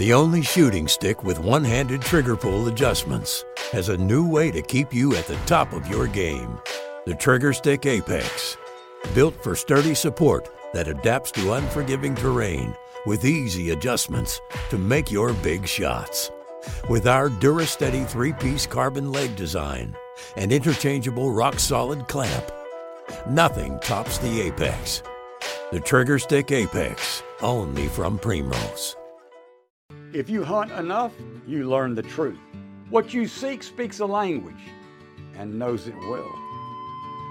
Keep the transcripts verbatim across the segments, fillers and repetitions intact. The only shooting stick with one-handed trigger pull adjustments has a new way to keep you at the top of your game. The Trigger Stick Apex. Built for sturdy support that adapts to unforgiving terrain with easy adjustments to make your big shots. With our DuraSteady three-piece carbon leg design and interchangeable rock-solid clamp, nothing tops the Apex. The Trigger Stick Apex, only from Primrose. If you hunt enough, you learn the truth. What you seek speaks a language and knows it well.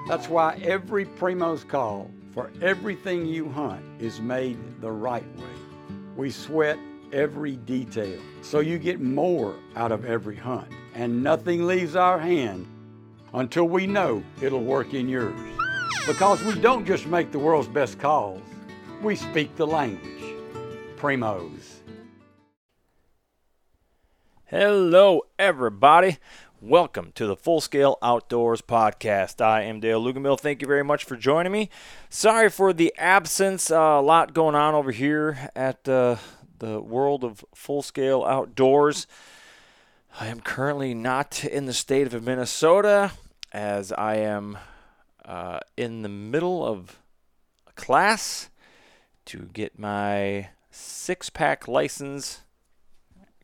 That's why every Primrose call for everything you hunt is made the right way. We sweat every detail, so you get more out of every hunt, and nothing leaves our hand until we know it'll work in yours. Because we don't just make the world's best calls, we speak the language. Primos. Hello, everybody. Welcome to the Full Scale Outdoors podcast. I am Dale Lugamil. Thank you very much for joining me. Sorry for the absence. Uh, a lot going on over here at uh, the world of Full Scale Outdoors. I am currently not in the state of Minnesota, as I am uh, in the middle of a class to get my six-pack license,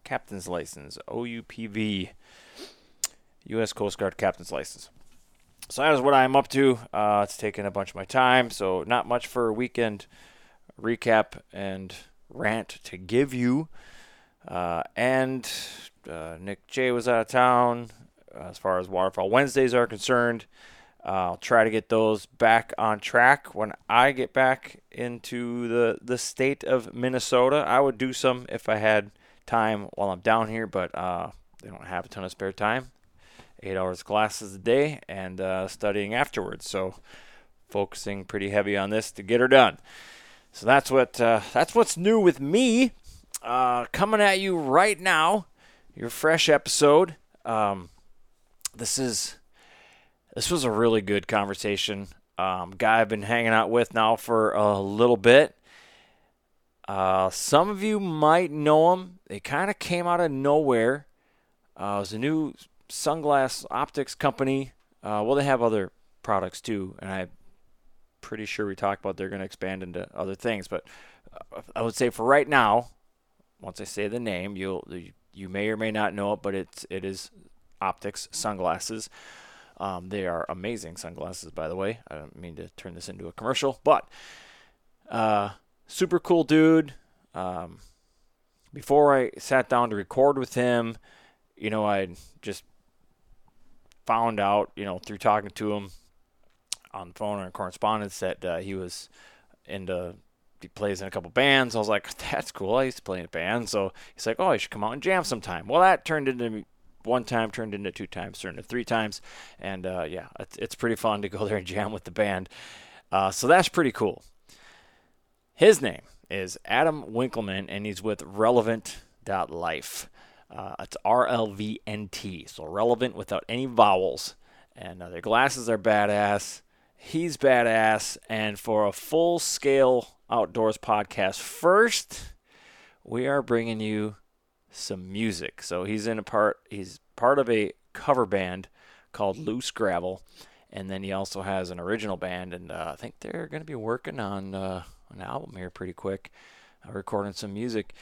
captain's license, O U P V, U S Coast Guard captain's license. So that is what I'm up to. Uh, it's taken a bunch of my time, so not much for a weekend recap and rant to give you. Uh, and... Uh, Nick J. was out of town uh, as far as Waterfall Wednesdays are concerned. Uh, I'll try to get those back on track when I get back into the, the state of Minnesota. I would do some if I had time while I'm down here, but uh, they don't have a ton of spare time. Eight hours of classes a day and uh, studying afterwards. So focusing pretty heavy on this to get her done. So that's what uh, that's what's new with me uh, coming at you right now. Your fresh episode. Um, this is this was a really good conversation. Um, guy I've been hanging out with now for a little bit. Uh, some of you might know him. They kind of came out of nowhere. Uh, it was a new sunglass optics company. Uh, well, they have other products too, and I'm pretty sure we talked about they're going to expand into other things. But I would say for right now, once I say the name, you'll. You, You may or may not know it, but it's it is optics sunglasses. Um, they are amazing sunglasses, by the way. I don't mean to turn this into a commercial, but uh, super cool dude. Um, before I sat down to record with him, you know, I just found out, you know, through talking to him on the phone or in correspondence that uh, he was into. He plays in a couple bands. I was like, that's cool. I used to play in a band. So he's like, oh, I should come out and jam sometime. Well, that turned into one time, turned into two times, turned into three times. And, uh, yeah, it's, it's pretty fun to go there and jam with the band. Uh, so that's pretty cool. His name is Adam Winkelman, and he's with Relevant dot life. Uh, it's R L V N T, so relevant without any vowels. And uh, their glasses are badass. He's badass. And for a full-scale Outdoors podcast first, we are bringing you some music. So he's in a part he's part of a cover band called Loose Gravel, and then he also has an original band, and uh, I think they're going to be working on uh, an album here pretty quick, uh, recording some music.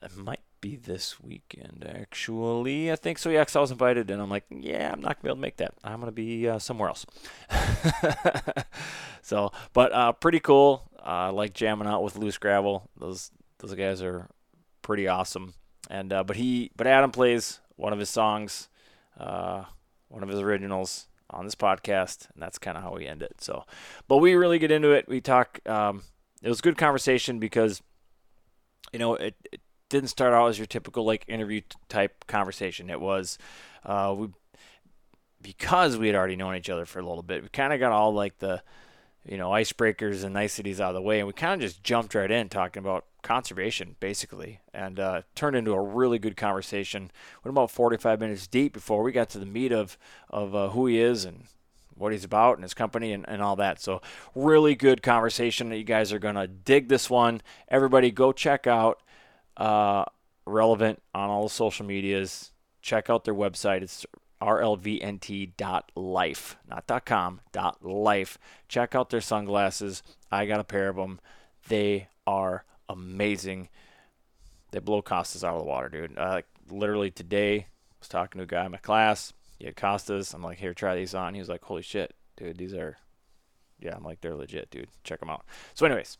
It might be this weekend, actually. I think so, yeah, because I was invited, and I'm like, yeah, I'm not going to be able to make that. I'm going to be uh, somewhere else. So, but uh, pretty cool. I uh, like jamming out with Loose Gravel. Those those guys are pretty awesome. And uh, but he but Adam plays one of his songs, uh, one of his originals on this podcast, and that's kind of how we end it. So, but we really get into it. We talk. Um, it was a good conversation because, you know, it, it didn't start out as your typical like interview type conversation. It was uh, we because we had already known each other for a little bit. We kind of got all like the you know, icebreakers and niceties out of the way. And we kind of just jumped right in talking about conservation, basically, and uh, turned into a really good conversation. We're about forty-five minutes deep before we got to the meat of, of uh, who he is and what he's about and his company and, and all that. So really good conversation. You guys are going to dig this one. Everybody go check out uh, Relevant on all the social medias. Check out their website. It's r l v n t dot life, not .com, .life. Check out their sunglasses. I got a pair of them. They are amazing. They blow Costas out of the water, dude. Uh, literally today, I was talking to a guy in my class. He had Costas. I'm like, here, try these on. He was like, holy shit, dude, these are, yeah, I'm like, they're legit, dude. Check them out. So anyways,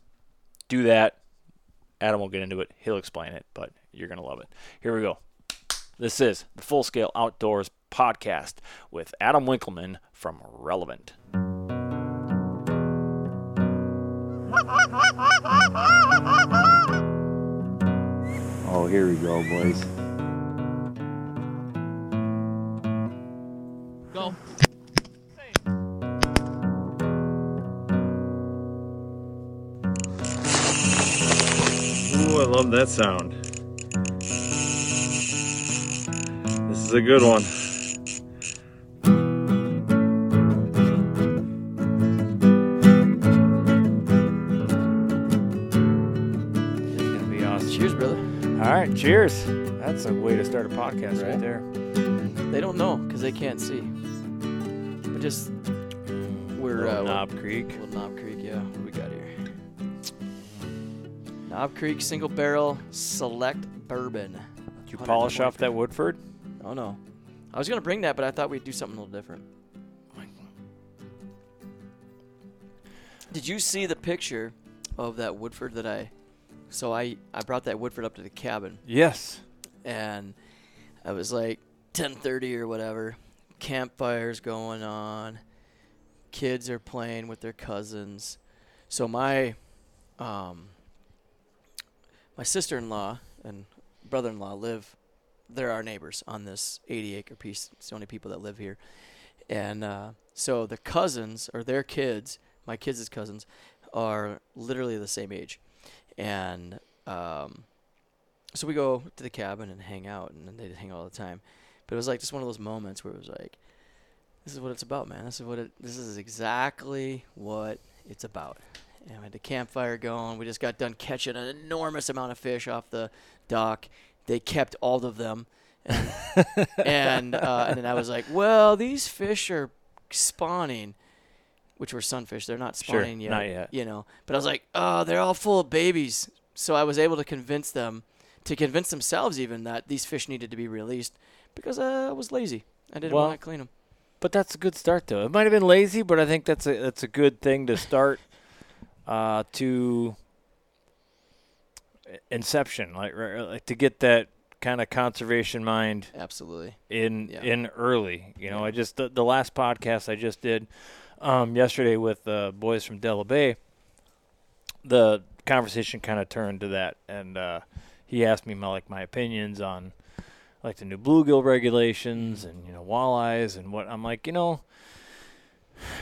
do that. Adam will get into it. He'll explain it, but you're going to love it. Here we go. This is the Full Scale Outdoors podcast with Adam Winkelman from Relevant. Oh, here we go, boys. Go. Ooh, I love that sound. This is a good one. Cheers. That's a way to start a podcast right, right there. They don't know because they can't see. But just, we're... Uh, Knob Creek. Little Knob Creek, yeah. What do we got here? Knob Creek Single Barrel Select Bourbon. Did you polish off that Woodford? Oh, no. I was going to bring that, but I thought we'd do something a little different. Did you see the picture of that Woodford that I... So I, I brought that Woodford up to the cabin. Yes. And I was like ten thirty or whatever. Campfires going on. Kids are playing with their cousins. So my um, my sister-in-law and brother-in-law live, they're our neighbors on this eighty-acre piece. It's the only people that live here. And uh, so the cousins, or their kids, my kids' cousins, are literally the same age. And um, so we go to the cabin and hang out, and they hang out all the time. But it was like just one of those moments where it was like, this is what it's about, man. This is what it, this is exactly what it's about. And we had the campfire going. We just got done catching an enormous amount of fish off the dock. They kept all of them. And and, uh, and then I was like, well, these fish are spawning. Which were sunfish. They're not spawning sure, yet, not yet, you know. But I was like, oh, they're all full of babies. So I was able to convince them, to convince themselves even, that these fish needed to be released because uh, I was lazy. I didn't well, want to clean them. But that's a good start, though. It might have been lazy, but I think that's a that's a good thing to start uh, to inception, like, like to get that kind of conservation mind. Absolutely. In yeah. in early, you know. Yeah. I just the, the last podcast I just did. Um, yesterday with the uh, boys from Delaware Bay, the conversation kind of turned to that, and uh, he asked me my, like my opinions on like the new bluegill regulations and you know walleyes and what I'm like you know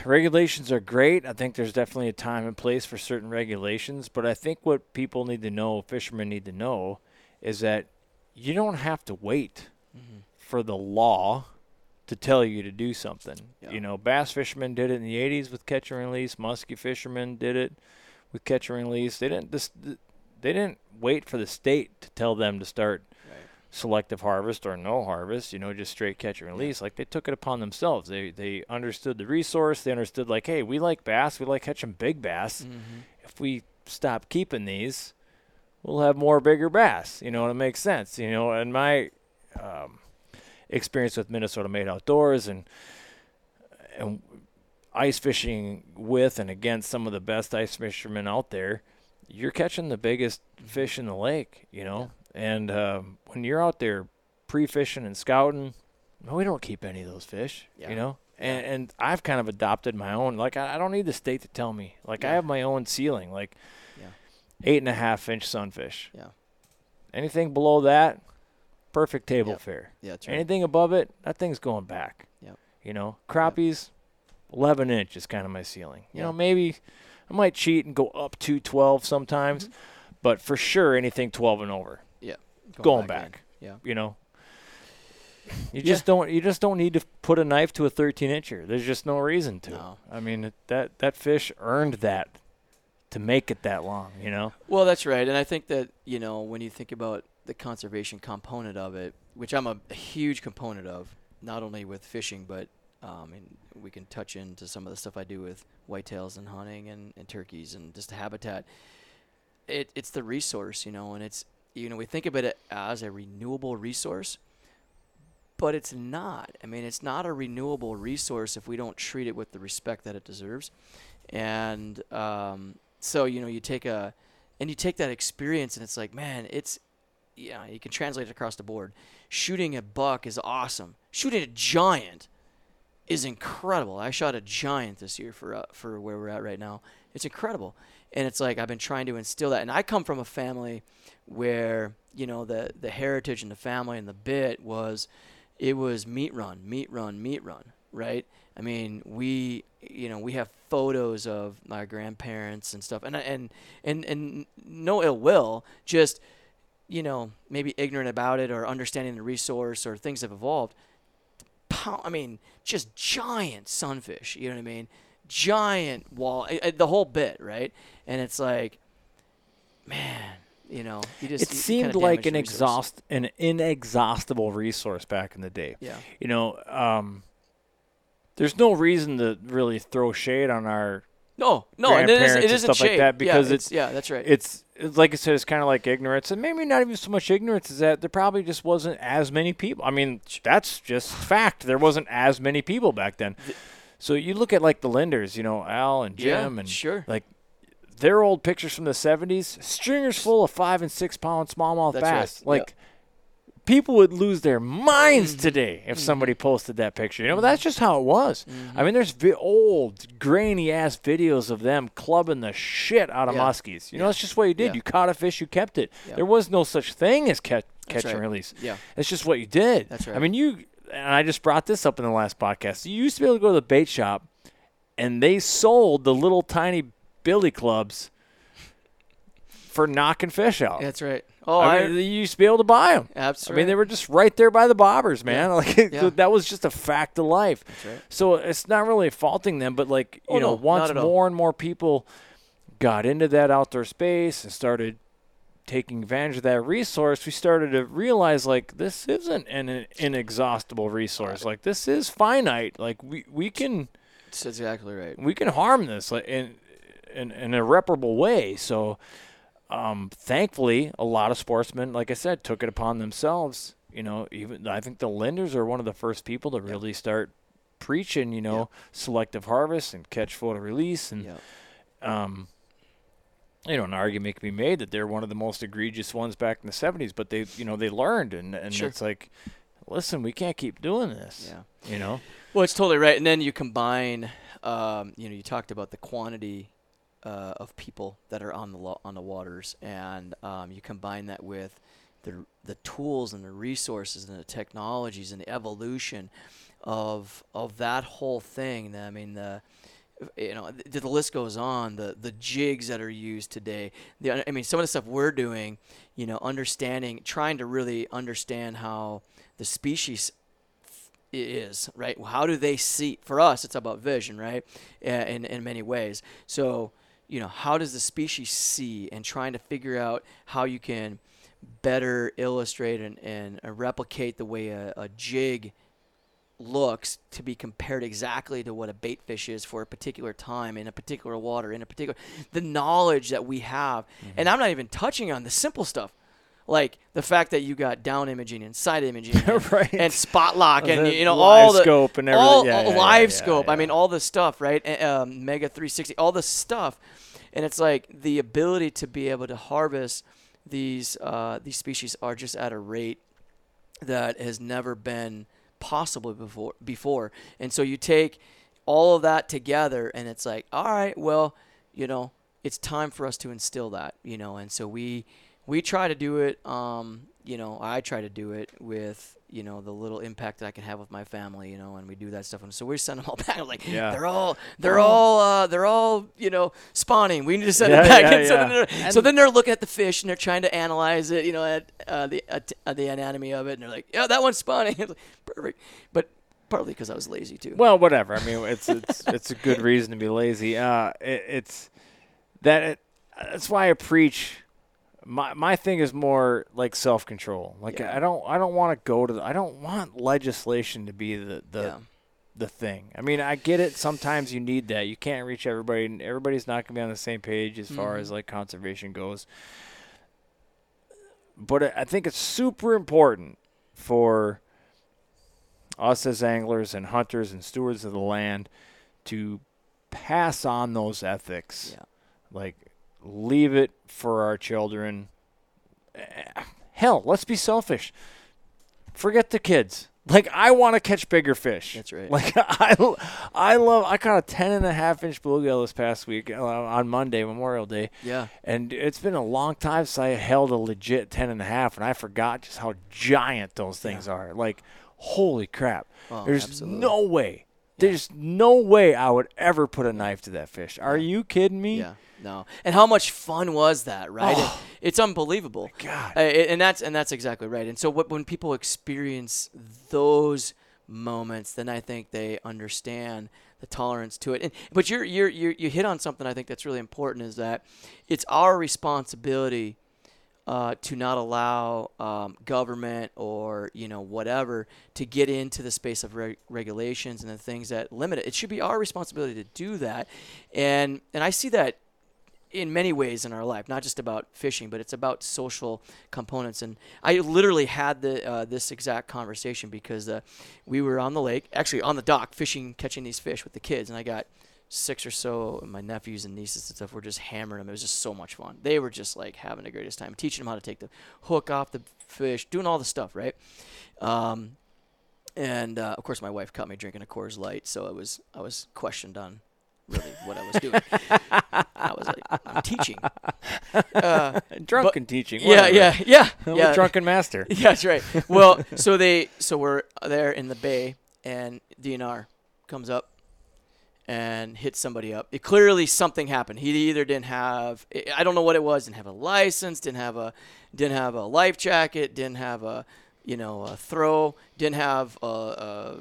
regulations are great. I think there's definitely a time and place for certain regulations, but I think what people need to know, fishermen need to know, is that you don't have to wait mm-hmm. for the law to tell you to do something. Yeah. You know, bass fishermen did it in the eighties with catch and release. Muskie fishermen did it with catch and release. They didn't this, they didn't wait for the state to tell them to start right. selective harvest or no harvest, you know, just straight catch and release. Yeah. Like, they took it upon themselves. They they understood the resource. They understood, like, hey, we like bass. We like catching big bass. Mm-hmm. If we stop keeping these, we'll have more bigger bass. You know, and it makes sense. You know, and my... Um, experience with Minnesota Made Outdoors and and ice fishing with and against some of the best ice fishermen out there, you're catching the biggest fish in the lake, you know. Yeah. And um, when you're out there pre-fishing and scouting, no, we don't keep any of those fish, yeah. you know. And, and I've kind of adopted my own. Like, I, I don't need the state to tell me. Like, yeah. I have my own ceiling, like yeah. eight and a half inch sunfish. Yeah. Anything below that, perfect table yep. fare. Yeah, true. Anything above it, that thing's going back. Yep. You know, crappies, yep. eleven inch is kind of my ceiling. You yep. know, maybe I might cheat and go up to twelve sometimes, mm-hmm. but for sure anything twelve and over. Yeah. Going, going back. back. Yeah. You know, you yeah. just don't you just don't need to put a knife to a thirteen incher. There's just no reason to. No. I mean, that that fish earned that to make it that long, you know? Well, that's right. And I think that, you know, when you think about the conservation component of it, which I'm a, a huge component of, not only with fishing, but um, and we can touch into some of the stuff I do with whitetails and hunting and, and turkeys and just the habitat. It, it's the resource, you know, and it's, you know, we think of it as a renewable resource, but it's not. I mean, it's not a renewable resource if we don't treat it with the respect that it deserves. And um, so, you know, you take a, and you take that experience, and it's like, man, it's, yeah, you can translate it across the board. Shooting a buck is awesome. Shooting a giant is incredible. I shot a giant this year for uh, for where we're at right now. It's incredible. And it's like I've been trying to instill that. And I come from a family where, you know, the, the heritage and the family and the bit was, it was meat run, meat run, meat run, right? I mean, we, you know, we have photos of my grandparents and stuff. And, and, and, and no ill will, just, you know, maybe ignorant about it or understanding the resource or things have evolved. I mean, just giant sunfish, you know what I mean? Giant wall, the whole bit, right? And it's like, man, you know, you just, it seemed like an exhaust, an inexhaustible resource back in the day. Yeah, you know, um, there's no reason to really throw shade on our no, no, and it is, it isn't shade like that, because yeah, it's, it's yeah, that's right. It's, it's like I said, it's kind of like ignorance, and maybe not even so much ignorance is that there probably just wasn't as many people. I mean, that's just fact. There wasn't as many people back then. The, So you look at, like, the Linders, you know, Al and Jim. Yeah, and sure. Like, their old pictures from the seventies, stringers full of five- and six-pound smallmouth bass. Right. Like, yep. People would lose their minds today if somebody posted that picture. You know, that's just how it was. Mm-hmm. I mean, there's vi- old, grainy-ass videos of them clubbing the shit out of yeah. muskies. You know, yeah. that's just what you did. Yeah. You caught a fish, you kept it. Yeah. There was no such thing as catch, catch right. and release. Yeah. It's just what you did. That's right. I mean, you... And I just brought this up in the last podcast. You used to be able to go to the bait shop, and they sold the little tiny billy clubs for knocking fish out. That's right. Oh, I, I mean, you used to be able to buy them. Absolutely. I mean, they were just right there by the bobbers, man. Yeah. Like yeah. that was just a fact of life. That's right. So it's not really faulting them, but like you oh, know, no, once more and more people got into that outdoor space and started taking advantage of that resource, we started to realize, like, this isn't an, an inexhaustible resource. Like, this is finite. Like, we, we can... That's exactly right. We can harm this like, in, in, in an irreparable way. So, um, thankfully, a lot of sportsmen, like I said, took it upon themselves. You know, even I think the Linders are one of the first people to really yep. start preaching, you know, yep. selective harvest and catch, photo release. And, yep. um... you know, an argument can be made that they're one of the most egregious ones back in the seventies, but they, you know, they learned, and, and sure. it's like, listen, we can't keep doing this. Yeah. You know? Well, it's totally right. And then you combine, um, you know, you talked about the quantity uh, of people that are on the lo- on the waters, and um, you combine that with the the tools and the resources and the technologies and the evolution of of that whole thing. I mean, the... You know, the, the list goes on. The the jigs that are used today. The, I mean, some of the stuff we're doing. You know, understanding, trying to really understand how the species is, right? How do they see? For us, it's about vision, right? In in many ways. So, you know, how does the species see? And trying to figure out how you can better illustrate and and replicate the way a, a jig looks to be compared exactly to what a bait fish is for a particular time in a particular water in a particular the knowledge that we have. Mm-hmm. And I'm not even touching on the simple stuff, like the fact that you got down imaging and side imaging and, right. and spot lock and, and you know all the scope and everything all, yeah, all yeah, live yeah, scope yeah, yeah. I mean all the stuff, right? um, Mega three sixty, all the stuff. And it's like the ability to be able to harvest these uh, these species are just at a rate that has never been possibly before before and so you take all of that together, and it's like, all right, well, you know, it's time for us to instill that, you know. And so we we try to do it, um you know, I try to do it with, you know, the little impact that I can have with my family, you know, and we do that stuff. And so we send them all back. I'm like, yeah. they're all they're oh. all uh they're all you know spawning, we need to send yeah, them back. Yeah, and so, yeah. then and so then they're looking at the fish and they're trying to analyze it, you know, at uh, the at, uh, the anatomy of it, and they're like, yeah, that one's spawning. Like, perfect. But partly because I was lazy too. Well, whatever. I mean, it's it's it's a good reason to be lazy. Uh, it, it's that it, that's why I preach My my thing is more like self-control. Like yeah. I don't I don't want to go to the, I don't want legislation to be the the, yeah. the thing. I mean, I get it. Sometimes you need that. You can't reach everybody, and everybody's not going to be on the same page as mm-hmm. far as like conservation goes. But I think it's super important for us as anglers and hunters and stewards of the land to pass on those ethics. Yeah. Like, leave it for our children. Hell, let's be selfish. Forget the kids. Like, I want to catch bigger fish. That's right. Like, I, I love, I caught a ten and a half inch bluegill this past week on Monday, Memorial Day. Yeah. And it's been a long time since I held a legit ten and a half, and I forgot just how giant those things yeah. are. Like, holy crap. Oh, There's absolutely. no way. Yeah. There's no way I would ever put a knife to that fish. Are yeah. you kidding me? Yeah. No. And how much fun was that, right? Oh, it, it's unbelievable. God. Uh, and that's and that's exactly right. And so what, when people experience those moments, then I think they understand the tolerance to it. And but you're you're you you hit on something I think that's really important, is that it's our responsibility uh, to not allow um, government or, you know, whatever to get into the space of reg- regulations and the things that limit it. It should be our responsibility to do that. And and I see that in many ways in our life, not just about fishing, but it's about social components. And I literally had the uh, this exact conversation because uh, we were on the lake, actually on the dock, fishing, catching these fish with the kids, and I got six or so of my nephews and nieces and stuff were just hammering them. It was just so much fun. They were just like having the greatest time, teaching them how to take the hook off the fish, doing all the stuff, right? Um, and uh, of course, my wife caught me drinking a Coors Light, so it was I was questioned on really what I was doing. I was like, I'm teaching. Uh, drunken but, teaching. Yeah, yeah, yeah, yeah. yeah. Drunken master. Yeah, that's right. Well, so they, so we're there in the bay, and D N R comes up and hits somebody up. It clearly something happened. He either didn't have, I don't know what it was, didn't have a license, didn't have a, didn't have a life jacket, didn't have a, you know, a throw, didn't have a, a,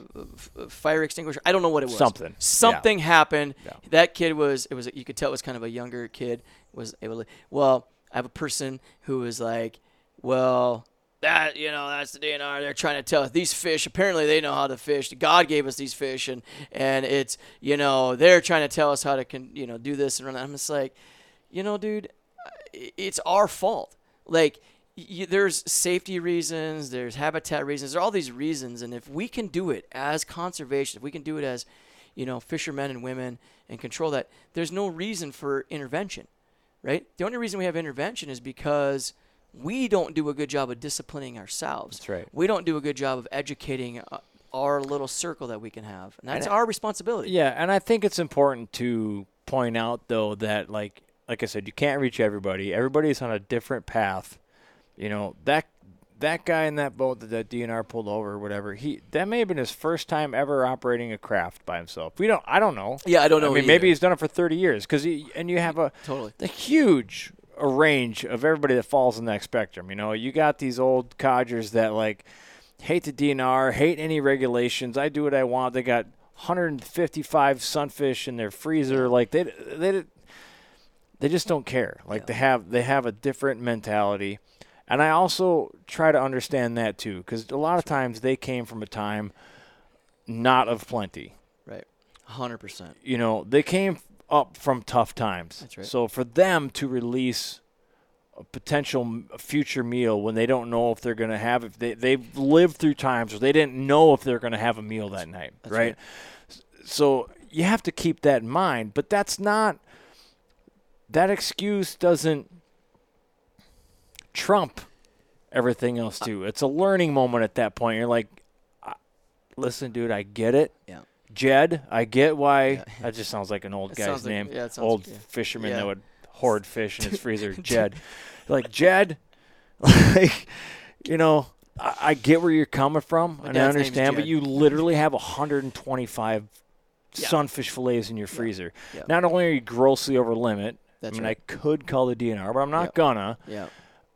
a fire extinguisher. I don't know what it was. Something. Something yeah. happened. Yeah. That kid was, it was, you could tell it was kind of a younger kid. It was able to, well, I have a person who was like, well, that, you know, that's the D N R. They're trying to tell us these fish, apparently they know how to fish. God gave us these fish. And, and it's, you know, they're trying to tell us how to, con, you know, do this and run that. I'm just like, you know, dude, it's our fault. Like, You, there's safety reasons, there's habitat reasons, there are all these reasons, and if we can do it as conservation, if we can do it as, you know, fishermen and women and control that, there's no reason for intervention, right? The only reason we have intervention is because we don't do a good job of disciplining ourselves. That's right. We don't do a good job of educating uh, our little circle that we can have, and that's and I, our responsibility. Yeah, and I think it's important to point out, though, that, like, like I said, you can't reach everybody. Everybody's on a different path. You know, that that guy in that boat that that D N R pulled over or whatever, he that may have been his first time ever operating a craft by himself. We don't, I don't know. Yeah, I don't know. I mean, either. Maybe he's done it for thirty years, because he and you have a totally a huge a range of everybody that falls in that spectrum. You know, you got these old codgers that like hate the D N R, hate any regulations. I do what I want. They got one hundred fifty-five sunfish in their freezer. Like they they they just don't care. Like yeah. they have they have a different mentality. And I also try to understand that, too, because a lot of times they came from a time not of plenty. Right. one hundred percent. You know, they came up from tough times. That's right. So for them to release a potential future meal when they don't know if they're going to have it, they, they've lived through times where they didn't know if they're going to have a meal that night, right? right? So you have to keep that in mind. But that's not – that excuse doesn't – trump everything else too. It's a learning moment at that point. You're like, listen, dude, I get it. Yeah. Jed, I get why. Yeah. That just sounds like an old it guy's like, name. Yeah, old like, yeah. fisherman yeah. that would hoard fish in his freezer. Jed. Like, Jed, like, you know, I, I get where you're coming from, My and I understand, but you literally have one hundred twenty-five yeah. sunfish fillets in your freezer. Yeah. Yeah. Not only are you grossly over limit, That's I mean, right. I could call the D N R, but I'm not yeah. gonna. Yeah.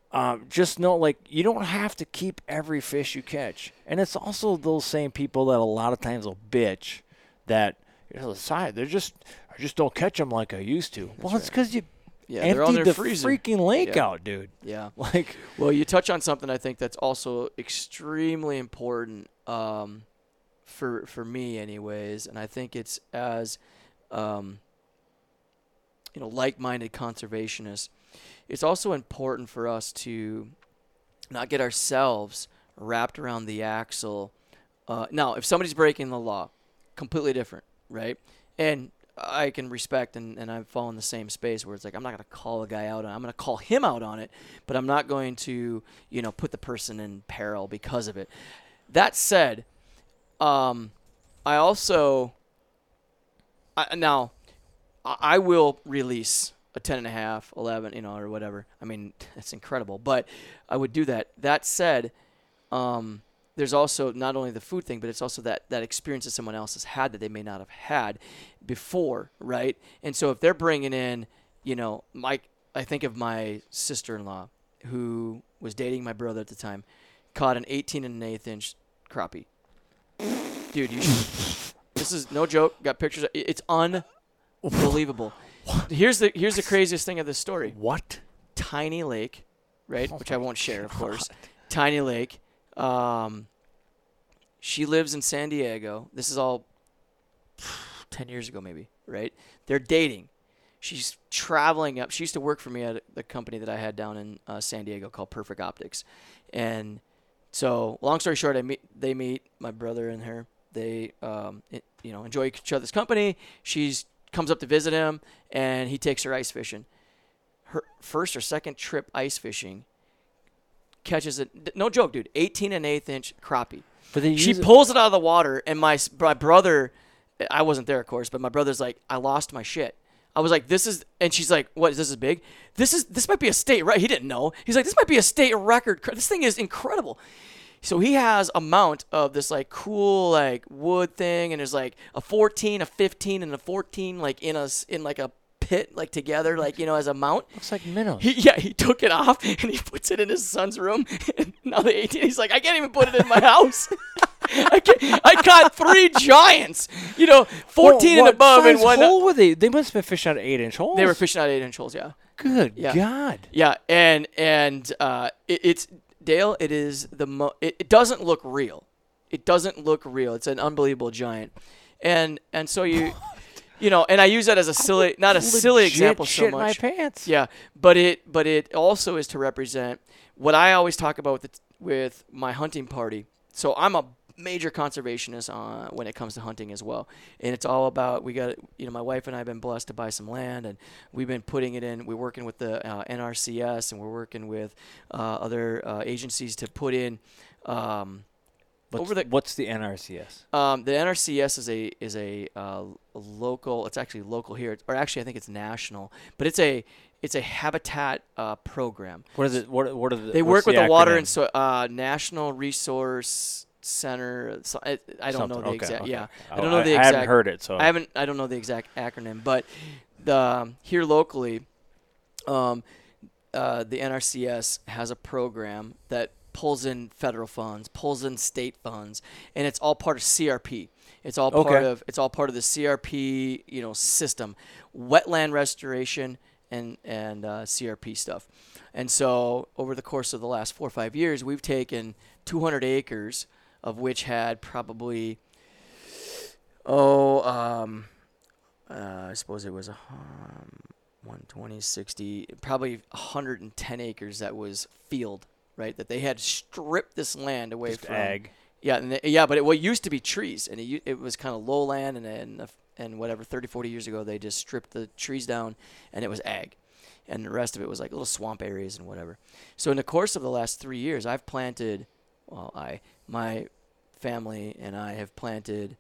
Um, just know, like, you don't have to keep every fish you catch. And it's also those same people that a lot of times will bitch that, you know, the side, they're just, I just don't catch them like I used to. That's well, right. It's because you Yeah, emptied they're on their the freezer. freaking lake yeah. out, dude. Yeah. Like, well, you touch on something I think that's also extremely important um, for for me, anyways, and I think it's as um, you know, like-minded conservationists, it's also important for us to not get ourselves wrapped around the axle. Uh, now, if somebody's breaking the law, completely different, right? And I can respect, and, and I fall in the same space where it's like, I'm not going to call a guy out on it. I'm going to call him out on it, but I'm not going to, you know, put the person in peril because of it. That said, um, I also I, – now, I, I will release a ten and a half, eleven, you know, or whatever. I mean, that's incredible, but I would do that. That said, um, there's also not only the food thing, but it's also that, that experience that someone else has had that they may not have had before, right? And so if they're bringing in, you know, my, I think of my sister-in-law who was dating my brother at the time, caught an eighteen and an eighth inch crappie. Dude, you should, this is no joke. Got pictures. Of, it's unbelievable. What? Here's the here's the craziest thing of this story. What? Tiny lake, right? Oh, which I won't share, of course. God. Tiny lake. Um, she lives in San Diego. This is all ten years ago, maybe, right? They're dating. She's traveling up. She used to work for me at the company that I had down in uh, San Diego called Perfect Optics. And so, long story short, I meet. They meet my brother and her. They, um, it, you know, enjoy each other's company. She's comes up to visit him, and he takes her ice fishing. Her first or second trip ice fishing. Catches it, no joke, dude, eighteen and an eighth inch crappie. But they she pulls it. it out of the water, and my my brother, I wasn't there, of course, but my brother's like, I lost my shit. I was like, this is, and she's like, what, is this is big? This is, this might be a state, right? He didn't know. He's like, this might be a state record. This thing is incredible. So he has a mount of this, like, cool, like, wood thing, and there's, like, a fourteen, a fifteen, and a fourteen, like, in a, in, like, a pit, like, together, like, you know, as a mount. Looks like minnows. He, yeah, he took it off, and he puts it in his son's room. And now the eighteen, he's like, I can't even put it in my house. I can't, I caught three giants, you know, fourteen well, and above. What size and one hole were they? They must have been fishing out of eight-inch holes. They were fishing out of eight-inch holes, yeah. Good yeah. God. Yeah, and, and uh, it, it's... Dale, it is the mo- it, it doesn't look real. It doesn't look real. It's an unbelievable giant, and and so you, you know, and I use that as a silly, not a silly example so much. Shit my pants. Yeah, but it but it also is to represent what I always talk about with the, with my hunting party. So I'm a major conservationist on when it comes to hunting as well, and it's all about we got you know my wife and I have been blessed to buy some land, and we've been putting it in. We're working with the uh, N R C S, and we're working with uh, other uh, agencies to put in. Um, what's, over the what's the N R C S? Um, the N R C S is a is a, uh, a local. It's actually local here, it's, or actually I think it's national, but it's a it's a habitat uh, program. What is it? What what are the? They work with the, the water and so uh, National Resource Center, so I, I don't Something. know the okay, exact. Okay. Yeah, I don't know the I, exact. I haven't heard it, so I haven't. I don't know the exact acronym, but the um, here locally, um, uh, the N R C S has a program that pulls in federal funds, pulls in state funds, and it's all part of C R P. It's all okay. part of. It's all part of the C R P, you know, system, wetland restoration and and uh, C R P stuff. And so over the course of the last four or five years, we've taken two hundred acres. Of which had probably, oh, um, uh, I suppose it was um, one twenty, sixty, probably one hundred ten acres that was field, right? That they had stripped this land away Just from. Ag. Yeah, and they, yeah, but it well, it used to be trees, and it it was kind of lowland, and and and whatever, thirty, forty years ago, they just stripped the trees down, and it was ag. And the rest of it was like little swamp areas and whatever. So in the course of the last three years, I've planted, well, I... My family and I have planted,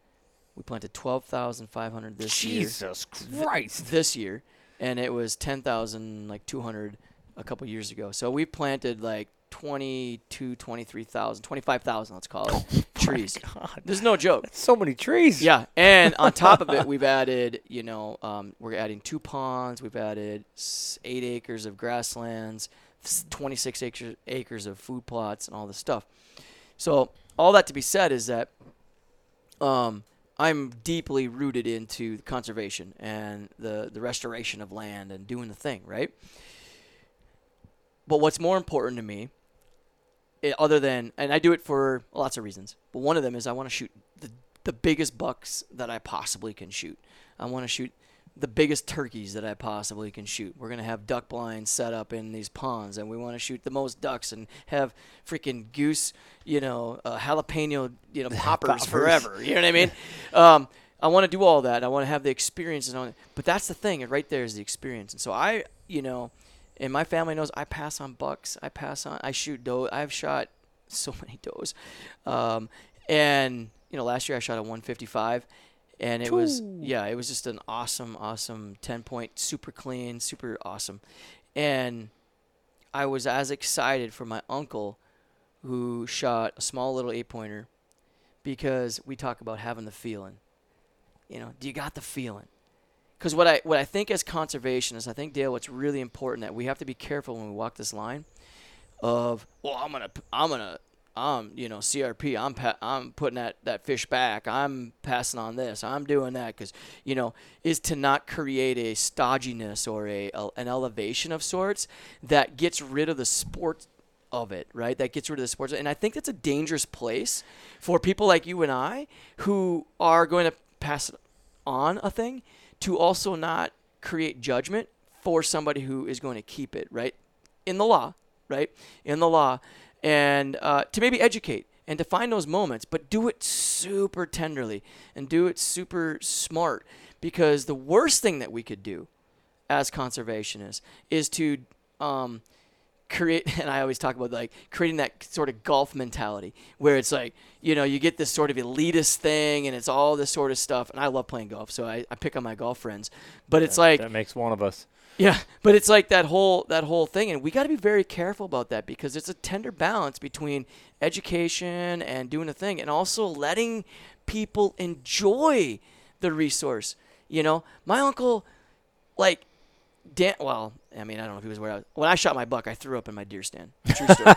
we planted twelve thousand five hundred this Jesus year. Jesus Christ. Th- this year. And it was ten thousand, like two hundred a couple years ago. So we planted like twenty-two, twenty-three thousand, twenty-five thousand, let's call it, oh trees. God. There's no joke. That's so many trees. Yeah. And on top of it, we've added, you know, um, we're adding two ponds. We've added eight acres of grasslands, twenty-six acres of food plots and all this stuff. So all that to be said is that um, I'm deeply rooted into conservation and the, the restoration of land and doing the thing, right? But what's more important to me, it, other than, and I do it for lots of reasons, but one of them is I want to shoot the, the biggest bucks that I possibly can shoot. I want to shoot the biggest turkeys that I possibly can shoot. We're going to have duck blinds set up in these ponds, and we want to shoot the most ducks and have freaking goose, you know, uh, jalapeno, you know, poppers, poppers forever. You know what I mean? um, I want to do all that. I want to have the experiences on it. But that's the thing, and right there is the experience. And so I, you know, and my family knows I pass on bucks. I pass on, I shoot doe. I've shot so many does. Um, and, you know, last year I shot a one fifty-five. And it was, yeah, it was just an awesome, awesome ten-point, super clean, super awesome. And I was as excited for my uncle who shot a small little eight-pointer, because we talk about having the feeling. You know, do you got the feeling? Because what I, what I think as conservationists, I think, Dale, what's really important that we have to be careful when we walk this line of, well, I'm going to, I'm going to. I'm, you know, C R P, I'm pa- I'm putting that, that fish back, I'm passing on this, I'm doing that, because, you know, is to not create a stodginess or a, a an elevation of sorts that gets rid of the sport of it, right? That gets rid of the sports. And I think that's a dangerous place for people like you and I who are going to pass on a thing to also not create judgment for somebody who is going to keep it, right? In the law, right? In the law. And uh, to maybe educate and to find those moments, but do it super tenderly and do it super smart, because the worst thing that we could do as conservationists is to um, create, and I always talk about like creating that sort of golf mentality where it's like, you know, you get this sort of elitist thing and it's all this sort of stuff. And I love playing golf, so I, I pick on my golf friends, but it's that, like. That makes one of us. Yeah, but it's like that whole that whole thing, and we got to be very careful about that, because it's a tender balance between education and doing a thing, and also letting people enjoy the resource. You know, my uncle, like, Dan, well, I mean, I don't know if he was where I was. When I shot my buck, I threw up in my deer stand. True story.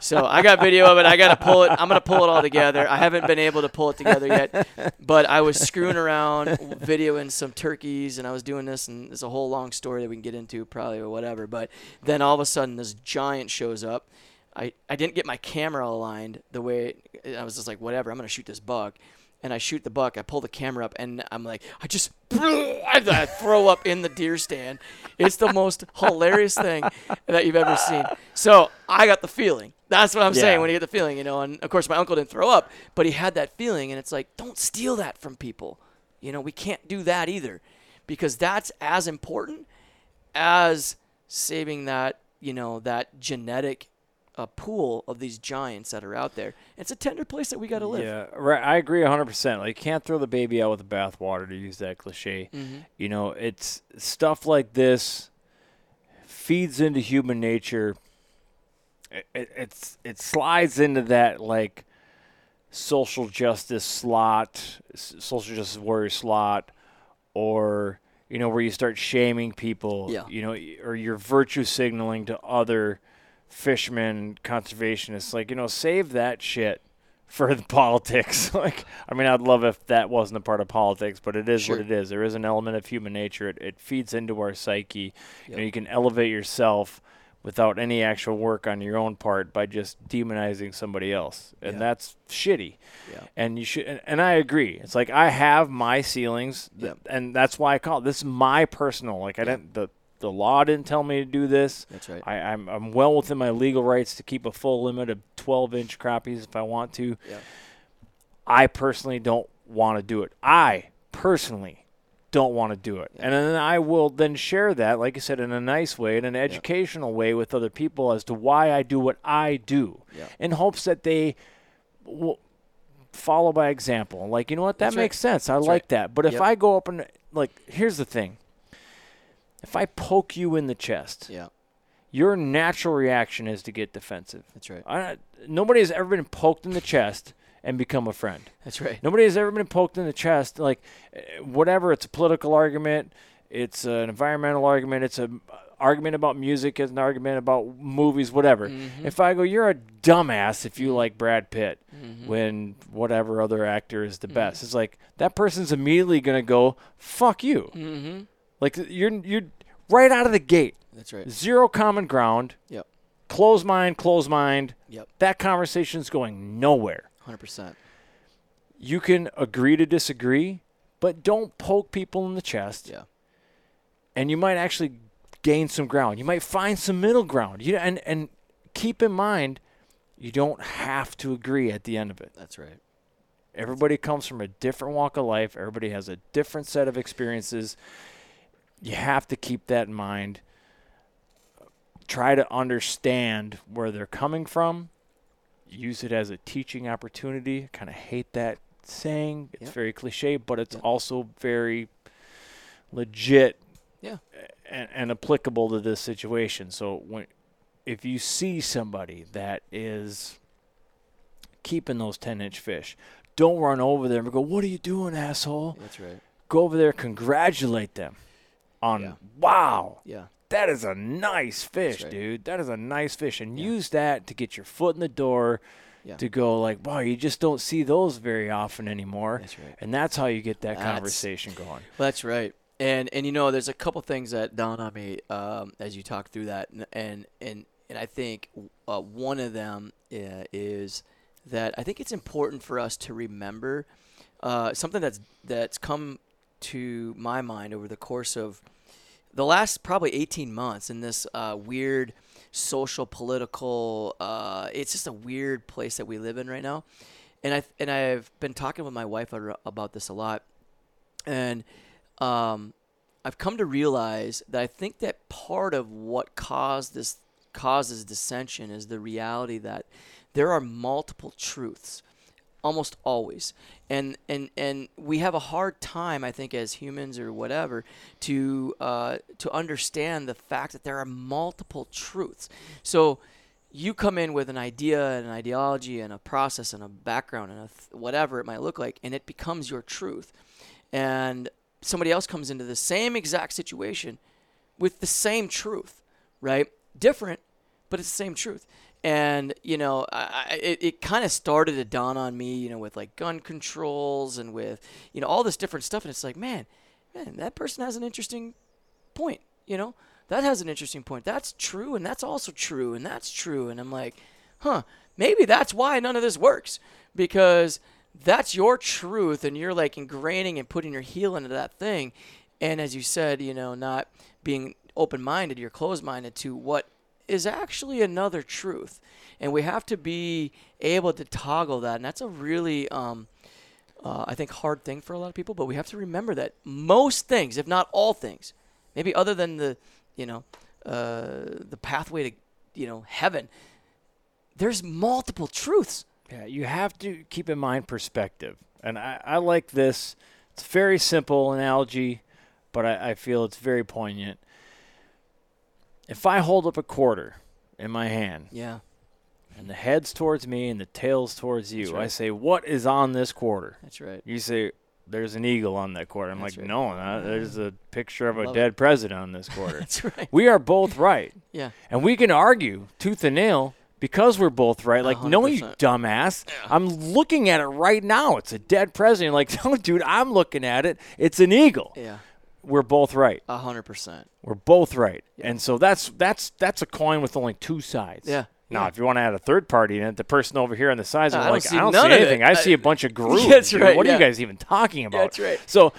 So I got video of it. I got to pull it. I'm going to pull it all together. I haven't been able to pull it together yet, but I was screwing around, videoing some turkeys, and I was doing this, and it's a whole long story that we can get into probably or whatever. But then all of a sudden, this giant shows up. I, I didn't get my camera aligned the way – I was just like, whatever, I'm going to shoot this buck. And I shoot the buck. I pull the camera up, and I'm like, I just I throw up in the deer stand. It's the most hilarious thing that you've ever seen. So I got the feeling. That's what I'm yeah. saying, when you get the feeling, you know. And, of course, my uncle didn't throw up, but he had that feeling. And it's like, don't steal that from people. You know, we can't do that either, because that's as important as saving that, you know, that genetic a pool of these giants that are out there. It's a tender place that we got to live. Yeah, right. I agree one hundred percent. Like, you can't throw the baby out with the bathwater, to use that cliche. Mm-hmm. You know, it's stuff like this feeds into human nature. It, it, it's it slides into that, like, social justice slot, social justice warrior slot, or, you know, where you start shaming people, yeah. you know, or you're virtue signaling to other fishermen, conservationists, like, you know, save that shit for the politics. Like, I mean, I'd love if that wasn't a part of politics, but it is sure. what it is. There is an element of human nature. It, it feeds into our psyche. Yep. You know, you can elevate yourself without any actual work on your own part by just demonizing somebody else, and yeah. that's shitty. Yeah. And you should. And, and I agree. It's like, I have my ceilings, yep. and that's why I call it, this is my personal. Like, I yep. didn't the. The law didn't tell me to do this. That's right. I, I'm I'm well within my legal rights to keep a full limit of twelve-inch crappies if I want to. Yeah. I personally don't want to do it. I personally don't want to do it. Yeah. And then I will then share that, like you said, in a nice way, in an educational yeah. way with other people as to why I do what I do yeah. in hopes that they will follow by example. Like, you know what? That That's makes right. sense. I That's like right. that. But yep. if I go up and, like, here's the thing. If I poke you in the chest, yeah. your natural reaction is to get defensive. That's right. I, nobody has ever been poked in the chest and become a friend. That's right. Nobody has ever been poked in the chest, like, whatever. It's a political argument. It's an environmental argument. It's a argument about music, as an argument about movies, whatever. Mm-hmm. If I go, you're a dumbass if you like Brad Pitt, mm-hmm. when whatever other actor is the mm-hmm. best, it's like that person's immediately gonna go, fuck you. Mm-hmm. Like you're you're right out of the gate. That's right. Zero common ground. Yep. Close mind, close mind. Yep. That conversation's going nowhere. one hundred percent. You can agree to disagree, but don't poke people in the chest. Yeah. And you might actually gain some ground. You might find some middle ground. You and and keep in mind, you don't have to agree at the end of it. That's right. Everybody comes from a different walk of life. Everybody has a different set of experiences. You have to keep that in mind. Try to understand where they're coming from. Use it as a teaching opportunity. Kind of hate that saying. It's yep. very cliche, but it's yep. also very legit. Yeah, and, and applicable to this situation. So when, if you see somebody that is keeping those ten-inch fish, don't run over there and go, what are you doing, asshole? That's right. Go over there, congratulate them on, yeah. wow, yeah, that is a nice fish, right. dude. That is a nice fish. And yeah. use that to get your foot in the door yeah. to go like, wow, you just don't see those very often anymore. That's right. And that's how you get that that's, conversation going. Well, that's right. And, and you know, there's a couple things that dawn on me um, as you talk through that. And and, and, and I think uh, one of them uh, is that I think it's important for us to remember uh, something that's that's come to my mind over the course of the last probably eighteen months in this uh, weird social, political, uh, it's just a weird place that we live in right now. And, I, and I've been talking with my wife about this a lot. And... Um, I've come to realize that I think that part of what caused this causes dissension is the reality that there are multiple truths almost always. And, and, and we have a hard time, I think, as humans or whatever, to, uh, to understand the fact that there are multiple truths. So you come in with an idea and an ideology and a process and a background and a th- whatever it might look like, and it becomes your truth. And somebody else comes into the same exact situation with the same truth, right? Different, but it's the same truth. And, you know, I, it, it kind of started to dawn on me, you know, with like gun controls and with, you know, all this different stuff. And it's like, man, man, that person has an interesting point, you know, that has an interesting point. That's true. And that's also true. And that's true. And I'm like, huh, maybe that's why none of this works, because that's your truth, and you're like ingraining and putting your heel into that thing. And as you said, you know, not being open-minded, you're closed-minded to what is actually another truth. And we have to be able to toggle that. And that's a really, um, uh, I think, hard thing for a lot of people. But we have to remember that most things, if not all things, maybe other than the, you know, uh, the pathway to, you know, heaven, there's multiple truths. Yeah, you have to keep in mind perspective. And I, I like this. It's a very simple analogy, but I, I feel it's very poignant. If I hold up a quarter in my hand, yeah, and the head's towards me and the tail's towards you, right. I say, what is on this quarter? That's right. You say, there's an eagle on that quarter. I'm That's like, right. no, not. There's a picture of a dead it. president on this quarter. That's right. We are both right. Yeah. And we can argue tooth and nail. Because we're both right. Like, one hundred percent. No, you dumbass. Yeah. I'm looking at it right now. It's a dead president. Like, no, dude, I'm looking at it. It's an eagle. Yeah. We're both right. A hundred percent. We're both right. Yeah. And so that's that's that's a coin with only two sides. Yeah. Now, yeah. if you want to add a third party in it, the person over here on the sides, uh, are like, I don't see, I don't see anything. I see a bunch of grooves. That's right. What yeah. are you guys even talking about? Yeah, that's right. So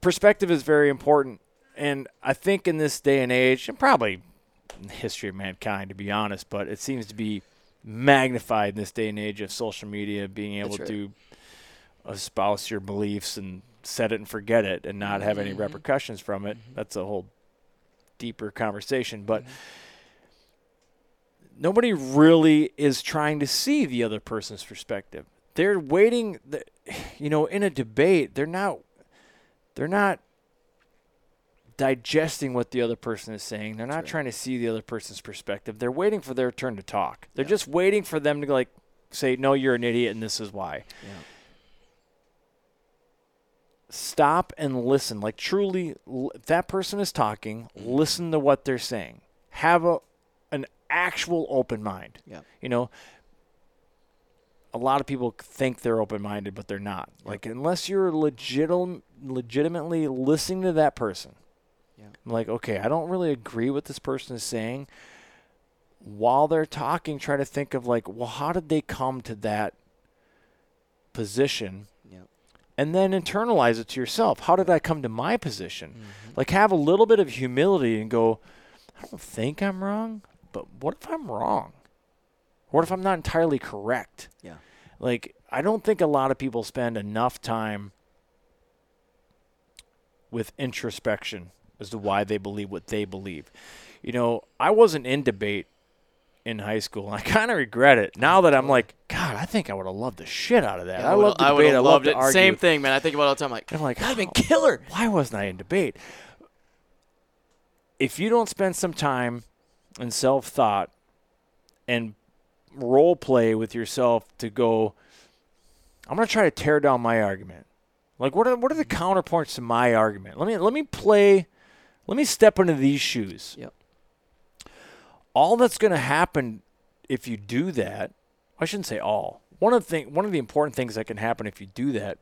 perspective is very important. And I think in this day and age, and probably – in the history of mankind, to be honest, but it seems to be magnified in this day and age of social media, being able right. to espouse your beliefs and set it and forget it and not have mm-hmm. any repercussions from it. Mm-hmm. That's a whole deeper conversation, but mm-hmm. nobody really is trying to see the other person's perspective. They're waiting, the, you know, in a debate, they're not, they're not, digesting what the other person is saying. They're That's not right. trying to see the other person's perspective. They're waiting for their turn to talk. They're yeah. just waiting for them to like say, no, you're an idiot and this is why. Yeah. stop and listen. Like, truly, if that person is talking, listen to what they're saying. Have a an actual open mind. Yeah. You know, a lot of people think they're open-minded, but they're not. Yep. Like, unless you're legit, legitimately listening to that person. Yeah. I'm like, okay, I don't really agree with this person is saying. While they're talking, try to think of, like, well, how did they come to that position? Yep. And then internalize it to yourself. How did I come to my position? Mm-hmm. Like, have a little bit of humility and go, I don't think I'm wrong, but what if I'm wrong? What if I'm not entirely correct? Yeah. Like, I don't think a lot of people spend enough time with introspection as to why they believe what they believe. You know, I wasn't in debate in high school, and I kind of regret it. Now that I'm like, God, I think I would have loved the shit out of that. Yeah, I love debate. I would have loved it. Same thing, man. I think about it all the time. Like, I'm like, I've been killer. Why wasn't I in debate? If you don't spend some time in self-thought and role play with yourself to go, I'm going to try to tear down my argument. Like, what are what are the counterpoints to my argument? Let me let me play, let me step into these shoes. Yep. All that's going to happen if you do that, I shouldn't say all. One of the thing, one of the important things that can happen if you do that,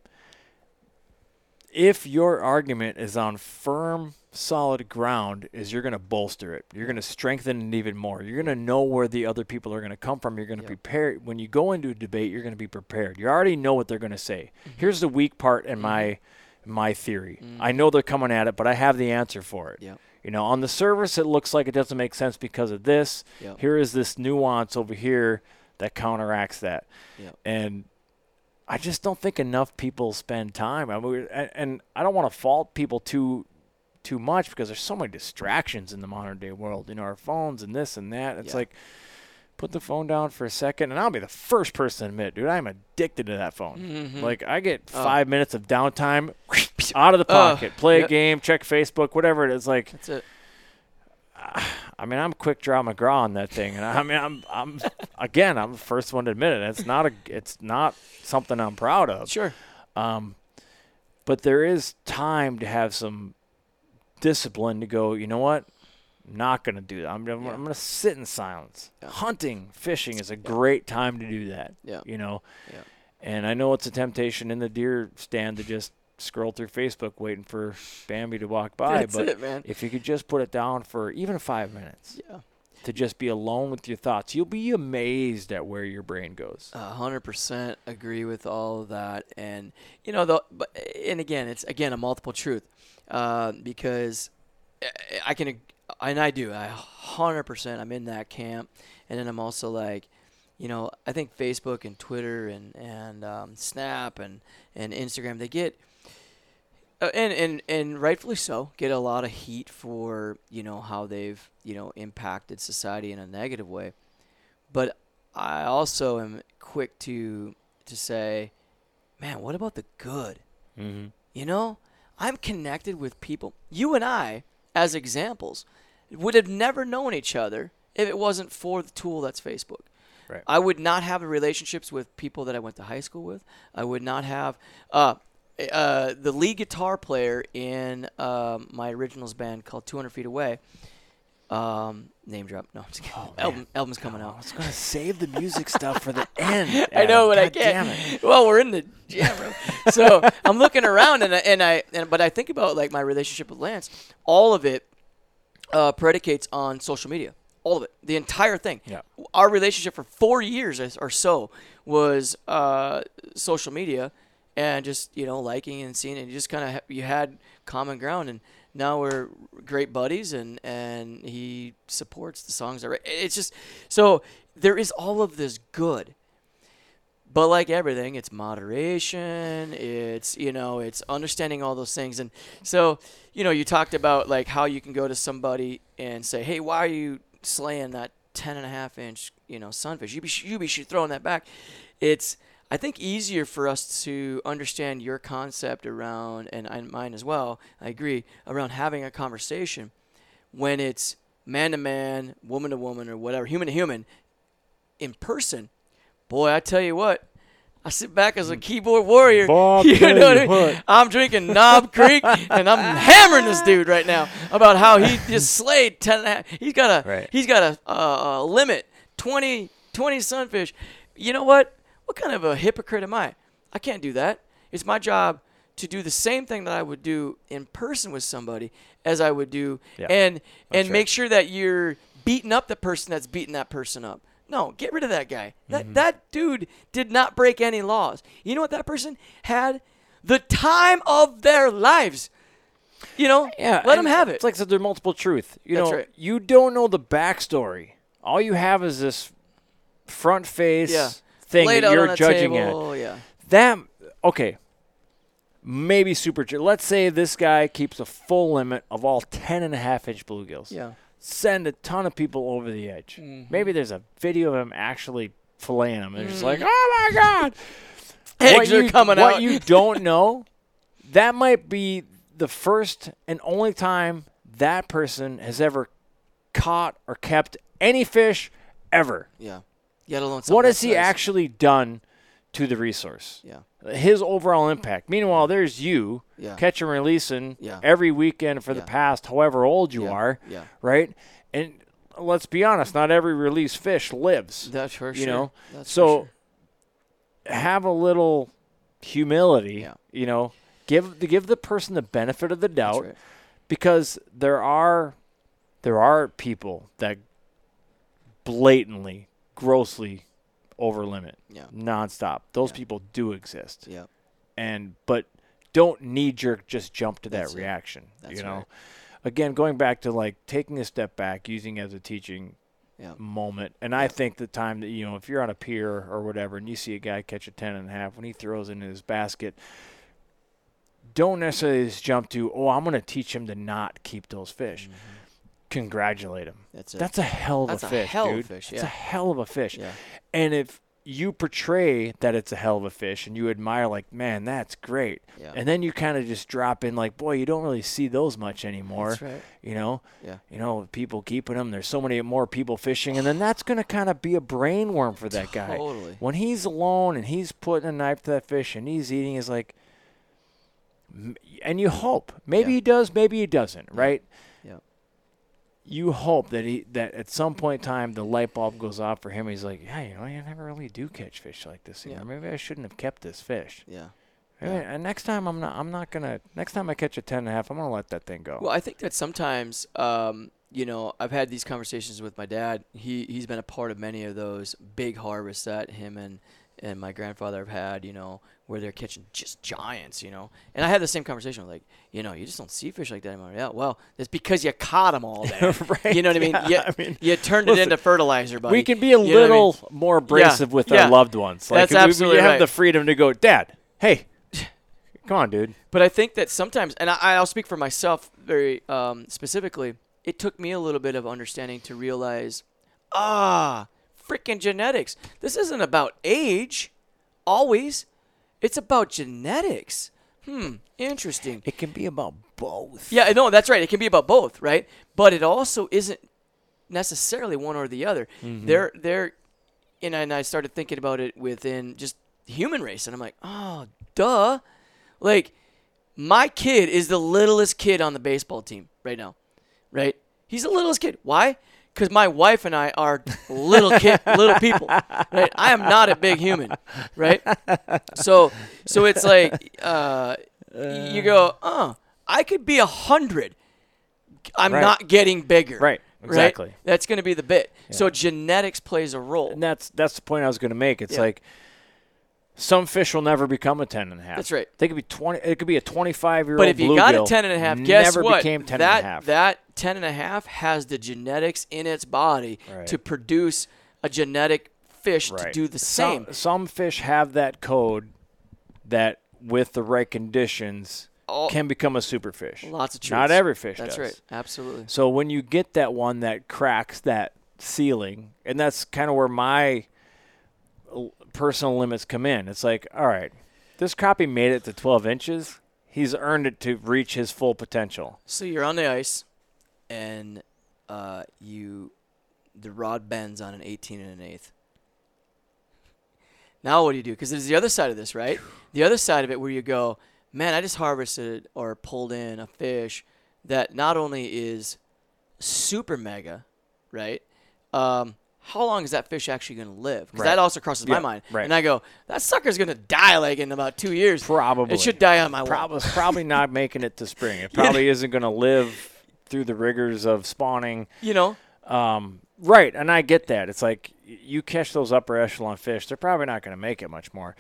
if your argument is on firm, solid ground, is you're going to bolster it. You're going to strengthen it even more. You're going to know where the other people are going to come from. You're going to yep. prepare. When you go into a debate, you're going to be prepared. You already know what they're going to say. Mm-hmm. Here's the weak part in my my theory. Mm-hmm. I know they're coming at it, but I have the answer for it. Yep. You know, on the surface, it looks like it doesn't make sense because of this. Yep. Here is this nuance over here that counteracts that. Yep. And I just don't think enough people spend time. I mean, and, and I don't want to fault people too too much because there's so many distractions in the modern day world, you know, our phones and this and that. It's yeah. like, put the phone down for a second, and I'll be the first person to admit, dude, I'm addicted to that phone. Mm-hmm. Like, I get oh. five minutes of downtime out of the pocket, oh. play yep. a game, check Facebook, whatever it is. Like, that's it. I mean, I'm quick draw McGraw on that thing, and I mean, I'm, I'm, again, I'm the first one to admit it. It's not a, it's not something I'm proud of. Sure. Um, but there is time to have some discipline to go, you know what? I'm not going to do that. I'm, I'm, yeah. I'm going to sit in silence. Yeah. Hunting, fishing is a yeah. great time to do that. Yeah. You know? Yeah. And I know it's a temptation in the deer stand to just scroll through Facebook waiting for Bambi to walk by. That's but it, man. If you could just put it down for even five minutes yeah. to just be alone with your thoughts, you'll be amazed at where your brain goes. A hundred percent agree with all of that. And, you know, the, but, and again, it's, again, a multiple truth. Uh, because I can, and I do, I one hundred percent, I'm in that camp. And then I'm also like, you know, I think Facebook and Twitter and, and um, Snap and, and Instagram, they get, uh, and, and, and rightfully so, get a lot of heat for, you know, how they've, you know, impacted society in a negative way. But I also am quick to to say, man, what about the good? Mm-hmm. You know? I'm connected with people. You and I, as examples, would have never known each other if it wasn't for the tool that's Facebook. Right. I would not have relationships with people that I went to high school with. I would not have uh, uh, the lead guitar player in uh, my originals band called two hundred feet away. Um, name drop. No, I'm just kidding. Oh, album, album's coming oh, out. I was going to save the music stuff for the end. Adam. I know, but God I can't. Damn it. Well, we're in the jam room. So I'm looking around, and I, and I and but I think about like my relationship with Lance. All of it uh, predicates on social media. All of it, the entire thing. Yeah. Our relationship for four years or so was uh, social media, and just you know liking and seeing, and you just kind of ha- you had common ground and. Now we're great buddies, and, and he supports the songs I write. It's just so there is all of this good, but like everything, it's moderation. It's you know, it's understanding all those things, and so you know, you talked about like how you can go to somebody and say, "Hey, why are you slaying that ten and a half inch you know sunfish? You be you be throwing that back." It's I think easier for us to understand your concept around, and, and mine as well, I agree, around having a conversation when it's man-to-man, woman-to-woman, or whatever, human-to-human, in person. Boy, I tell you what, I sit back as a keyboard warrior. Bob, you know what I mean? What? I'm drinking Knob Creek, and I'm hammering this dude right now about how he just slayed ten. He's got a right. he's got a uh, limit twenty, twenty sunfish. You know what? What kind of a hypocrite am I? I can't do that. It's my job to do the same thing that I would do in person with somebody as I would do, yeah. and and sure. make sure that you're beating up the person that's beating that person up. No, get rid of that guy. That mm-hmm. that dude did not break any laws. You know what? That person had the time of their lives. You know, yeah, let them have it. It's like so there's multiple truth. You That's know, right. you don't know the backstory. All you have is this front face yeah. thing Laid that you're judging table, at. Yeah. That okay, maybe super. Let's say this guy keeps a full limit of all ten and a half inch bluegills. Yeah. Send a ton of people over the edge. Mm-hmm. Maybe there's a video of him actually filleting them. They're mm-hmm. just like, oh, my God. Eggs are coming out. What you don't know, that might be the first and only time that person has ever caught or kept any fish ever. Yeah. Yet alone what has he nice. actually done to the resource? Yeah. His overall impact. Meanwhile, there's you yeah. catch and releasing yeah. every weekend for yeah. the past however old you yeah. are, yeah. right? And let's be honest, not every release fish lives. That's for sure. You know, That's so sure. have a little humility. Yeah. You know, give give the person the benefit of the doubt, right. because there are there are people that blatantly, grossly. Over limit, yeah, nonstop. Those yeah. people do exist, yeah, and but don't knee jerk just jump to That's that it. reaction. That's you know, right. again going back to like taking a step back, using it as a teaching yeah. moment. And yeah. I think the time that you know if you're on a pier or whatever and you see a guy catch a ten and a half when he throws into his basket, don't necessarily just jump to oh I'm going to teach him to not keep those fish. Mm-hmm. Congratulate him. That's, it. That's a hell of That's a fish, hell dude. Of fish, yeah. That's a hell of a fish. Yeah. And if you portray that it's a hell of a fish and you admire, like, man, that's great. Yeah. And then you kind of just drop in, like, boy, you don't really see those much anymore. That's right. You know? Yeah. You know, people keeping them. There's so many more people fishing. And then that's going to kind of be a brain worm for that totally. guy. Totally. When he's alone and he's putting a knife to that fish and he's eating, he's like, and you hope. Maybe yeah. he does, maybe he doesn't, yeah. right? Yeah. You hope that he that at some point in time the light bulb goes off for him. He's like, yeah, you know, I never really do catch fish like this anymore. Yeah. Maybe I shouldn't have kept this fish. Yeah. And yeah. next time I'm not I'm not gonna next time I catch a ten and a half, I'm gonna let that thing go. Well, I think that sometimes, um, you know, I've had these conversations with my dad. He he's been a part of many of those big harvests that him and and my grandfather have had, you know, where they're catching just giants, you know. And I had the same conversation, like, you know, you just don't see fish like that anymore. Yeah, well, it's because you caught them all there. Right, you know what yeah, I mean? You, I mean, you turned listen, it into fertilizer, buddy. We can be a you little I mean? more abrasive yeah, with yeah. our loved ones. Like, that's absolutely we, we have right. the freedom to go, Dad, hey, come on, dude. But I think that sometimes, and I, I'll speak for myself very um, specifically, it took me a little bit of understanding to realize, ah, freaking genetics. This isn't about age, always. It's about genetics. Hmm, interesting. It can be about both. Yeah, no, that's right. It can be about both, right? But it also isn't necessarily one or the other. Mm-hmm. They're, they're, and I, and I started thinking about it within just human race, and I'm like, oh, duh. Like, my kid is the littlest kid on the baseball team right now, right? He's the littlest kid. Why? Because my wife and I are little kid, little people, right? I am not a big human, right? So, so it's like uh, uh, you go, oh, I could be a hundred. I'm right. not getting bigger, right? Exactly. Right? That's going to be the bit. Yeah. So genetics plays a role, and that's that's the point I was going to make. It's yeah. like some fish will never become a ten and a half. That's right. They could be twenty. It could be a twenty-five year old. But if you got a ten and a half, guess what? Never became ten that, and a half. That. Ten and a half has the genetics in its body right. to produce a genetic fish right. to do the same. Some, some fish have that code that, with the right conditions, oh. can become a superfish. Lots of truths. Not every fish that's does. That's right. Absolutely. So when you get that one that cracks that ceiling, and that's kind of where my personal limits come in. It's like, all right, this crappie made it to twelve inches. He's earned it to reach his full potential. So you're on the ice. And uh, you, the rod bends on an eighteen and an eighth. Now what do you do? Because there's the other side of this, right? The other side of it where you go, man, I just harvested or pulled in a fish that not only is super mega, right? Um, how long is that fish actually going to live? Because right. that also crosses yeah. my mind. Right. And I go, that sucker's going to die like in about two years. Probably. It should die on my wall. Probably, probably not making it to spring. It probably isn't going to live through the rigors of spawning. You know. Um, right, and I get that. It's like you catch those upper echelon fish, they're probably not going to make it much more.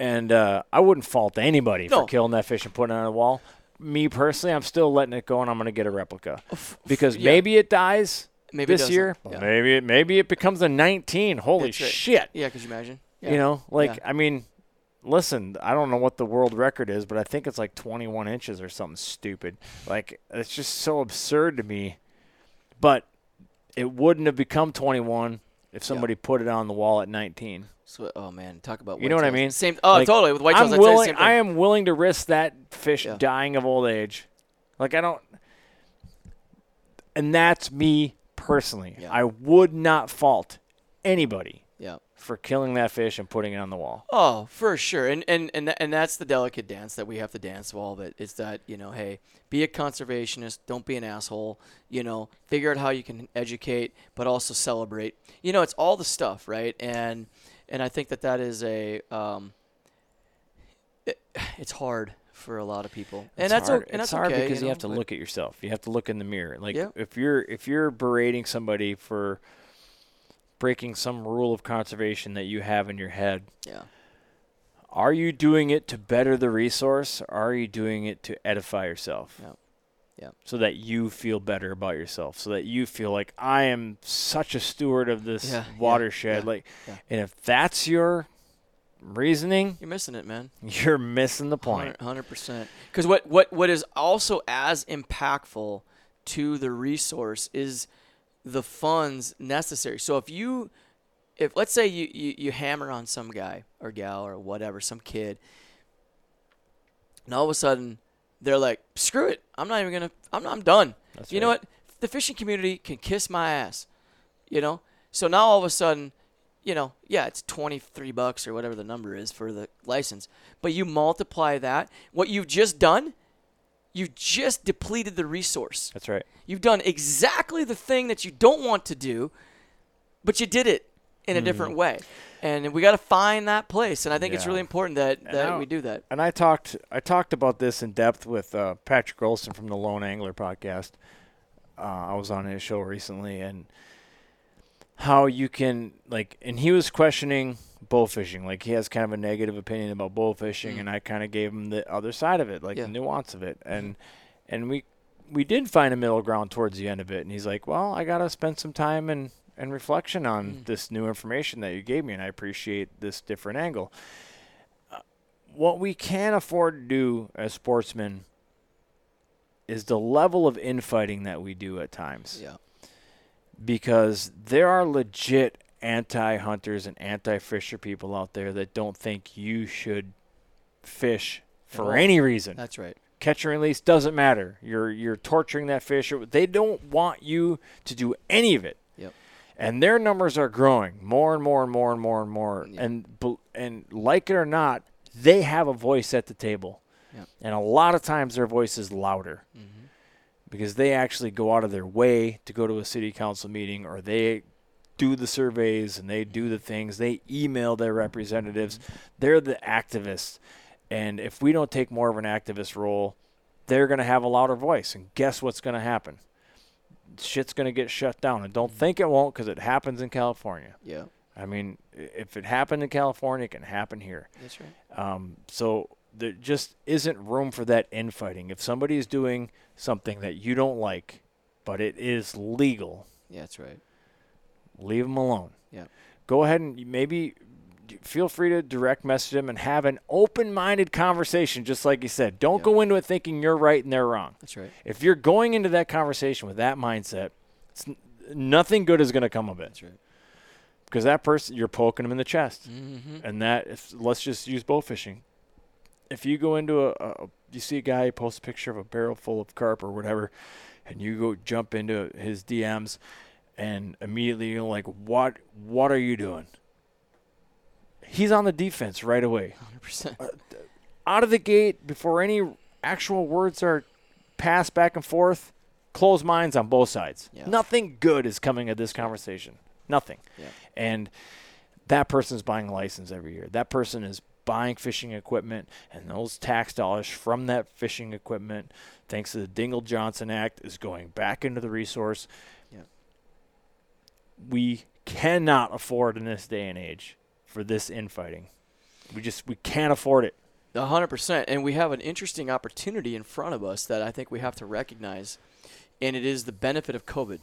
And uh, I wouldn't fault anybody no. for killing that fish and putting it on the wall. Me personally, I'm still letting it go, and I'm going to get a replica. Because yeah. maybe it dies. Maybe this year, yeah. maybe it maybe it becomes a nineteen. Holy That's shit! It. Yeah, could you imagine? Yeah. You know, like yeah. I mean, listen, I don't know what the world record is, but I think it's like twenty-one inches or something stupid. Like it's just so absurd to me. But it wouldn't have become twenty-one if somebody yeah. put it on the wall at nineteen. So, oh man, talk about white you know tails. What I mean? Same. Oh, like, totally with white tails. I'm willing. Same thing. I am willing to risk that fish yeah. dying of old age. Like I don't, and that's me. Personally, yeah. I would not fault anybody yeah. for killing that fish and putting it on the wall. Oh, for sure. And and and th- and that's the delicate dance that we have to dance all of it. It's that, you know, hey, be a conservationist. Don't be an asshole. You know, figure out how you can educate, but also celebrate. You know, it's all the stuff, right? And and I think that that is a um, – it, it's hard. For a lot of people, and it's that's hard. And that's it's hard okay, because you, know? you have to look at yourself. You have to look in the mirror. Like yeah. if you're if you're berating somebody for breaking some rule of conservation that you have in your head, yeah, are you doing it to better the resource? Or are you doing it to edify yourself? Yeah, yeah. So that you feel better about yourself. So that you feel like I am such a steward of this yeah, watershed. Yeah, yeah, like, yeah. and if that's your reasoning, you're missing it, man. You're missing the point. one hundred percent. Because what, what, what is also as impactful to the resource is the funds necessary. So if you, if let's say you, you, you hammer on some guy or gal or whatever, some kid, and all of a sudden they're like, screw it. I'm not even going to, I'm I'm done. That's you right. know what? The fishing community can kiss my ass, you know? So now all of a sudden, you know, yeah, it's twenty-three bucks or whatever the number is for the license. But you multiply that. What you've just done, you've just depleted the resource. That's right. You've done exactly the thing that you don't want to do, but you did it in a mm-hmm. different way. And we got to find that place. And I think yeah. it's really important that, that we do that. And I talked I talked about this in depth with uh, Patrick Olson from the Lone Angler podcast. Uh, I was on his show recently, and how you can, like, and he was questioning bow fishing. Like, he has kind of a negative opinion about bow fishing, mm. and I kind of gave him the other side of it, like yeah. the nuance of it. And and we we did find a middle ground towards the end of it. And he's like, well, I got to spend some time and, and reflection on mm. this new information that you gave me, and I appreciate this different angle. Uh, what we can afford to do as sportsmen is the level of infighting that we do at times. Yeah. Because there are legit anti-hunters and anti-fisher people out there that don't think you should fish for any reason. That's right. Catch and release doesn't matter. You're you're torturing that fish. They don't want you to do any of it. Yep. And their numbers are growing more and more and more and more and more. Yep. And and like it or not, they have a voice at the table. Yep. And a lot of times their voice is louder. Mm-hmm. Because they actually go out of their way to go to a city council meeting, or they do the surveys and they do the things. They email their representatives. Mm-hmm. They're the activists. And if we don't take more of an activist role, they're going to have a louder voice. And guess what's going to happen? Shit's going to get shut down. And don't think it won't, because it happens in California. Yeah. I mean, if it happened in California, it can happen here. That's right. Um, so there just isn't room for that infighting. If somebody is doing something that you don't like, but it is legal. Yeah, that's right. Leave them alone. Yeah. Go ahead and maybe feel free to direct message them and have an open-minded conversation, just like you said. Don't yeah. go into it thinking you're right and they're wrong. That's right. If you're going into that conversation with that mindset, it's n- nothing good is going to come of it. That's right. Because that person, you're poking them in the chest. Mm-hmm. And that, if, let's just use bow fishing. If you go into a, a – you see a guy post a picture of a barrel full of carp or whatever, and you go jump into his D Ms, and immediately you're like, what, what are you doing? he's on the defense right away. one hundred percent. Uh, out of the gate, before any actual words are passed back and forth, closed minds on both sides. Yeah. Nothing good is coming of this conversation. Nothing. Yeah. And that person is buying a license every year. That person is buying fishing equipment, and those tax dollars from that fishing equipment, thanks to the Dingell-Johnson Act, is going back into the resource. Yeah. We cannot afford in this day and age for this infighting. We just we can't afford it. one hundred percent. And we have an interesting opportunity in front of us that I think we have to recognize, and it is the benefit of COVID.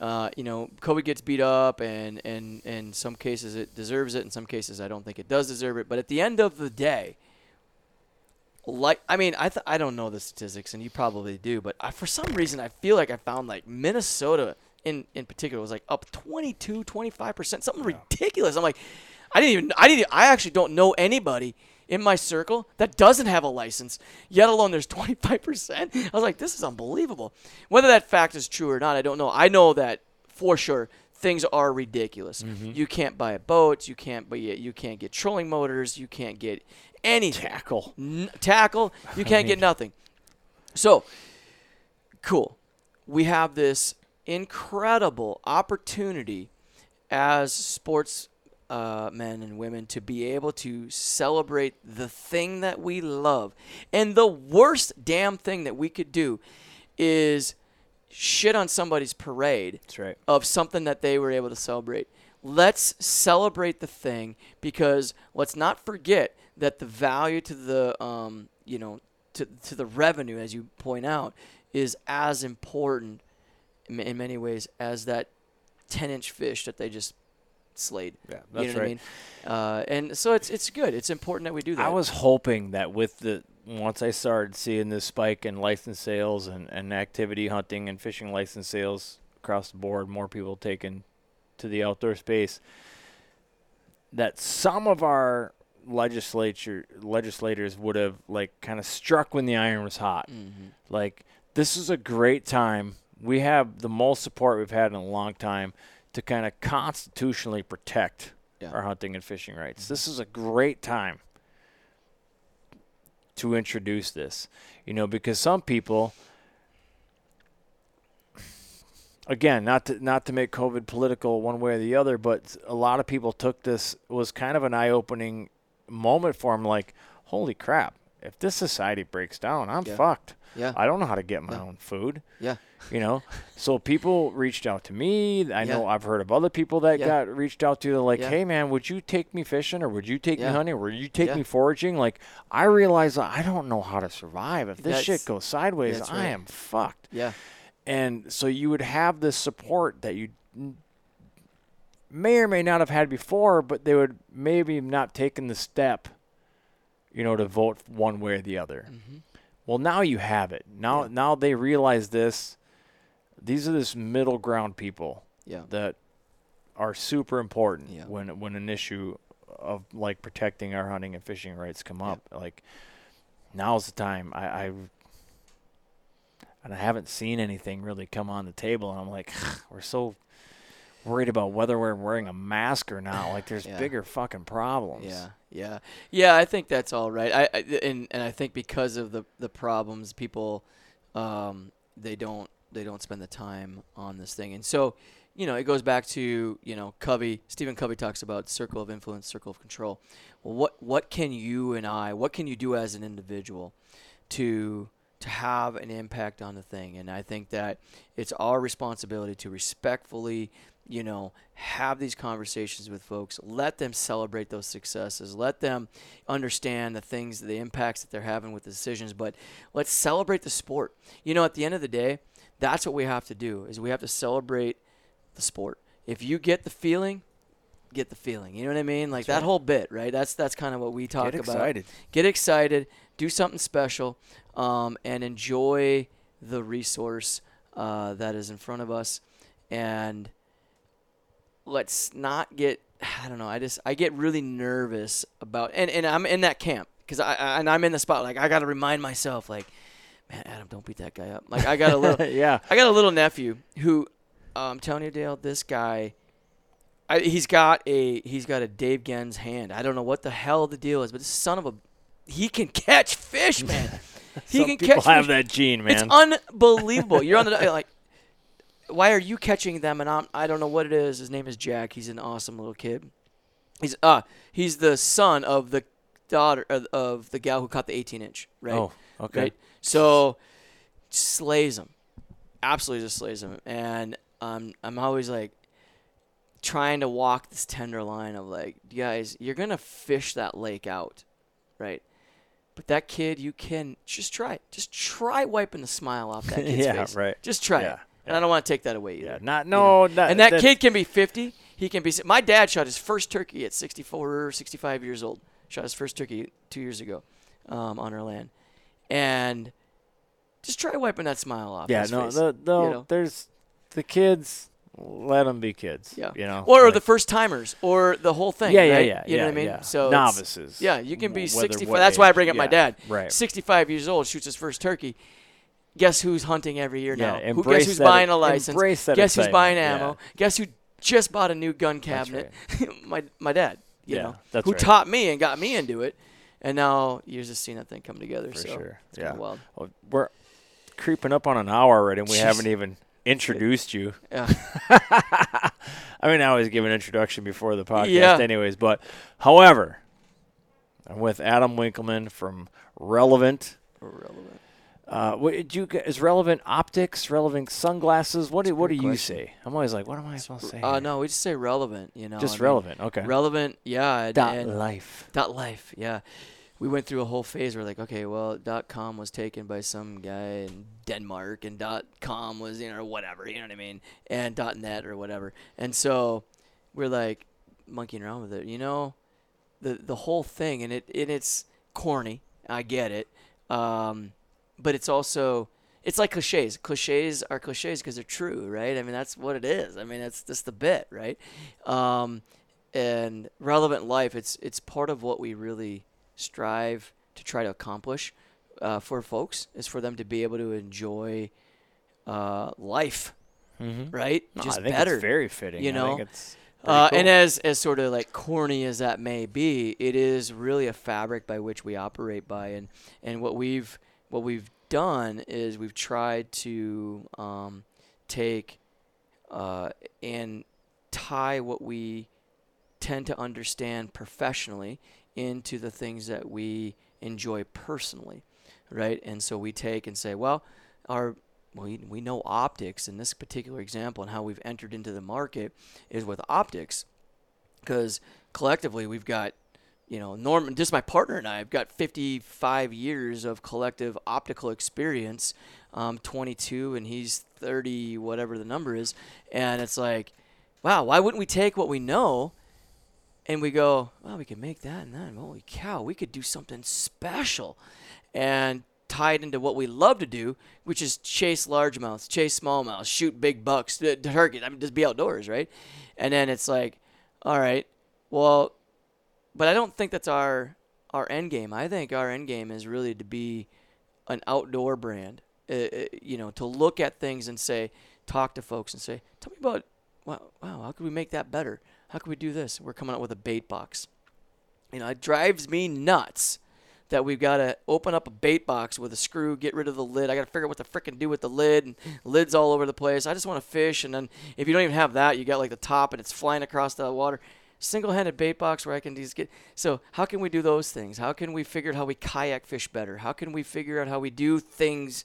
Uh, you know, COVID gets beat up, and and in some cases it deserves it. In some cases, I don't think it does deserve it. But at the end of the day, like I mean, I th- I don't know the statistics, and you probably do, but I, for some reason, I feel like I found like Minnesota in in particular was like up twenty-two, twenty-five percent, something yeah. ridiculous. I'm like, I didn't even, I didn't, I actually don't know anybody in my circle that doesn't have a license, yet alone there's twenty-five percent. I was like, this is unbelievable. Whether that fact is true or not, I don't know. I know that for sure things are ridiculous. Mm-hmm. You can't buy a boat. You can't buy, you can't get trolling motors. You can't get any tackle. N- tackle. You can't I mean. get nothing. So, cool. We have this incredible opportunity as sports Uh, men and women to be able to celebrate the thing that we love. And the worst damn thing that we could do is shit on somebody's parade That's right. of something that they were able to celebrate. Let's celebrate the thing, because let's not forget that the value to the um, you know to to the revenue, as you point out, is as important in, in many ways as that ten-inch fish that they just slayed. Yeah, that's you know what right. I mean? Uh, and so it's it's good. It's important that we do that. I was hoping that with the once I started seeing this spike in license sales and, and activity hunting and fishing license sales across the board, more people taken to the outdoor space, that some of our legislature legislators would have like kind of struck when the iron was hot. Mm-hmm. Like, this is a great time. We have the most support we've had in a long time to kind of constitutionally protect yeah. our hunting and fishing rights. Mm-hmm. This is a great time to introduce this, you know, because some people, again, not to not to make COVID political one way or the other, but a lot of people took this, was kind of an eye-opening moment for them, like, holy crap, if this society breaks down, I'm yeah. fucked. Yeah. I don't know how to get my yeah. own food. Yeah. You know? So people reached out to me. I yeah. know I've heard of other people that yeah. got reached out to. They're like, yeah. hey, man, would you take me fishing, or would you take yeah. me hunting, or would you take yeah. me foraging? Like, I realize I don't know how to survive. If this that's, shit goes sideways, yeah, I right. am fucked. Yeah. And so you would have this support that you may or may not have had before, but they would maybe not taken the step, you know, to vote one way or the other. Mm-hmm. Well, now you have it. Now, yeah. now they realize this. These are this middle ground people yeah. that are super important yeah. when when an issue of like protecting our hunting and fishing rights come yeah. up. Like, now's the time. I, I and I haven't seen anything really come on the table, and I'm like, we're so worried about whether we're wearing a mask or not. Like, there's yeah. bigger fucking problems. Yeah, yeah. Yeah, I think that's all right. I, I and, and I think because of the, the problems, people, um, they don't they don't spend the time on this thing. And so, you know, it goes back to, you know, Covey. Stephen Covey talks about circle of influence, circle of control. Well, what what can you and I, what can you do as an individual to to have an impact on the thing? And I think that it's our responsibility to respectfully, you know, have these conversations with folks. Let them celebrate those successes. Let them understand the things, the impacts that they're having with the decisions. But let's celebrate the sport. You know, at the end of the day, that's what we have to do, is we have to celebrate the sport. If you get the feeling, get the feeling. You know what I mean? Like, that's that right. whole bit, right? That's that's kind of what we talk about. Get excited. About. Get excited. Do something special, um, and enjoy the resource uh, that is in front of us. And let's not get, I don't know, I just, I get really nervous about, and, and I'm in that camp, because I, I, and I'm in the spot, like, I got to remind myself, like, man, Adam, don't beat that guy up. Like, I got a little, yeah. I got a little nephew who, uh, I'm telling you, Dale, this guy, I, he's got a he's got a Dave Gens hand. I don't know what the hell the deal is, but this son of a he can catch fish, man. He Some can people catch have fish. That gene, man. It's unbelievable. You're on the like. Why are you catching them? And I'm, I don't know what it is. His name is Jack. He's an awesome little kid. He's uh he's the son of the daughter of, of the gal who caught the eighteen inch, right? Oh, okay. Right? So slays him, absolutely just slays him. And um, I'm always like trying to walk this tender line of like, guys, you're gonna fish that lake out, right? But that kid, you can just try it. Just try wiping the smile off that kid's yeah, face. Yeah, right. Just try yeah. it. And I don't want to take that away either. Yeah, not no. You know? not, and that, that kid can be fifty. He can be. My dad shot his first turkey at sixty-four, sixty-five years old. Shot his first turkey two years ago, um, on our land, and just try wiping that smile off. Yeah, his no, face, no, no. You know? There's the kids. Let them be kids. Yeah, you know, or like, the first timers, or the whole thing. Yeah, yeah, right? yeah. You yeah, know what I mean? Yeah. So novices. Yeah, you can be sixty-five. That's age. Why I bring up yeah, my dad. Right. sixty-five years old, shoots his first turkey. Guess who's hunting every year yeah, now? Who guess who's buying a license? Guess excitement. Who's buying ammo? Yeah. Guess who just bought a new gun cabinet? Right. my my dad, you yeah, know, that's who right. taught me and got me into it, and now you're just seeing that thing come together. For so sure, it's yeah, wild. Well, we're creeping up on an hour already, and we Jeez. haven't even introduced you. Yeah. I mean, I always give an introduction before the podcast, yeah. anyways. But however, I'm with Adam Winkelman from Relevant. Relevant. Uh, what, do you, is Relevant Optics, Relevant Sunglasses? What do, what do you say? I'm always like, what am I supposed to say? Uh, no, we just say relevant, you know. Just I relevant, mean, okay. Relevant, yeah. Dot and, life. Dot life, yeah. We went through a whole phase where like, okay, well, dot com was taken by some guy in Denmark, and dot com was, you know, or whatever, you know what I mean, and dot net or whatever. And so we're like monkeying around with it, you know, the the whole thing, and it and it's corny. I get it. Um, But it's also, it's like cliches. Cliches are cliches because they're true, right? I mean, that's what it is. I mean, that's just the bit, right? Um, and relevant life, it's it's part of what we really strive to try to accomplish uh, for folks, is for them to be able to enjoy uh, life, mm-hmm. right? No, just I think better. It's very fitting. You know? I think it's uh, cool. And as, as sort of like corny as that may be, it is really a fabric by which we operate by. And, and what we've... What we've done is we've tried to um, take uh, and tie what we tend to understand professionally into the things that we enjoy personally, right? And so we take and say, well, our we, we know optics in this particular example, and how we've entered into the market is with optics, because collectively we've got, you know, Norm, just my partner and I have got fifty-five years of collective optical experience, um, twenty-two, and he's thirty, whatever the number is. And it's like, wow, why wouldn't we take what we know and we go, well, we can make that and that. And holy cow, we could do something special and tie it into what we love to do, which is chase largemouths, chase smallmouths, shoot big bucks, turkeys. I mean, just be outdoors, right? And then it's like, all right, well, but I don't think that's our our end game. I think our end game is really to be an outdoor brand, uh, you know, to look at things and say, talk to folks and say, tell me about, wow, wow, how could we make that better? How could we do this? We're coming out with a bait box. You know, it drives me nuts that we've got to open up a bait box with a screw, get rid of the lid. I got to figure out what to frickin' do with the lid, and lid's all over the place. I just want to fish, and then if you don't even have that, you got like the top and it's flying across the water. Single-handed bait box where I can just get. So how can we do those things? How can we figure out how we kayak fish better? How can we figure out how we do things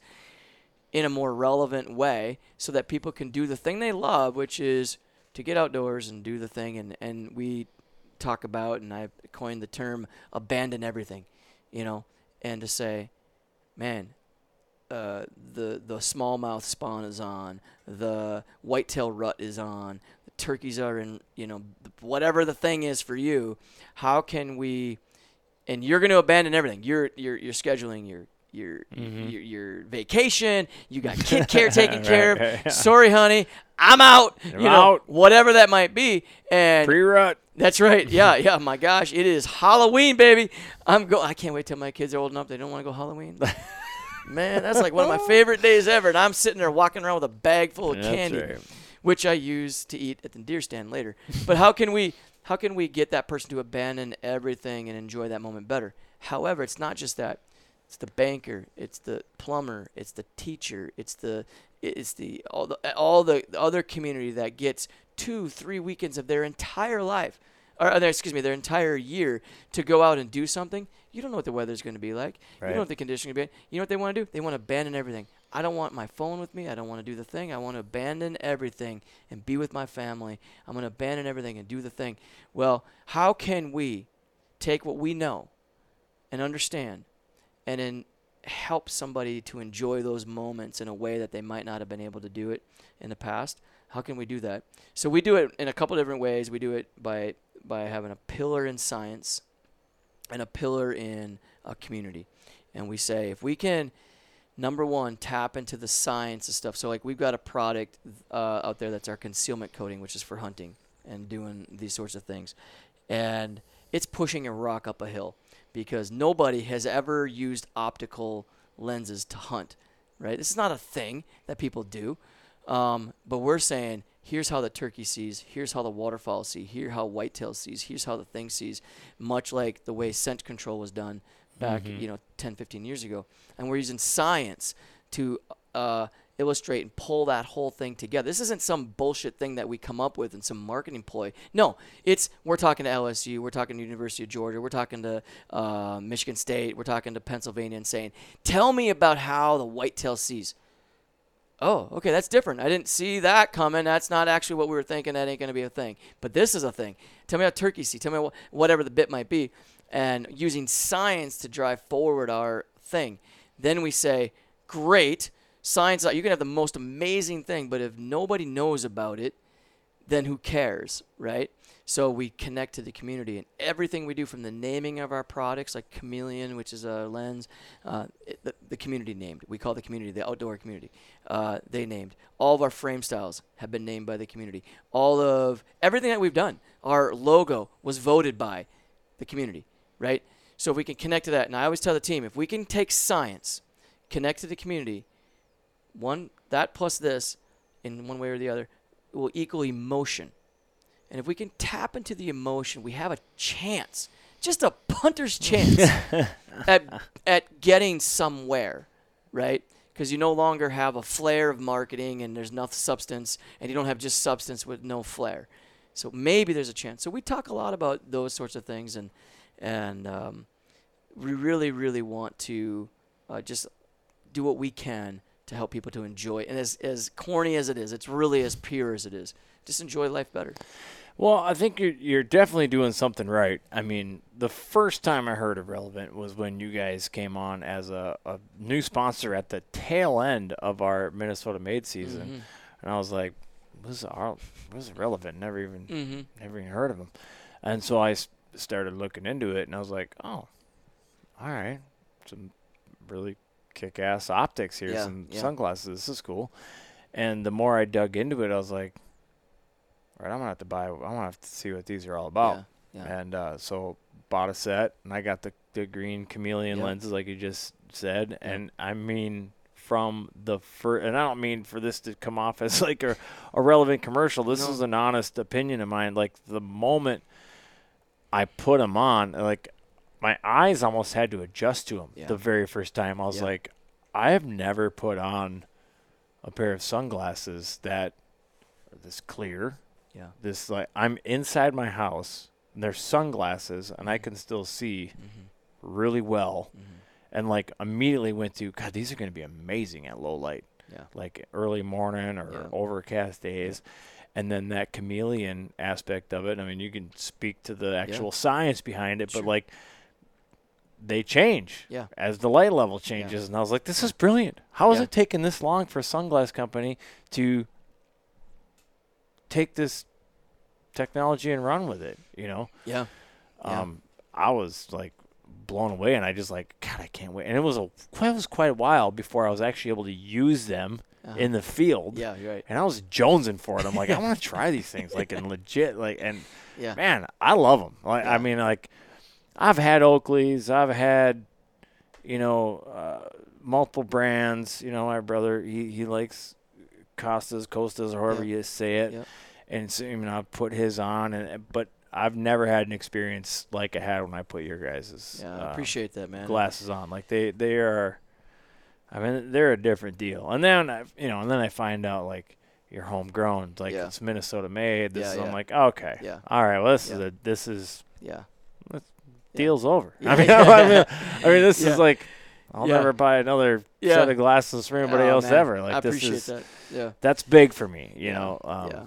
in a more relevant way so that people can do the thing they love, which is to get outdoors and do the thing? And, and we talk about, and I coined the term, abandon everything, you know, and to say, man, uh, the, the smallmouth spawn is on, the whitetail rut is on, turkeys are in, you know, whatever the thing is for you. How can we, and you're going to abandon everything. You're you're you're scheduling your your mm-hmm. your, your vacation. You got kid care taken right, care of. Yeah, yeah. Sorry, honey, I'm out. I'm you know, out. Whatever that might be. And pre-rut. That's right. Yeah, yeah. My gosh, it is Halloween, baby. I'm go. I can't wait till my kids are old enough they don't want to go Halloween. Man, that's like one of my favorite days ever, and I'm sitting there walking around with a bag full of that's candy. Right. which I use to eat at the deer stand later. But how can we how can we get that person to abandon everything and enjoy that moment better? However, it's not just that. It's the banker, it's the plumber, it's the teacher, it's the it's the all the all the other community that gets two, three weekends of their entire life, or excuse me, their entire year to go out and do something. You don't know what the weather's going to be like. Right. You don't know what the condition is going to be. You know what they want to do? They want to abandon everything. I don't want my phone with me. I don't want to do the thing. I want to abandon everything and be with my family. I'm going to abandon everything and do the thing. Well, how can we take what we know and understand and then help somebody to enjoy those moments in a way that they might not have been able to do it in the past? How can we do that? So we do it in a couple different ways. We do it by by having a pillar in science and a pillar in a community. And we say, if we can, number one, tap into the science and stuff. So like we've got a product uh, out there that's our concealment coating, which is for hunting and doing these sorts of things. And it's pushing a rock up a hill, because nobody has ever used optical lenses to hunt, right? This is not a thing that people do. Um, but we're saying, here's how the turkey sees, here's how the waterfowl see, here's how whitetail sees, here's how the thing sees, much like the way scent control was done back, mm-hmm. you know, ten, fifteen years ago. And we're using science to uh, illustrate and pull that whole thing together. This isn't some bullshit thing that we come up with and some marketing ploy. No, it's we're talking to L S U, we're talking to University of Georgia, we're talking to uh, Michigan State, we're talking to Pennsylvania and saying, tell me about how the whitetail sees. Oh, okay, that's different. I didn't see that coming. That's not actually what we were thinking. That ain't going to be a thing. But this is a thing. Tell me how turkey see. Tell me wh- whatever the bit might be. And using science to drive forward our thing. Then we say, great, science, you can have the most amazing thing, but if nobody knows about it, then who cares, right? So we connect to the community. And everything we do, from the naming of our products, like Chameleon, which is a lens, uh, it, the, the community named. We call the community the outdoor community. Uh, they named. All of our frame styles have been named by the community. All of everything that we've done, our logo was voted by the community, right? So if we can connect to that, and I always tell the team, if we can take science, connect to the community, one that plus this in one way or the other will equal emotion. And if we can tap into the emotion, we have a chance, just a punter's chance at at getting somewhere, right? Because you no longer have a flare of marketing and there's no substance, and you don't have just substance with no flare. So maybe there's a chance. So we talk a lot about those sorts of things, and and um, we really, really want to uh, just do what we can to help people to enjoy. And as as corny as it is, it's really as pure as it is. Just enjoy life better. Well, I think you're, you're definitely doing something right. I mean, the first time I heard of Relevant was when you guys came on as a, a new sponsor at the tail end of our Minnesota Made season. Mm-hmm. And I was like, what is, our, what is Relevant? Never even, mm-hmm. never even heard of them. And so I started looking into it, and I was like, oh, all right. Some really kick-ass optics here, yeah, some yeah. sunglasses. This is cool. And the more I dug into it, I was like, all right, I'm gonna have to buy. I'm gonna have to see what these are all about. Yeah, yeah. And uh, so bought a set, and I got the the green Chameleon yeah. lenses, like you just said. Yeah. And I mean, from the first, and I don't mean for this to come off as like a, a relevant commercial. This no. is an honest opinion of mine. Like the moment I put them on, like. My eyes almost had to adjust to them yeah. the very first time. I was yeah. like, I have never put on a pair of sunglasses that are this clear. Yeah. This like I'm inside my house, and there's sunglasses, and I can still see mm-hmm. really well. Mm-hmm. And like immediately went to, God, these are going to be amazing at low light. Yeah. Like early morning or yeah. overcast days. Yeah. And then that Chameleon aspect of it. I mean, you can speak to the actual yeah. science behind it, sure. but like, they change yeah. as the light level changes. Yeah. And I was like, this is brilliant. How is yeah. it taking this long for a sunglass company to take this technology and run with it, you know? Yeah. Um, yeah. I was, like, blown away, and I just, like, God, I can't wait. And it was, a, it was quite a while before I was actually able to use them uh-huh. in the field. Yeah, you're right. And I was jonesing for it. I'm like, I want to try these things, like, and legit. like, And, yeah. man, I love them. Like, yeah. I mean, like, I've had Oakleys, I've had, you know, uh, multiple brands. You know, my brother, he, he likes Costas, Costas, or however yep. you say it. Yep. And so, you know, I put his on, and but I've never had an experience like I had when I put your guys' yeah, I appreciate um, that, man. Glasses on. Like they, they are, I mean, they're a different deal. And then I, you know, and then I find out like you're homegrown, like yeah. it's Minnesota made. This yeah, is, yeah. I'm like, oh, okay, yeah, all right, well, this yeah. is a, this is yeah, this yeah. deal's over. Yeah. I mean, I mean, I mean, this yeah. is like. I'll yeah. never buy another yeah. set of glasses for anybody oh, else man. ever. Like I this appreciate is, that. Yeah. That's big for me, you yeah. know. Um, yeah.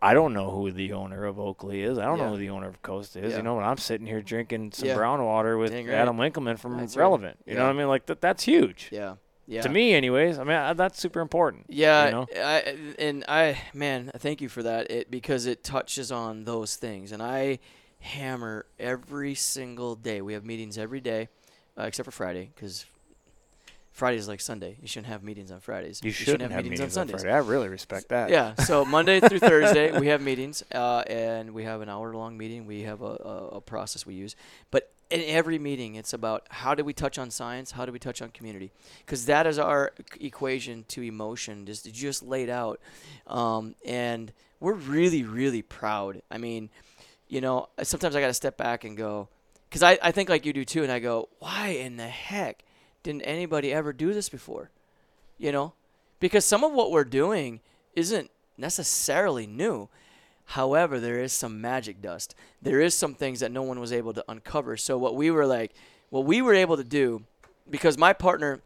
I don't know who the owner of Oakley is. I don't yeah. know who the owner of Costa is. Yeah. You know, when I'm sitting here drinking some yeah. brown water with right. Adam Winkelman from that's Relevant. Right. You yeah. know what I mean? Like, th- that's huge. Yeah. Yeah. To me, anyways. I mean, I, that's super important. Yeah. You know? I, and I, man, thank you for that it, because it touches on those things. And I hammer every single day. We have meetings every day uh, except for Friday because Friday is like Sunday. You shouldn't have meetings on Fridays. You, you shouldn't, shouldn't have, have meetings, meetings on Sundays. On Friday. I really respect that. Yeah. So Monday through Thursday, we have meetings, uh, and we have an hour-long meeting. We have a, a, a process we use. But in every meeting, it's about how do we touch on science? How do we touch on community? Because that is our equation to emotion, just just laid out. Um, and we're really, really proud. I mean, you know, sometimes I got to step back and go, because I, I think like you do too, and I go, why in the heck didn't anybody ever do this before? You know, because some of what we're doing isn't necessarily new. However, there is some magic dust. There is some things that no one was able to uncover. So what we were like, what we were able to do, because my partner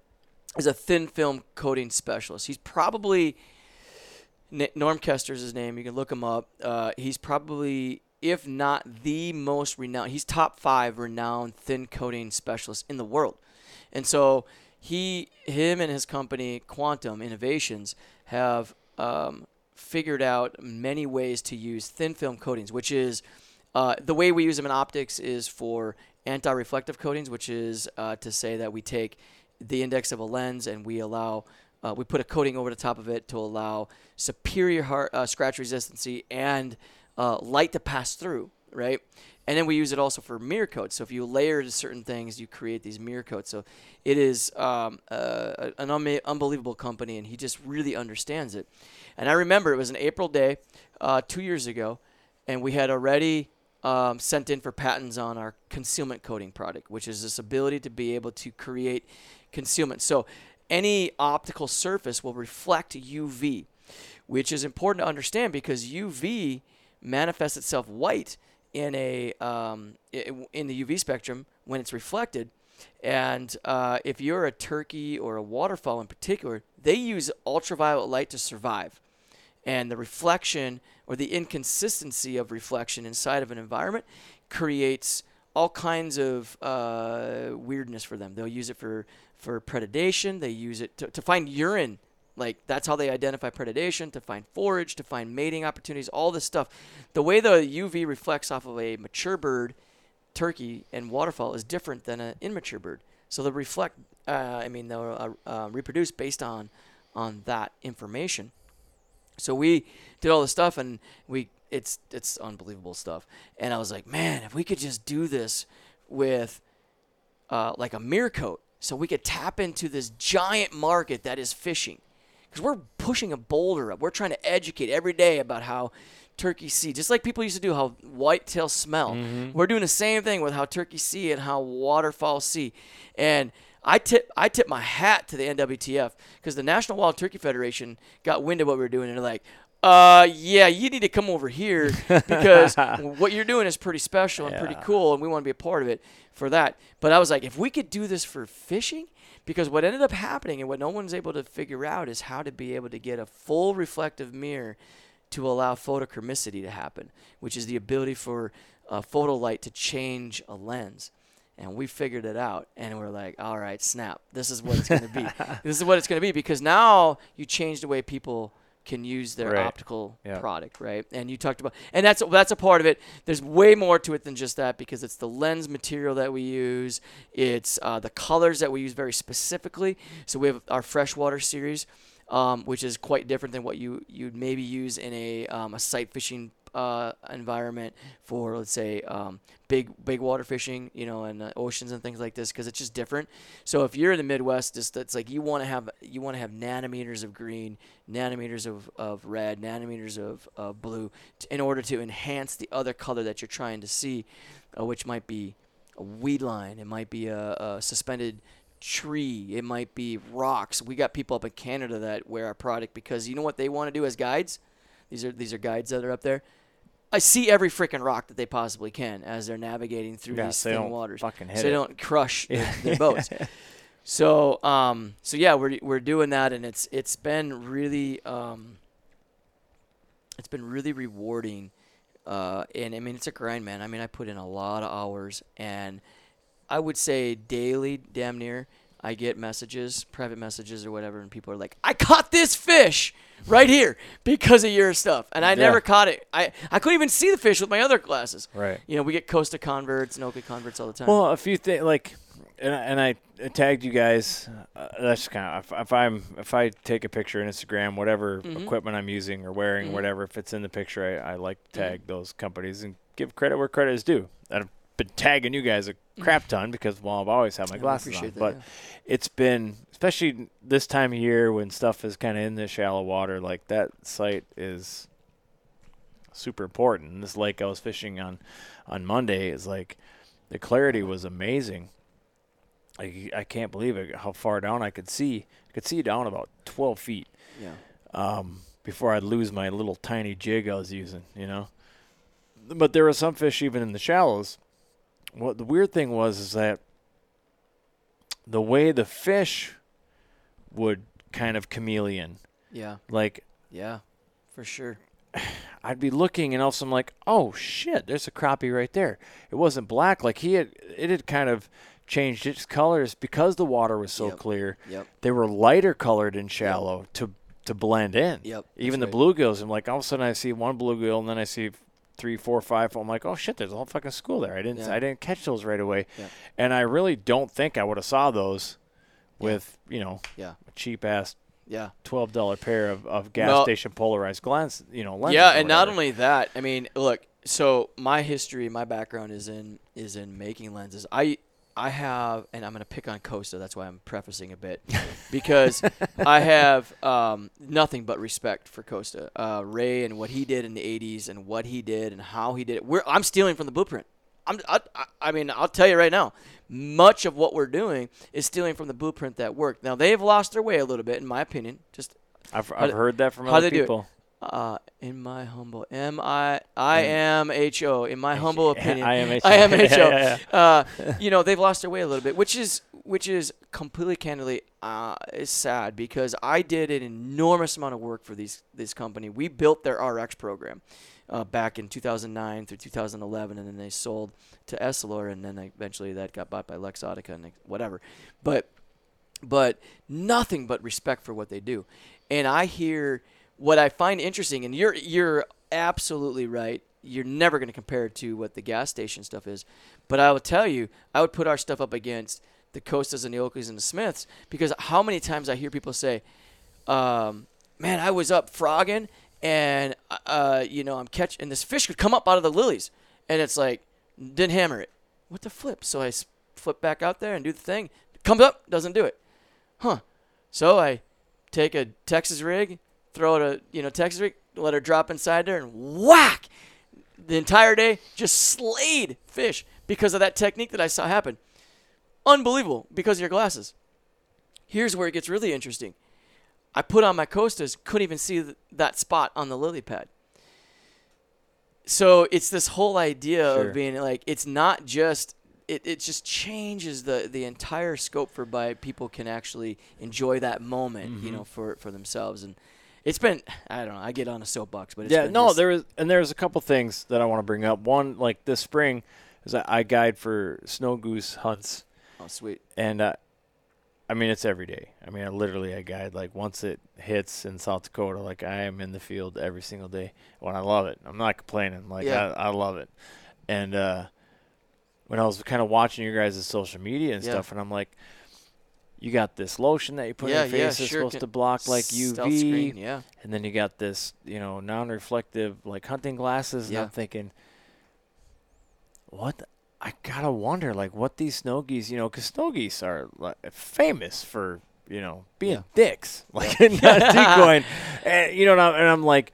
is a thin film coating specialist. He's probably, Norm Kester's his name. You can look him up. Uh, he's probably, if not the most renowned, he's top five renowned thin coating specialist in the world. And so he, him and his company, Quantum Innovations, have um, figured out many ways to use thin film coatings, which is uh, the way we use them in optics is for anti-reflective coatings, which is uh, to say that we take the index of a lens and we allow, uh, we put a coating over the top of it to allow superior hard, uh, scratch resistancy and uh, light to pass through, right? And then we use it also for mirror coats. So if you layer certain things, you create these mirror coats. So it is um, uh, an un- unbelievable company, and he just really understands it. And I remember it was an April day uh, two years ago, and we had already um, sent in for patents on our concealment coating product, which is this ability to be able to create concealment. So any optical surface will reflect U V, which is important to understand because U V manifests itself white in a um, in the U V spectrum when it's reflected. And uh, if you're a turkey or a waterfowl in particular, they use ultraviolet light to survive. And the reflection or the inconsistency of reflection inside of an environment creates all kinds of uh, weirdness for them. They'll use it for, for predation. They use it to, to find urine. Like, that's how they identify predation, to find forage, to find mating opportunities, all this stuff. The way the U V reflects off of a mature bird, turkey, and waterfowl is different than an immature bird. So they'll reflect, uh, I mean, they'll uh, uh, reproduce based on, on that information. So we did all this stuff, and we it's it's unbelievable stuff. And I was like, man, if we could just do this with, uh, like, a mirror coat, so we could tap into this giant market that is fishing. Because we're pushing a boulder up. We're trying to educate every day about how turkeys see. Just like people used to do how whitetails smell. Mm-hmm. We're doing the same thing with how turkeys see and how waterfowl see. And I tip I tip my hat to the N W T F because the National Wild Turkey Federation got wind of what we were doing. And they're like, uh, yeah, you need to come over here because what you're doing is pretty special and yeah. pretty cool. And we want to be a part of it for that. But I was like, if we could do this for fishing, because what ended up happening and what no one's able to figure out is how to be able to get a full reflective mirror to allow photochromaticity to happen, which is the ability for uh, photolight to change a lens. And we figured it out, and we're like, all right, snap. This is what it's going to be. This is what it's going to be because now you change the way people can use their right. optical yeah. product, right? And you talked about, and that's that's a part of it. There's way more to it than just that because it's the lens material that we use. It's uh, the colors that we use very specifically. So we have our freshwater series um, which is quite different than what you you'd maybe use in a um, a sight fishing uh, environment for, let's say, um, big big water fishing, you know, and uh, oceans and things like this, because it's just different. So if you're in the Midwest, just that's like you want to have you want to have nanometers of green, nanometers of, of red, nanometers of uh, blue, t- in order to enhance the other color that you're trying to see, uh, which might be a weed line, it might be a, a suspended tree, it might be rocks. We got people up in Canada that wear our product because you know what they want to do as guides? These are these are guides that are up there. I see every freaking rock that they possibly can as they're navigating through yeah, these so thin waters. Fucking hit so they it. Don't crush yeah. their boats. So um so yeah, we're we're doing that, and it's it's been really um it's been really rewarding. Uh, and I mean, it's a grind, man. I mean, I put in a lot of hours, and I would say daily, damn near, I get messages, private messages or whatever, and people are like, I caught this fish right here because of your stuff. And I yeah. never caught it. I, I couldn't even see the fish with my other glasses. Right. You know, we get Costa converts and Oakley converts all the time. Well, a few things, like, and, and I tagged you guys. Uh, that's kind of, if, if I'm, if I take a picture on Instagram, whatever mm-hmm. equipment I'm using or wearing, mm-hmm. whatever, if it's in the picture, I, I like to tag mm-hmm. those companies and give credit where credit is due. I've been tagging you guys a crap ton because, well, I've always had my glasses on. That, but yeah. it's been, especially this time of year when stuff is kind of in the shallow water, like that site is super important. This lake I was fishing on, on Monday is like, the clarity was amazing. I, I can't believe it, how far down I could see. I could see down about twelve feet yeah. um, before I'd lose my little tiny jig I was using, you know. But there were some fish even in the shallows. What the weird thing was is that the way the fish would kind of chameleon. Yeah. Like. Yeah, for sure. I'd be looking, and also I'm like, oh, shit, there's a crappie right there. It wasn't black. Like he had, it had kind of changed its colors because the water was so yep. clear. Yep. They were lighter colored and shallow yep. to to blend in. Yep. Even That's the right. bluegills. I'm like, all of a sudden I see one bluegill, and then I see three, four, five. I'm like, oh shit, there's a whole fucking school there. I didn't yeah. I didn't catch those right away, yeah. and I really don't think I would have saw those with yeah. you know yeah. a cheap ass yeah twelve dollar pair of, of gas well, station polarized lens. You know, lenses yeah, and not only that. I mean, look. So my history, my background is in is in making lenses. I. I have, and I'm going to pick on Costa. That's why I'm prefacing a bit, because I have um, nothing but respect for Costa, uh, Ray, and what he did in the eighties, and what he did, and how he did it. We're, I'm stealing from the blueprint. I'm, I, I mean, I'll tell you right now, much of what we're doing is stealing from the blueprint that worked. Now they've lost their way a little bit, in my opinion. Just I've, I've heard that from other people. Uh, in my humble M I I am H O in my humble opinion I am H O I am H O yeah, yeah, yeah. Uh, you know, they've lost their way a little bit, which is which is completely candidly uh, is sad, because I did an enormous amount of work for these this company. We built their R X program uh, back in two thousand nine through two thousand eleven, and then they sold to Essilor, and then eventually that got bought by Luxottica and whatever. But but nothing but respect for what they do, and I hear. What I find interesting, and you're you're absolutely right, you're never going to compare it to what the gas station stuff is, but I will tell you, I would put our stuff up against the Costas and the Oakleys and the Smiths, because how many times I hear people say, um, man, I was up frogging, and, uh, you know, I'm catching, and this fish could come up out of the lilies, and it's like, didn't hammer it. What the flip? So I flip back out there and do the thing. Comes up, doesn't do it. Huh. So I take a Texas rig, throw it a, you know, Texas rig, let her drop inside there, and whack! The entire day, just slayed fish because of that technique that I saw happen. Unbelievable, because of your glasses. Here's where it gets really interesting. I put on my Costas, couldn't even see th- that spot on the lily pad. So it's this whole idea sure. of being like, it's not just, it, it just changes the, the entire scope for by people can actually enjoy that moment, mm-hmm. you know, for, for themselves. And it's been, I don't know, I get on a soapbox, but it's yeah, been no, this. there is, and there's a couple things that I want to bring up. One, like this spring, is I, I guide for snow goose hunts. Oh, sweet. And uh, I mean, it's every day. I mean, I literally, I guide like once it hits in South Dakota, like I am in the field every single day. When I love it, I'm not complaining. Like yeah. I, I love it. And uh, when I was kind of watching your guys' social media and yeah. stuff, and I'm like, you got this lotion that you put yeah, in your face yeah, that's sure supposed to block like U V. Screen, yeah. And then you got this, you know, non-reflective like hunting glasses. Yeah. And I'm thinking, what? The, I got to wonder like what these snow geese, you know, because snow geese are like, famous for, you know, being yeah. dicks. Like yeah. not decoying. And, you know, and I'm, and I'm like,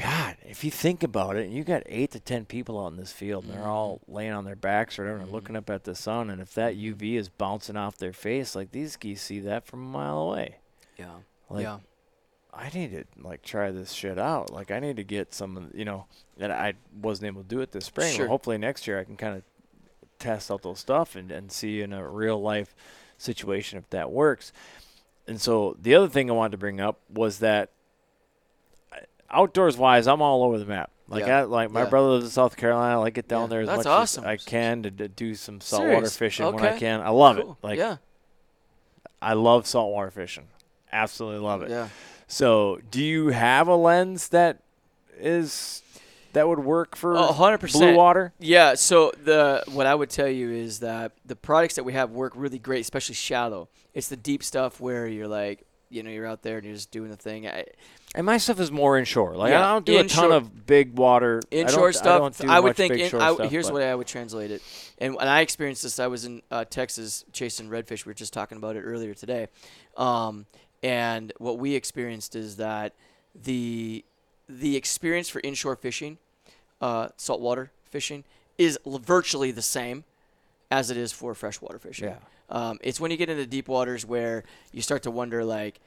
God, if you think about it, you got eight to ten people out in this field, and they're all laying on their backs or whatever, and looking up at the sun, and if that U V is bouncing off their face, like these geese see that from a mile away. Yeah. Like, yeah. I need to, like, try this shit out. Like, I need to get some, you know, that I wasn't able to do it this spring. Sure. Well, hopefully next year I can kind of test out those stuff and, and see in a real-life situation if that works. And so the other thing I wanted to bring up was that outdoors wise, I'm all over the map. Like yeah. I, like my yeah. brother lives in South Carolina. I get down yeah. there as That's much awesome. as I can to, to do some saltwater fishing okay. when I can. I love cool. it. Like yeah. I love saltwater fishing. Absolutely love it. Yeah. So, do you have a lens that is that would work for uh, one hundred percent blue water? Yeah. So the what I would tell you is that the products that we have work really great, especially shallow. It's the deep stuff where you're like, you know, you're out there and you're just doing the thing. I, And my stuff is more inshore. Like yeah. I don't do inshore. a ton of big water inshore I don't, stuff. I, don't do I would think. In, I, stuff, here's but. what I would translate it, and when I experienced this, I was in uh, Texas chasing redfish. We were just talking about it earlier today, um, and what we experienced is that the the experience for inshore fishing, uh, saltwater fishing, is virtually the same as it is for freshwater fishing. Yeah. Um, it's when you get into deep waters where you start to wonder, like,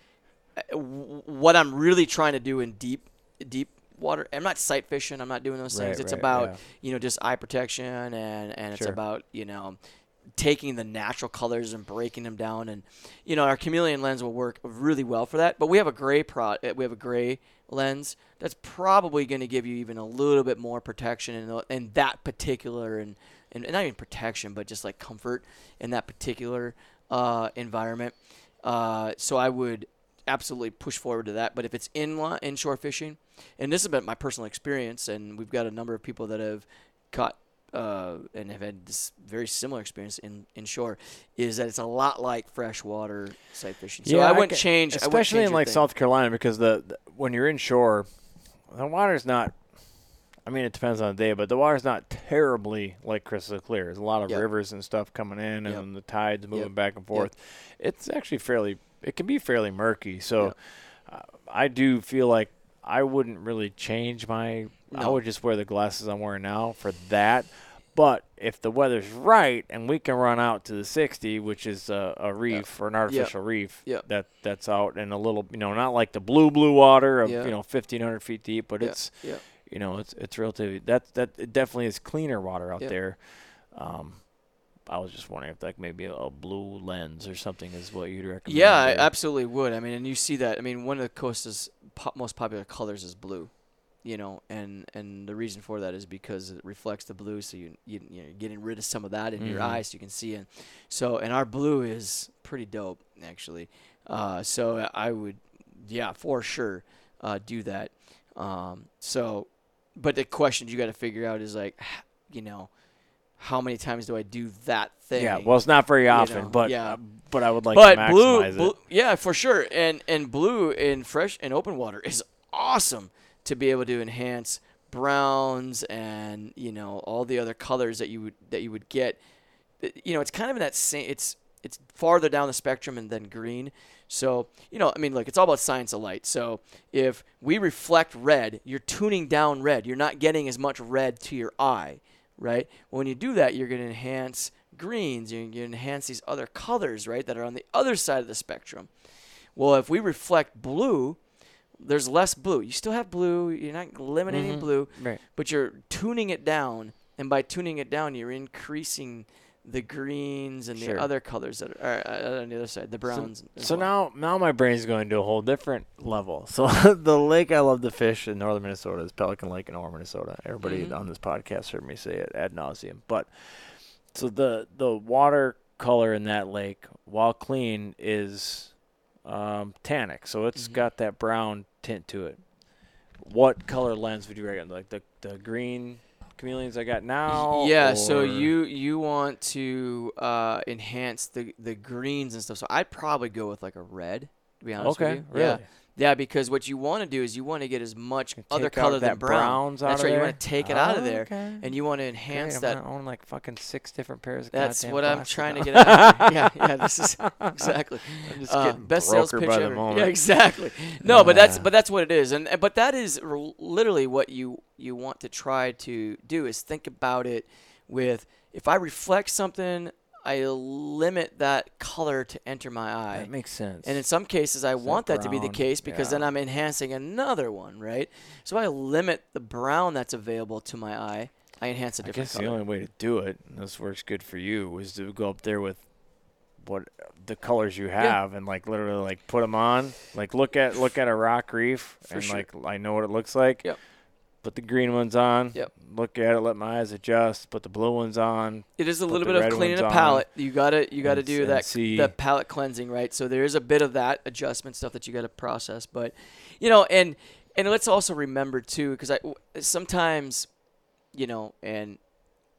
what I'm really trying to do in deep, deep water. I'm not sight fishing. I'm not doing those things. Right, it's right, about, yeah. you know, just eye protection and, and sure. it's about, you know, taking the natural colors and breaking them down. And, you know, our Chameleon lens will work really well for that, but we have a gray pro we have a gray lens that's probably going to give you even a little bit more protection in, in that particular and, and not even protection, but just like comfort in that particular, uh, environment. Uh, so I would, absolutely push forward to that. But if it's in inshore fishing, and this has been my personal experience, and we've got a number of people that have caught uh, and have had this very similar experience in inshore, is that it's a lot like freshwater sight fishing. So yeah, I wouldn't I can, change. Especially wouldn't change in like thing. South Carolina, because the, the when you're inshore, the water's not, I mean, it depends on the day, but the water's not terribly like crystal clear. There's a lot of yep. rivers and stuff coming in, and yep. the tide's moving yep. back and forth. Yep. It's actually fairly It can be fairly murky, so yeah. uh, I do feel like I wouldn't really change my no. – I would just wear the glasses I'm wearing now for that. But if the weather's right and we can run out to the sixty, which is a, a reef yeah. or an artificial yeah. reef yeah. that that's out in a little – you know, not like the blue, blue water of, yeah. you know, fifteen hundred feet deep, but yeah. it's, yeah. you know, it's it's relatively – that that it definitely is cleaner water out yeah. there. Um I was just wondering if, like, maybe a blue lens or something is what you'd recommend. Yeah, I absolutely would. I mean, and you see that. I mean, one of the Costa's po- most popular colors is blue, you know, and, and the reason for that is because it reflects the blue, so you, you, you know, you're getting rid of some of that in mm-hmm. your eyes, so you can see it. So, and our blue is pretty dope, actually. Uh, so I would, yeah, for sure uh, do that. Um, so, but the question you got to figure out is, like, you know, how many times do I do that thing? Yeah, well, it's not very often, you know, but yeah. uh, but I would like but to maximize blue, it. Blue, yeah, for sure. And and blue in fresh and open water is awesome to be able to enhance browns and, you know, all the other colors that you would that you would get. You know, it's kind of in that same. It's it's farther down the spectrum and then green. So, you know, I mean, look, it's all about science of light. So if we reflect red, you're tuning down red. You're not getting as much red to your eye. Right? Well, when you do that, you're going to enhance greens. You're going to enhance these other colors, right, that are on the other side of the spectrum. Well, if we reflect blue, there's less blue. You still have blue. You're not eliminating mm-hmm. blue, right. but you're tuning it down. And by tuning it down, you're increasing the greens and sure. the other colors that are, are on the other side, the browns. So, so well. now, now my brain's going to a whole different level. So the lake I love to fish in northern Minnesota is Pelican Lake in Orr, Minnesota. Everybody mm-hmm. on this podcast heard me say it ad nauseum. But so the the water color in that lake, while clean, is um, tannic. So it's mm-hmm. got that brown tint to it. What color lens would you recommend? Like the the green. chameleons I got now? Yeah, or? so you you want to uh, enhance the, the greens and stuff. So I'd probably go with like a red, to be honest okay, with you. Really? Yeah. Yeah, because what you want to do is you want to get as much other color than brown. That's right. You want to take it out of there, and you want to enhance that. I own like fucking six different pairs of goddamn glasses. That's what I'm trying to get out of. Yeah, yeah, this is exactly. I'm just getting best sales pitch by the moment. Yeah, exactly. No, but that's but that's what it is, and but that is literally what you you want to try to do is think about it with if I reflect something. I limit that color to enter my eye. That makes sense. And in some cases, I want that to be the case because then I'm enhancing another one, right? So I limit the brown that's available to my eye. I enhance a different color. I guess the only way to do it, and this works good for you, is to go up there with what the colors you have yeah. and like literally like put them on. Like look at look at a rock reef for and sure. like I know what it looks like. Yep. Put the green ones on. Yep. Look at it. Let my eyes adjust. Put the blue ones on. It is a little bit of cleaning a palette. You gotta you gotta do that that palette cleansing, right? So there is a bit of that adjustment stuff that you gotta process. But you know, and and let's also remember too, because I sometimes, you know, and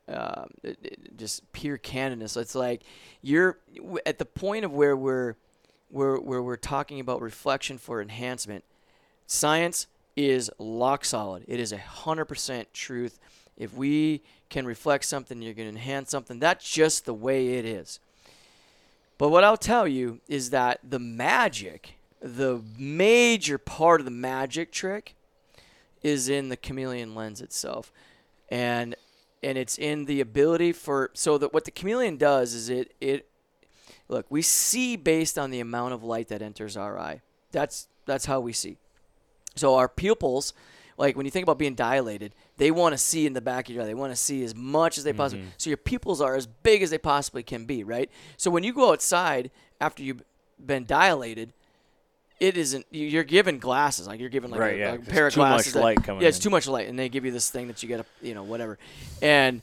um, it, it just pure candidness. It's like you're at the point of where we're where where we're talking about reflection for enhancement. Science is lock solid. It is a hundred percent truth. If we can reflect something, you're going to enhance something. That's just the way it is. But what I'll tell you is that the magic, the major part of the magic trick, is in the chameleon lens itself, and and it's in the ability for so that what the chameleon does is it it look we see based on the amount of light that enters our eye. That's that's how we see. So our pupils, like when you think about being dilated, they want to see in the back of your eye. They want to see as much as they possibly can. Mm-hmm. So your pupils are as big as they possibly can be, right? So when you go outside after you've been dilated, it isn't. You're given glasses, like you're given like right, a, yeah. a pair of glasses. Too much light coming in. Yeah, it's too much light, and they give you this thing that you got to, you know, whatever. And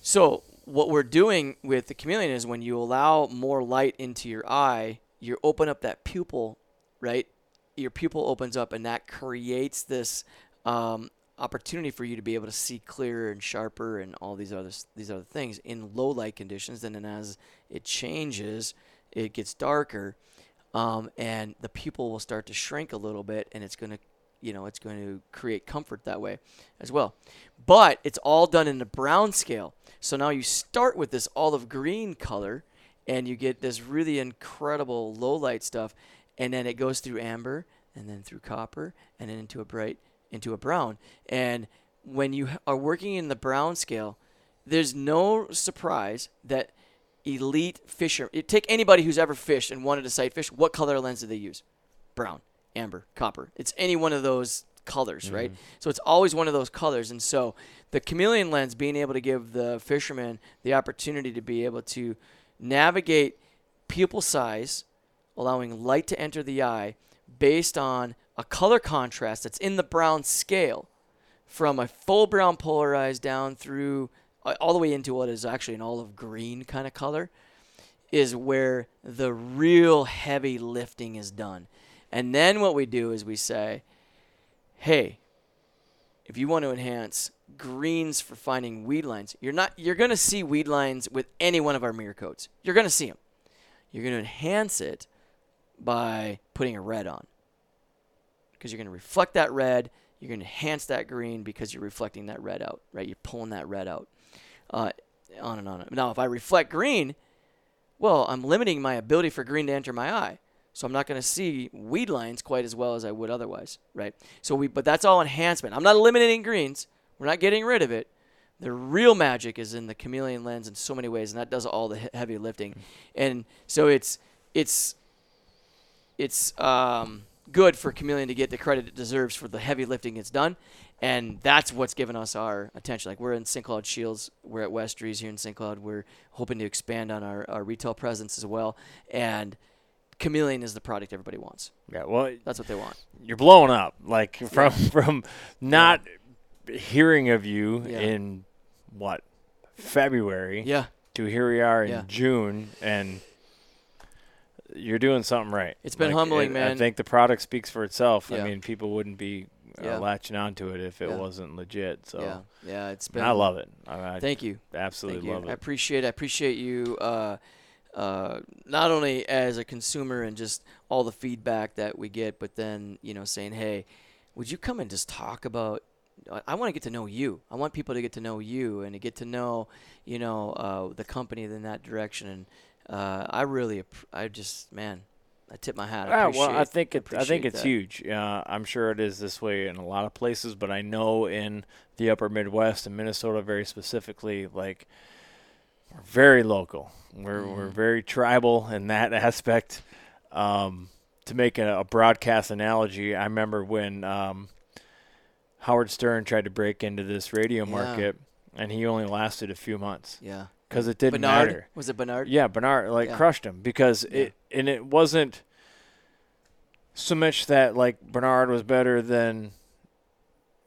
so what we're doing with the chameleon is when you allow more light into your eye, you open up that pupil, right? Your pupil opens up, and that creates this um, opportunity for you to be able to see clearer and sharper and all these other these other things in low light conditions. And then as it changes, it gets darker, um, and the pupil will start to shrink a little bit, and it's going to, you know, it's going to create comfort that way as well. But it's all done in the brown scale. So now you start with this olive green color, and you get this really incredible low light stuff. And then it goes through amber, and then through copper, and then into a bright, into a brown. And when you are working in the brown scale, there's no surprise that elite fisher. Take anybody who's ever fished and wanted to sight fish. What color lens do they use? Brown, amber, copper. It's any one of those colors, mm-hmm. right? So it's always one of those colors. And so the chameleon lens being able to give the fisherman the opportunity to be able to navigate pupil size, allowing light to enter the eye based on a color contrast that's in the brown scale from a full brown polarized down through uh, all the way into what is actually an olive green kind of color is where the real heavy lifting is done. And then what we do is we say, hey, if you want to enhance greens for finding weed lines, you're not you're going to see weed lines with any one of our mirror coats. You're going to see them. You're going to enhance it by putting a red on, because you're going to reflect that red, you're going to enhance that green because you're reflecting that red out, right? You're pulling that red out, uh, on and on. Now, if I reflect green, well, I'm limiting my ability for green to enter my eye, so I'm not going to see weed lines quite as well as I would otherwise, right? So we, but that's all enhancement. I'm not eliminating greens. We're not getting rid of it. The real magic is in the chameleon lens in so many ways, and that does all the heavy lifting. And so it's it's. It's um, good for chameleon to get the credit it deserves for the heavy lifting it's done, and that's what's given us our attention. Like we're in Saint Cloud Shields, we're at Westries here in Saint Cloud. We're hoping to expand on our, our retail presence as well, and chameleon is the product everybody wants. Yeah, well, that's what they want. You're blowing up, like from yeah. from not yeah. hearing of you yeah. in what February, yeah, to here we are in yeah. June and. You're doing something right. It's been like, humbling, it, man. I think the product speaks for itself. Yeah. I mean, people wouldn't be yeah. uh, latching onto it if it yeah. wasn't legit. So yeah, yeah it's been. And I love it. I, I thank you. Absolutely thank love you. it. I appreciate. I appreciate you. Uh, uh, not only as a consumer and just all the feedback that we get, but then you know saying, hey, would you come and just talk about? I want to get to know you. I want people to get to know you and to get to know, you know, uh, the company in that direction. And uh, I really, I just, man, I tip my hat. I appreciate, well, I think it, I think it's that. huge. Uh, I'm sure it is this way in a lot of places, but I know in the upper Midwest and Minnesota very specifically, like, we're very local. We're mm. we're very tribal in that aspect. Um, to make a, a broadcast analogy, I remember when um, – Howard Stern tried to break into this radio market, yeah. and he only lasted a few months. Yeah, because it didn't Bernard? matter. Was it Bernard? Yeah, Bernard like yeah. crushed him because yeah. it, and it wasn't so much that like Bernard was better than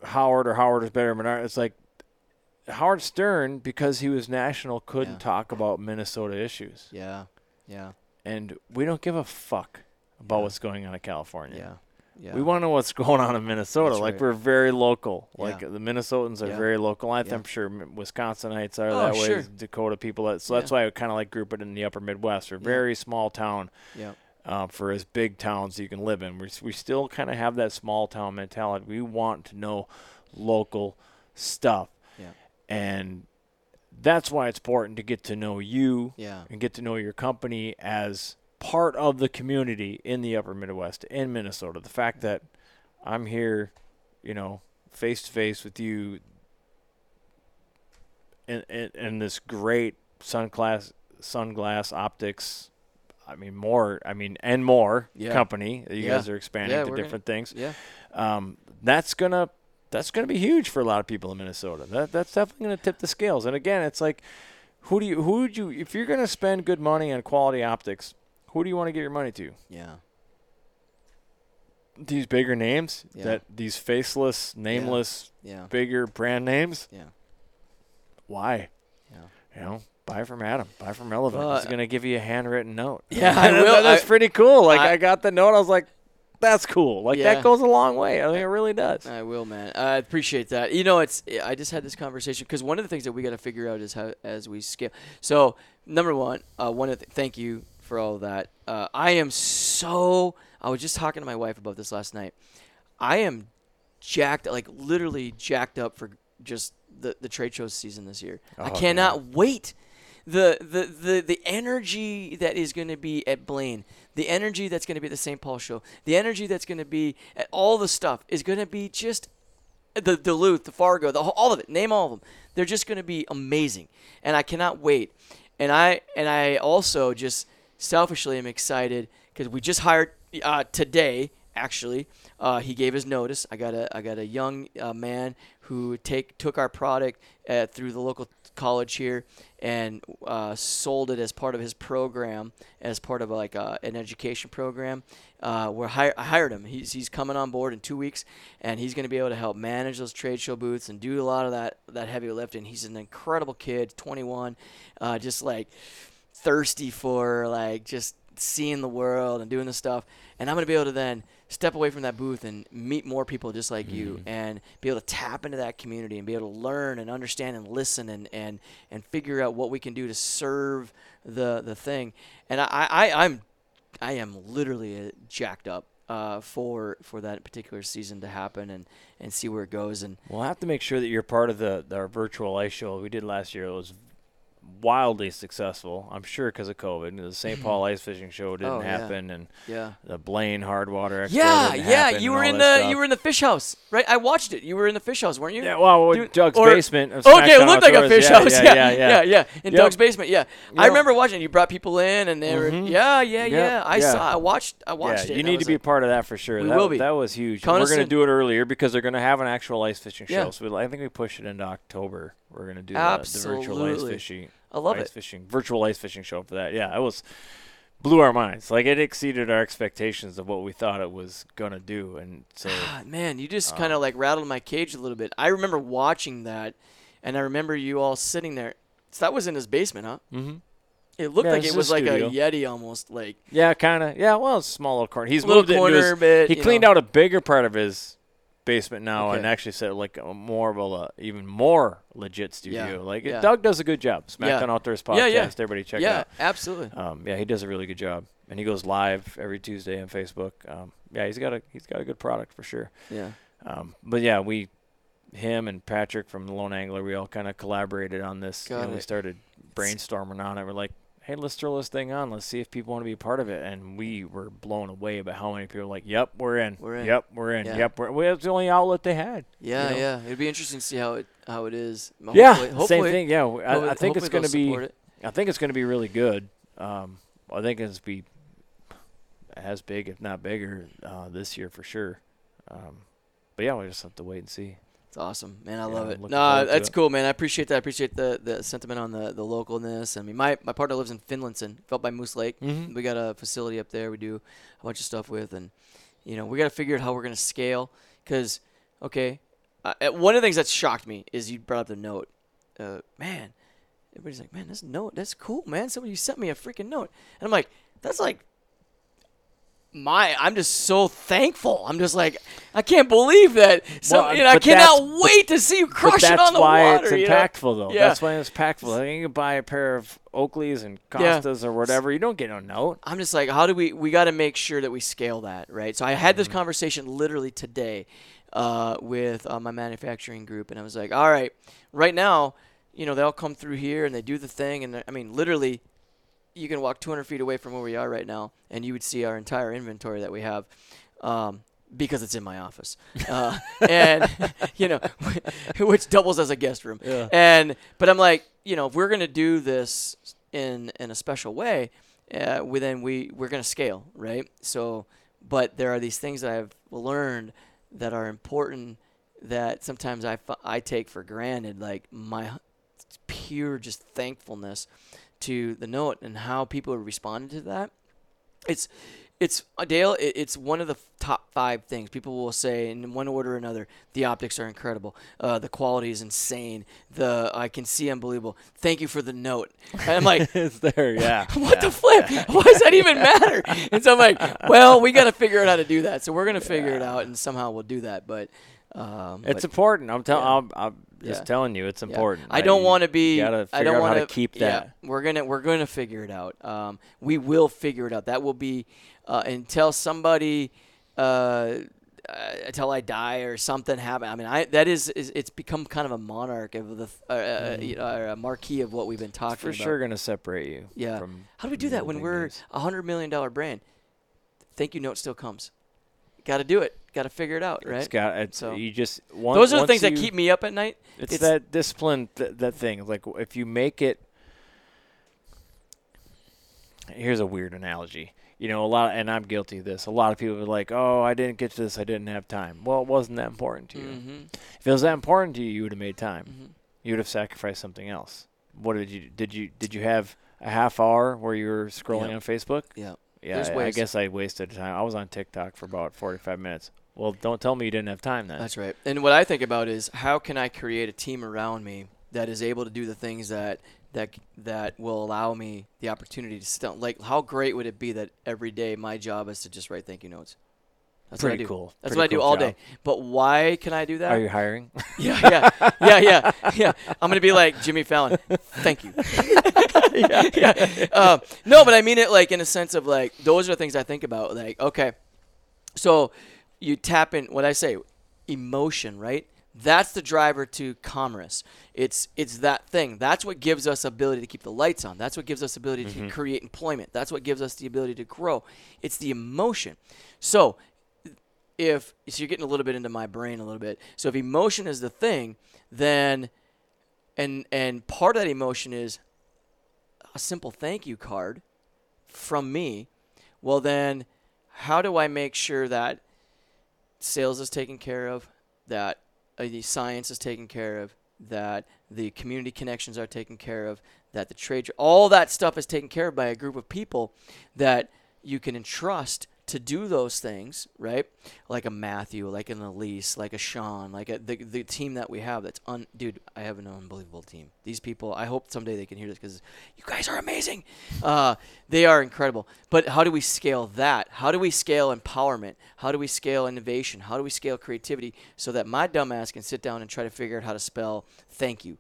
Howard or Howard was better than Bernard. It's like Howard Stern, because he was national, couldn't yeah. talk about Minnesota issues. Yeah, yeah. And we don't give a fuck about yeah. what's going on in California. Yeah. Yeah. We want to know what's going on in Minnesota. That's like right. we're very local. Like yeah. the Minnesotans are yeah. very local. I th- yeah. I'm sure Wisconsinites are oh, that way. Sure. Dakota people. That, so yeah. that's why I kind of like group it in the upper Midwest. We're a yeah. very small town yeah. uh, for as big towns you can live in. We're, we still kind of have that small town mentality. We want to know local stuff. Yeah. And that's why it's important to get to know you yeah. and get to know your company as part of the community in the upper Midwest, in Minnesota. The fact that I'm here, you know, face-to-face with you in, in, in this great sunglass, sunglass optics, I mean, more, I mean, and more yeah. company. You yeah. guys are expanding yeah, to different gonna, things. Yeah. Um, that's going to that's gonna be huge for a lot of people in Minnesota. That That's definitely going to tip the scales. And, again, it's like, who do you, who would you, if you're going to spend good money on quality optics, who do you want to give your money to? Yeah. These bigger names, yeah. that these faceless, nameless, yeah. Yeah. bigger brand names. Yeah. Why? Yeah. You know, buy from Adam. Buy from Relevant. Uh, He's going to give you a handwritten note. Yeah, I will. That, that's I, pretty cool. Like I, I got the note. I was like, that's cool. Like yeah. that goes a long way. I think mean, it really does. I will, man. I appreciate that. You know, it's. I just had this conversation because one of the things that we got to figure out is how as we scale. So number one, uh, one of the, thank you. For all of that. Uh, I am so, I was just talking to my wife about this last night. I am jacked, like literally jacked up for just the, the trade show season this year. Oh, I cannot man. wait. The, the, the, the energy that is going to be at Blaine, the energy that's going to be at the Saint Paul show, the energy that's going to be at all the stuff is going to be just the Duluth, the Fargo, the all of it, name all of them. They're just going to be amazing. And I cannot wait. And I, and I also just, selfishly, I'm excited because we just hired uh, today. Actually, uh, he gave his notice. I got a I got a young uh, man who take took our product uh, through the local college here and uh, sold it as part of his program, as part of like uh, an education program. Uh, we're hire, I hired him. He's he's coming on board in two weeks, and he's going to be able to help manage those trade show booths and do a lot of that that heavy lifting. He's an incredible kid, twenty-one, uh, just like. thirsty for like just seeing the world and doing this stuff, and I'm gonna be able to then step away from that booth and meet more people just like mm-hmm. you and be able to tap into that community and be able to learn and understand and listen and and and figure out what we can do to serve the the thing. And I, I I'm I am literally jacked up uh for for that particular season to happen and and see where it goes. And we'll have to make sure that you're part of the our virtual ice show we did last year. It was wildly successful, I'm sure, because of COVID. The Saint Paul Ice Fishing Show didn't oh, yeah. happen, and yeah. the Blaine Hard Water Expo yeah, didn't yeah. happen. Yeah, you were in the stuff. you were in the fish house, right? I watched it. You were in the fish house, weren't you? Yeah, well, with Dude, Doug's or, basement. Of okay, it looked outdoors. like a fish yeah, house. Yeah, yeah, yeah. yeah, yeah. yeah, yeah. In yep. Doug's basement, yeah. Yep. I remember watching. You brought people in, and they mm-hmm. were yeah, yeah, yep. yeah. I yeah. saw. I watched. I watched yeah, it. You need to be a part of that for sure. We that, will be. That was huge. Coniston. We're gonna do it earlier because they're gonna have an actual ice fishing show. So I think we push it into October. We're gonna do the virtual ice fishing. I love ice it. Fishing, virtual ice fishing show for that. Yeah, it was blew our minds. Like it exceeded our expectations of what we thought it was gonna do. And so, man, you just um, kind of like rattled my cage a little bit. I remember watching that, and I remember you all sitting there. So that was in his basement, huh? Mm-hmm. It looked yeah, like it was like studio. a Yeti almost, like yeah, kind of. Yeah, well, it's a small little corner. He's moved little corner into his, bit. He cleaned know. out a bigger part of his basement now okay. and actually set like a more of a uh, even more legit studio. Yeah. Like yeah. Doug does a good job. Smackdown yeah. Outdoors podcast. Yeah, yeah. Everybody check yeah, it out. Yeah, absolutely. Um, yeah, he does a really good job, and he goes live every Tuesday on Facebook. Um, yeah, he's got a he's got a good product for sure. Yeah. Um, but yeah, we. Him and Patrick from the Lone Angler, we all kind of collaborated on this. You know, we started brainstorming on it. We're like, hey, let's throw this thing on. Let's see if people want to be a part of it. And we were blown away by how many people were like, yep, we're in. We're in. Yep, we're in. Yeah. Yep, we're in. Well, it was the only outlet they had. Yeah, you know? yeah. It'd be interesting to see how it how it is. Hopefully, yeah, hopefully, same thing. Yeah, I, I think it's going to be. It. I think it's going to be really good. Um, I think it's be as big, if not bigger, uh, this year for sure. Um, but yeah, we just have to wait and see. Awesome, man. I yeah, love it. No, that's cool, man. I appreciate that. I appreciate the, the sentiment on the, the localness. I mean, my, my partner lives in Finlinson, felt by Moose Lake. Mm-hmm. We got a facility up there we do a bunch of stuff with. And, you know, we got to figure out how we're going to scale because, okay, uh, one of the things that shocked me is you brought up the note. Uh, man, everybody's like, man, this note, that's cool, man. Somebody you sent me a freaking note. And I'm like, that's like my, I'm just so thankful. I'm just like, I can't believe that. So, well, you know, I cannot wait to see you crush it on the water. That's why it's impactful, know? though. Yeah. That's why it's impactful. I mean, you can buy a pair of Oakleys and Costas yeah. or whatever. You don't get no note. I'm just like, how do we, we got to make sure that we scale that, right? So I had this mm-hmm. conversation literally today uh, with uh, my manufacturing group, and I was like, all right, right now, you know, they all come through here and they do the thing. And I mean, literally, you can walk two hundred feet away from where we are right now, and you would see our entire inventory that we have um, because it's in my office. Uh, and, you know, which doubles as a guest room. Yeah. And But I'm like, you know, if we're going to do this in in a special way, uh, well, then we, we're going to scale, right? So, but there are these things that I've learned that are important that sometimes I, I take for granted, like my pure just thankfulness to the note and how people responded to that. It's, it's Dale, it, it's one of the top five things people will say in one order or another. The optics are incredible. Uh, the quality is insane. The I can see unbelievable. Thank you for the note. And I'm like, it's there, yeah. What yeah. the flip? Yeah. Why does that even matter? And so I'm like, well, we got to figure out how to do that. So we're going to yeah. figure it out, and somehow we'll do that. But um, it's but, important. I'm telling. Yeah. I'm, I'm Just yeah. telling you, it's important. Yeah. I don't want to be. Gotta I don't want to keep that. Yeah, we're gonna we're gonna figure it out. Um, we will figure it out. That will be uh, until somebody, uh, until I die or something happen. I mean, I that is, is it's become kind of a monarch of the uh, mm. uh, you know, or a marquee of what we've been talking. It's for about. For sure, gonna separate you. Yeah. From How do we do that when we're a hundred million dollar brand? Thank you note still comes. Got to do it. Got to figure it out, right? It's got it's, so you just one, those are the things you, that keep me up at night. It's, it's that discipline, th- that thing. Like if you make it. Here's a weird analogy, you know. A lot, of, and I'm guilty of this. A lot of people are like, "Oh, I didn't get to this. I didn't have time." Well, it wasn't that important to you. Mm-hmm. If it was that important to you, you would have made time. Mm-hmm. You would have sacrificed something else. What did you? Did you? Did you have a half hour where you were scrolling yep. on Facebook? Yeah. Yeah, I, I guess I wasted time. I was on TikTok for about forty-five minutes. Well, don't tell me you didn't have time then. That's right. And what I think about is how can I create a team around me that is able to do the things that that that will allow me the opportunity to still – like how great would it be that every day my job is to just write thank you notes? That's Pretty what I do. cool. That's Pretty what I do cool all job. day. But why can I do that? Are you hiring? Yeah, yeah, yeah, yeah, yeah. I'm going to be like Jimmy Fallon. Thank you. yeah, yeah. Um, no, but I mean it like in a sense of like those are things I think about. Like, okay, so you tap in what I say, emotion, right? That's the driver to commerce. It's it's that thing. That's what gives us ability to keep the lights on. That's what gives us ability mm-hmm. to create employment. That's what gives us the ability to grow. It's the emotion. So – If so, you're getting a little bit into my brain a little bit. So if emotion is the thing, then and and part of that emotion is a simple thank you card from me. Well, then how do I make sure that sales is taken care of, that uh, the science is taken care of, that the community connections are taken care of, that the trade, all that stuff is taken care of by a group of people that you can entrust to do those things, right? Like a Matthew, like an Elise, like a Sean, like a, the the team that we have. That's un dude. I have an unbelievable team. These people. I hope someday they can hear this because you guys are amazing. Uh, they are incredible. But how do we scale that? How do we scale empowerment? How do we scale innovation? How do we scale creativity so that my dumbass can sit down and try to figure out how to spell thank you,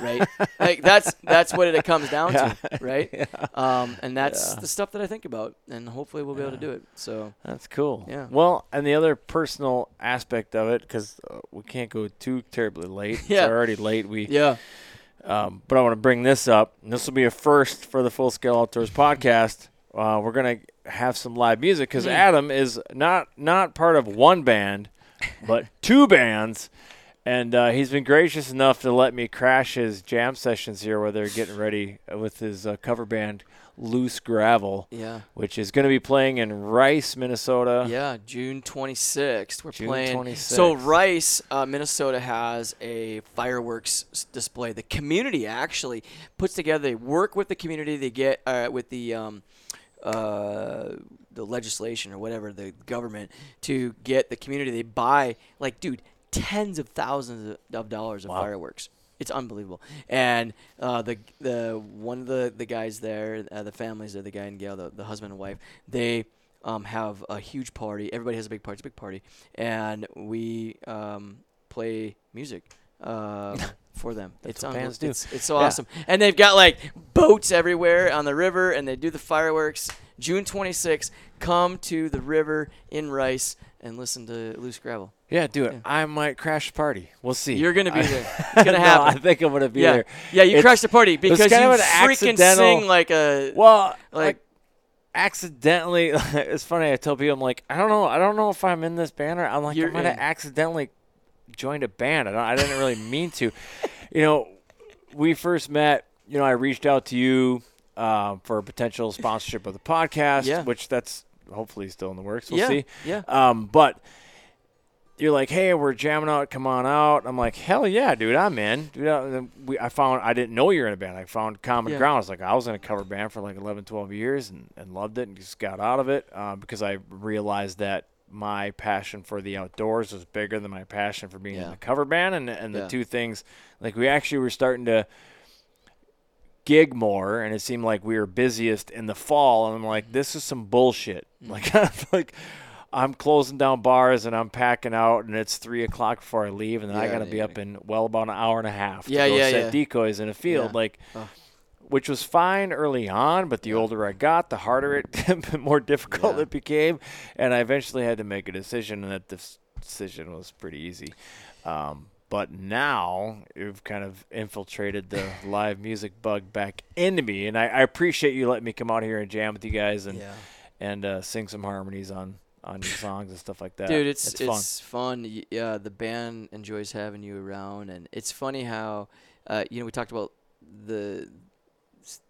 right? Like that's that's what it comes down yeah. to, right? Yeah. Um, and that's yeah. the stuff that I think about, and hopefully we'll be yeah. able to do it. So that's cool. Yeah. Well, and the other personal aspect of it, because uh, we can't go too terribly late. yeah. It's already late. We yeah. Um, but I want to bring this up. And this will be a first for the Full Scale Outdoors podcast. Uh, we're gonna have some live music because mm. Adam is not not part of one band, but two bands. And uh, he's been gracious enough to let me crash his jam sessions here where they're getting ready with his uh, cover band, Loose Gravel, yeah. which is going to be playing in Rice, Minnesota. Yeah, June twenty-sixth. We're June playing. twenty-sixth. So Rice, uh, Minnesota has a fireworks display. The community actually puts together, they work with the community, they get uh, with the um, uh, the legislation or whatever, the government, to get the community. They buy, like, dude, tens of thousands of dollars of wow. fireworks. It's unbelievable. And uh, the the one of the, the guys there, uh, the families there, the guy and gal, the, the husband and wife, they um, have a huge party. Everybody has a big party. It's a big party. And we um, play music uh, for them. That's it's what bands do. It's, it's so yeah. awesome. And they've got, like, boats everywhere on the river, and they do the fireworks. June twenty-sixth, come to the river in Rice and listen to Loose Gravel. Yeah, do it. Yeah. I might crash the party. We'll see. You're going to be there. It's going to happen. No, I think I'm going to be yeah. there. Yeah, you it's, crash the party because you freaking sing like a – Well, like accidentally – it's funny. I tell people, I'm like, I don't know. I don't know if I'm in this band or I'm like, I might have accidentally joined a band. I, don't, I didn't really mean to. You know, we first met, you know, I reached out to you uh, for a potential sponsorship of the podcast, yeah. which that's hopefully still in the works. We'll yeah. see. Yeah. Um, but – you're like, hey, we're jamming out. Come on out. I'm like, hell yeah, dude, I'm in. Dude, I, we, I found I didn't know you were in a band. I found common yeah. ground. I was like, I was in a cover band for like eleven, twelve years and, and loved it and just got out of it uh, because I realized that my passion for the outdoors was bigger than my passion for being yeah. in a cover band. And, and the yeah. two things, like we actually were starting to gig more, and it seemed like we were busiest in the fall. And I'm like, this is some bullshit. Mm-hmm. Like, I'm like, I'm closing down bars and I'm packing out, and it's three o'clock before I leave, and then yeah, I got to yeah, be up in well about an hour and a half to yeah, go yeah, set yeah. decoys in a field, yeah. like, oh. which was fine early on, but the older I got, the harder it, the more difficult yeah. it became, and I eventually had to make a decision, and that decision was pretty easy. Um, but now you've kind of infiltrated the live music bug back into me, and I, I appreciate you letting me come out here and jam with you guys and yeah. and uh, sing some harmonies on. on your songs and stuff like that. Dude, it's it's, it's fun. fun. Yeah, the band enjoys having you around, and it's funny how uh, you know, we talked about the,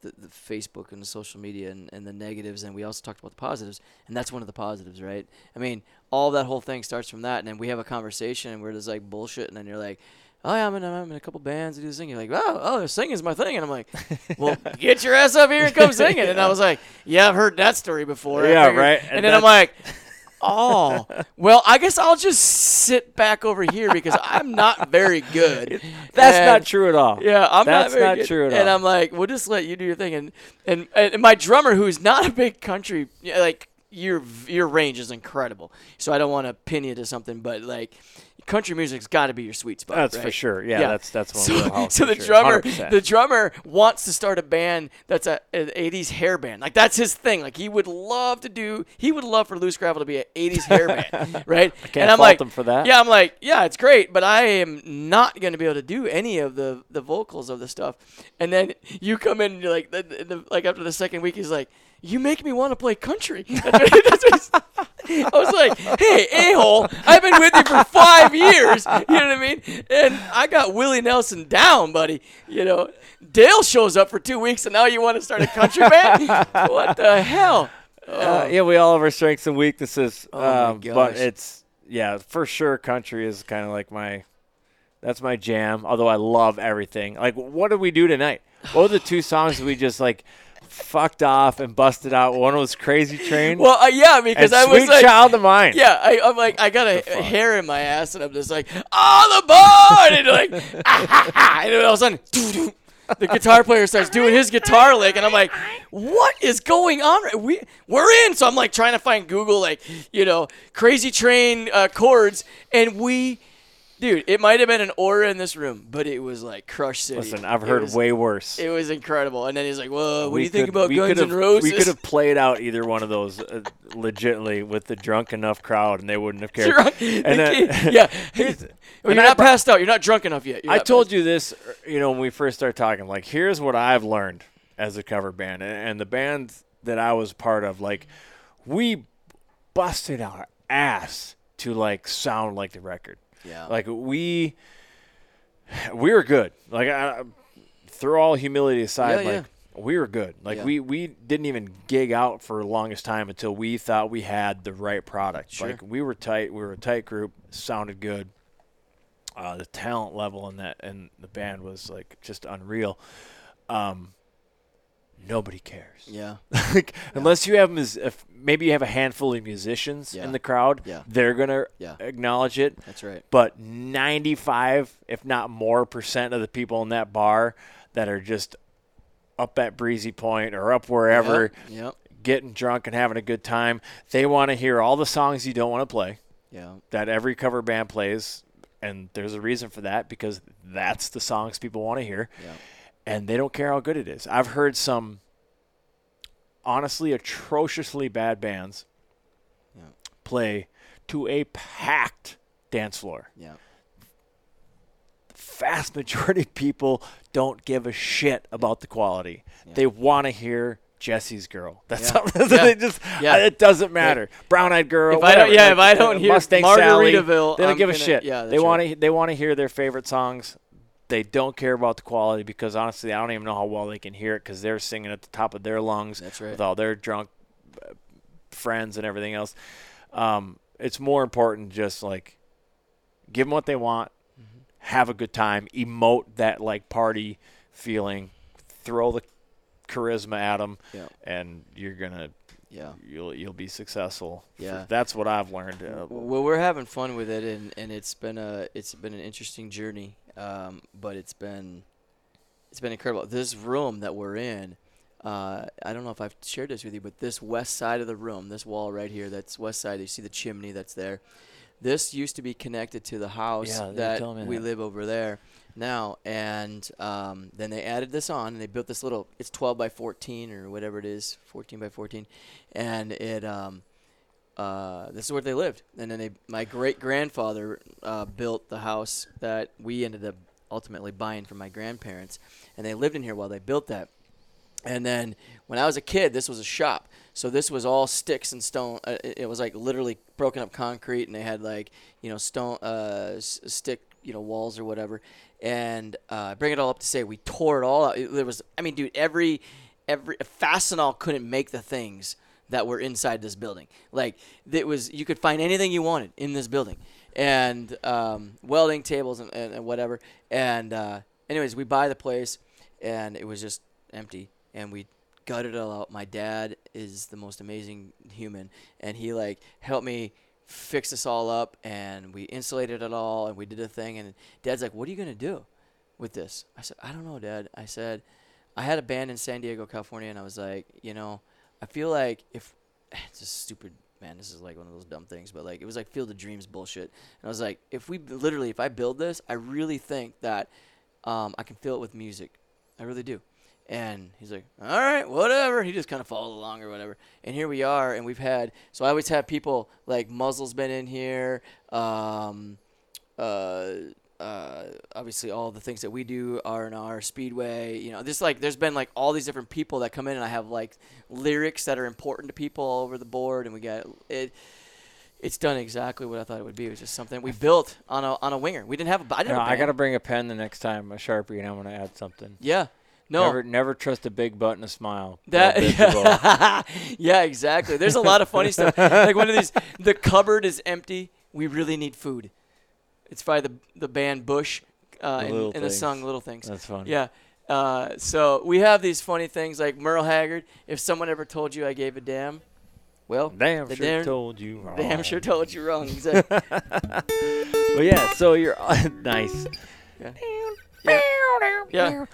the the Facebook and the social media and, and the negatives, and we also talked about the positives, and that's one of the positives, right? I mean, all that whole thing starts from that, and then we have a conversation, and we're just like bullshit, and then you're like, oh, yeah, I'm in, I'm in a couple bands and do this thing. You're like, oh, oh, singing's my thing. And I'm like, well, get your ass up here and come sing it. yeah. And I was like, yeah, I've heard that story before. Yeah, right. And, and then I'm like... oh, well, I guess I'll just sit back over here because I'm not very good. That's and not true at all. Yeah, I'm That's not very not good. true at all. And I'm like, we'll just let you do your thing. And and, and my drummer, who's not a big country, like your your range is incredible. So I don't want to pin you to something, but like country music's got to be your sweet spot. That's right? for sure. Yeah, yeah. that's that's one. So, so the sure. drummer, one hundred percent. The drummer wants to start a band that's a an eighties hair band. Like that's his thing. Like he would love to do. He would love for Loose Gravel to be an eighties hair band, right? I can't and I'm fault like, them for that. Yeah, I'm like, yeah, it's great, but I am not going to be able to do any of the the vocals of the stuff. And then you come in and you're like, the, the, like after the second week, he's like, you make me want to play country. That's what, that's what I was like, hey, a-hole, I've been with you for five years. You know what I mean? And I got Willie Nelson down, buddy. You know, Dale shows up for two weeks, and now you want to start a country band? What the hell? Uh, oh. Yeah, we all have our strengths and weaknesses. Oh, uh, my gosh. But it's, yeah, for sure country is kind of like my, that's my jam, although I love everything. Like, what did we do tonight? What were the two songs we just, like, fucked off and busted out one was Crazy Train. Well, uh, yeah, because I was like, child of mine. Yeah, I, I'm like, I got a hair in my ass, and I'm just like, all aboard, and like, ah, ha, ha, and all of a sudden, doo, doo, the guitar player starts doing his guitar lick, and I'm like, what is going on? We, we're in. So I'm like trying to find Google, like, you know, Crazy Train uh, chords, and we, dude, it might have been an aura in this room, but it was like Crush City. Listen, I've heard was, way worse. It was incredible. And then he's like, whoa, what we do you could, think about Guns N' Roses? We could have played out either one of those uh, legitimately with the drunk enough crowd, and they wouldn't have cared. Drunk, and then, yeah. You're and not I, passed out. You're not drunk enough yet. You're I told you this, you know, when we first started talking. Like, here's what I've learned as a cover band. And, and the band that I was part of, like, we busted our ass to, like, sound like the record. Yeah. Like, we we were good. Like, I, throw all humility aside, yeah, like, yeah. we were good. Like, yeah. we, we didn't even gig out for the longest time until we thought we had the right product. Sure. Like, we were tight. We were a tight group. Sounded good. Uh, the talent level in that and the band was, like, just unreal. Um, nobody cares. Yeah. Like, yeah. Unless you have them as if maybe you have a handful of musicians yeah. in the crowd. Yeah. They're going to yeah. acknowledge it. That's right. But ninety-five, if not more, percent of the people in that bar that are just up at Breezy Point or up wherever yep. Yep. getting drunk and having a good time, they want to hear all the songs you don't want to play yeah. that every cover band plays. And there's a reason for that because that's the songs people want to hear. Yeah. And they don't care how good it is. I've heard some honestly atrociously bad bands yeah. play to a packed dance floor. Yeah. The vast majority of people don't give a shit about the quality. Yeah. They want to hear Jesse's Girl. That's yeah. something yeah. they just yeah. uh, it doesn't matter. Yeah. Brown Eyed Girl. If I don't, yeah, like, if I don't hear Mustang Sally, they don't I'm give a gonna, shit. Yeah, they want right. to they want to hear their favorite songs. They don't care about the quality because, honestly, I don't even know how well they can hear it because they're singing at the top of their lungs That's right. with all their drunk friends and everything else. Um, it's more important just, like, give them what they want, mm-hmm. have a good time, emote that, like, party feeling, throw the charisma at them, yeah. and you're going to yeah. – you'll you'll be successful. Yeah. That's what I've learned. Well, we're having fun with it, and, and it's been a it's been an interesting journey. Um, but it's been, it's been incredible. This room that we're in, uh, I don't know if I've shared this with you, but this west side of the room, this wall right here, that's west side. You see the chimney that's there. This used to be connected to the house yeah, that we that. live over there now. And um, then they added this on, and they built this little. It's twelve by fourteen or whatever it is, fourteen by fourteen, and it. Um, Uh, this is where they lived. And then they, my great-grandfather uh, built the house that we ended up ultimately buying from my grandparents. And they lived in here while they built that. And then when I was a kid, this was a shop. So this was all sticks and stone. Uh, it, it was, like, literally broken up concrete, and they had, like, you know, stone uh, s- stick, you know, walls or whatever. And uh, bring it all up to say we tore it all out. It, there was, I mean, dude, every every Fastenal couldn't make the things that were inside this building. Like, it was, you could find anything you wanted in this building, and um, welding tables and, and, and whatever. And uh, anyways, we buy the place, and it was just empty, and we gutted it all out. My dad is the most amazing human, and he, like, helped me fix this all up, and we insulated it all, and we did a thing. And Dad's like, "What are you gonna do with this?" I said, "I don't know, Dad." I said, "I had a band in San Diego, California, and I was like, you know." I feel like if – it's just stupid, man. This is like one of those dumb things. But, like, it was like Field of Dreams bullshit. And I was like, if we – literally, if I build this, I really think that um, I can fill it with music. I really do. And he's like, all right, whatever. He just kind of followed along or whatever. And here we are, and we've had – so I always have people like Muzzle's been in here, um, uh, uh, obviously all the things that we do, R and R, Speedway, you know, this, like, there's been, like, all these different people that come in, and I have, like, lyrics that are important to people all over the board, and we got it. It's done exactly what I thought it would be. It was just something we built on a on a winger. We didn't have a. I didn't. No, I gotta bring a pen the next time, a Sharpie, and I'm gonna add something. Yeah. No. Never, never trust a big butt and a smile. That yeah. yeah, exactly. There's a lot of funny stuff. Like one of these, the cupboard is empty. We really need food. It's by the the band Bush uh, and, and the song Little Things. That's funny. Yeah. Uh, so we have these funny things like Merle Haggard. If someone ever told you I gave a damn, well, damn sure damn, told you wrong. Damn sure told you wrong. Exactly. Well, yeah. So you're nice. Yeah. Yeah. yeah.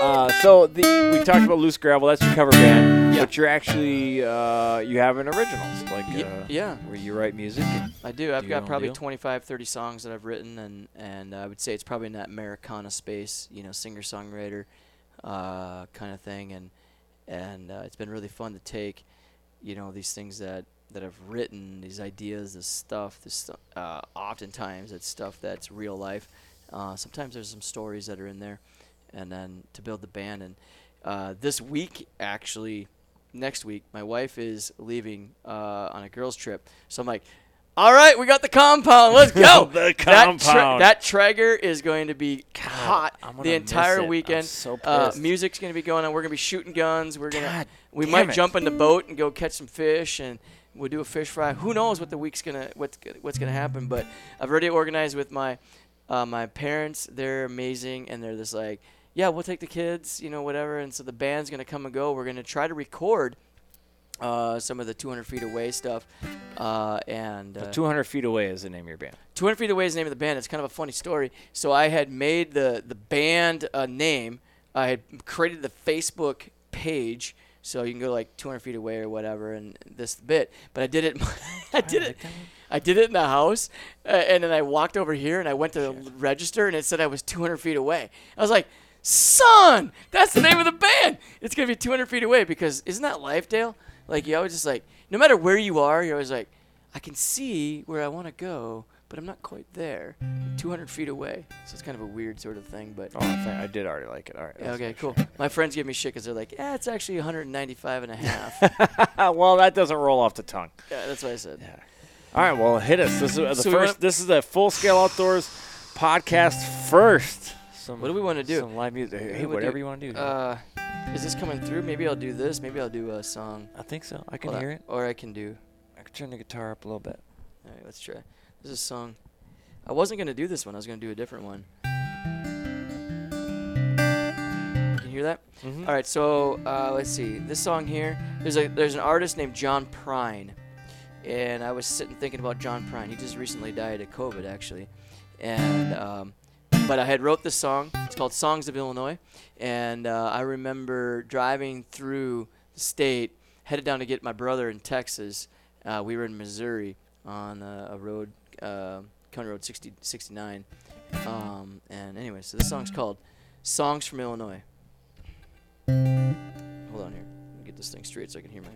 Uh, so the, we talked about Loose Gravel. That's your cover band, yeah. But you're actually uh, you have an originals like uh, yeah, where you write music. And I do. I've do got probably deal. twenty-five, thirty songs that I've written, and and I would say it's probably in that Americana space, you know, singer-songwriter uh, kind of thing, and and uh, it's been really fun to take, you know, these things that that I've written, these ideas, this stuff, this stu- uh, oftentimes it's stuff that's real life. Uh, sometimes there's some stories that are in there, and then to build the band. And uh, this week, actually, next week, my wife is leaving uh, on a girls' trip. So I'm like, all right, we got the compound. Let's go. The compound. That, tra- that Traeger is going to be God, hot the entire weekend. I'm so pissed. Uh, music's going to be going on. We're going to be shooting guns. We're gonna we might it. jump in the boat and go catch some fish, and we'll do a fish fry. Who knows what the week's gonna what's what's gonna happen? But I've already organized with my uh, my parents. They're amazing, and they're just like, yeah, we'll take the kids, you know, whatever. And so the band's going to come and go. We're going to try to record uh, some of the two hundred feet away stuff. Uh, and uh, so two hundred feet away is the name of your band. two hundred feet away is the name of the band. It's kind of a funny story. So I had made the, the band uh, name. I had created the Facebook page. So you can go like two hundred feet away or whatever, and this bit. But I did it. I did it. I did it in the house, uh, and then I walked over here and I went to sure. register, and it said I was two hundred feet away. I was like, son, that's the name of the band. It's going to be two hundred feet away, because isn't that life, Dale? Like, you always just like, no matter where you are, you're always like, I can see where I want to go, but I'm not quite there. two hundred feet away. So it's kind of a weird sort of thing. But oh, I did already like it. All right. Yeah, okay, cool. My friends give me shit because they're like, yeah, it's actually one hundred ninety-five and a half. Well, that doesn't roll off the tongue. Yeah, that's what I said. Yeah. All right, well, hit us. This is uh, the so first. This is the Full Scale Outdoors podcast first. Some, what do we want to do? Some live music. Hey, what whatever do? you want to do. Uh, is this coming through? Maybe I'll do this. Maybe I'll do a song. I think so. I can well, hear I, it. Or I can do. I can turn the guitar up a little bit. All right, let's try. This is a song. I wasn't going to do this one. I was going to do a different one. Can you hear that? Mm-hmm. All right, so uh, let's see. This song here, there's a there's an artist named John Prine. And I was sitting thinking about John Prine. He just recently died of COVID, actually. And... Um, But I had wrote this song. It's called Songs of Illinois. And uh, I remember driving through the state, headed down to get my brother in Texas. Uh, we were in Missouri on uh, a road, uh, County Road sixty, sixty-nine. Um, and anyway, so this song's called Songs from Illinois. Hold on here. Let me get this thing straight so I can hear my...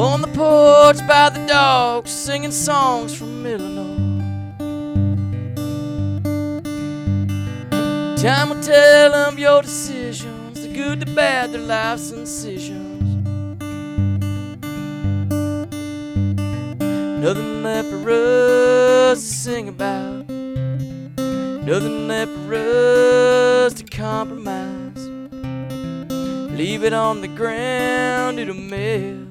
On the porch by the dog, singing songs from Illinois. Time will tell them your decisions, the good, the bad, their life's incisions. Nothing left for us to sing about, nothing left for us to compromise. Leave it on the ground, it'll melt.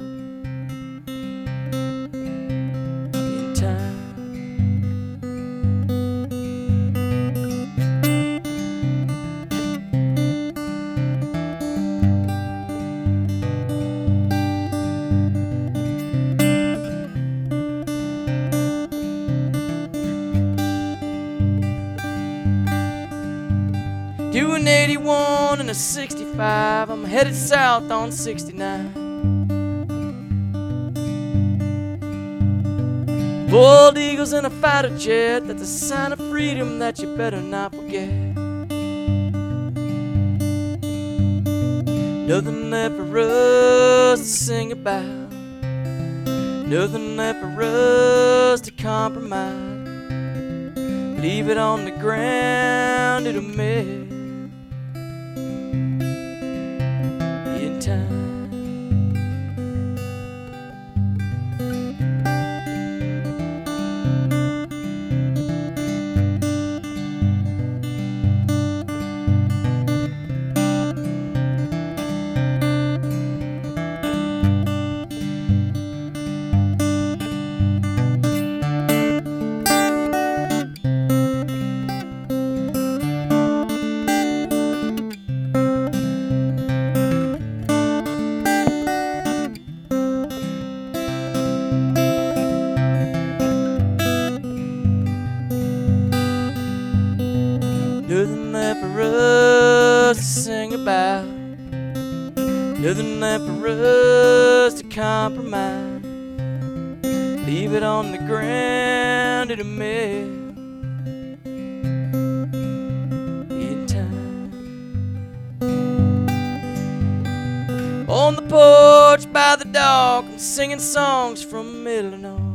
sixty-five, I'm headed south on sixty-nine. Bald eagles in a fighter jet, that's a sign of freedom that you better not forget. Nothing left for us to sing about, nothing left for us to compromise. Leave it on the ground, it'll melt. there for us to compromise. Leave it on the ground in a mess. On the porch by the dock, I'm singing songs from Illinois.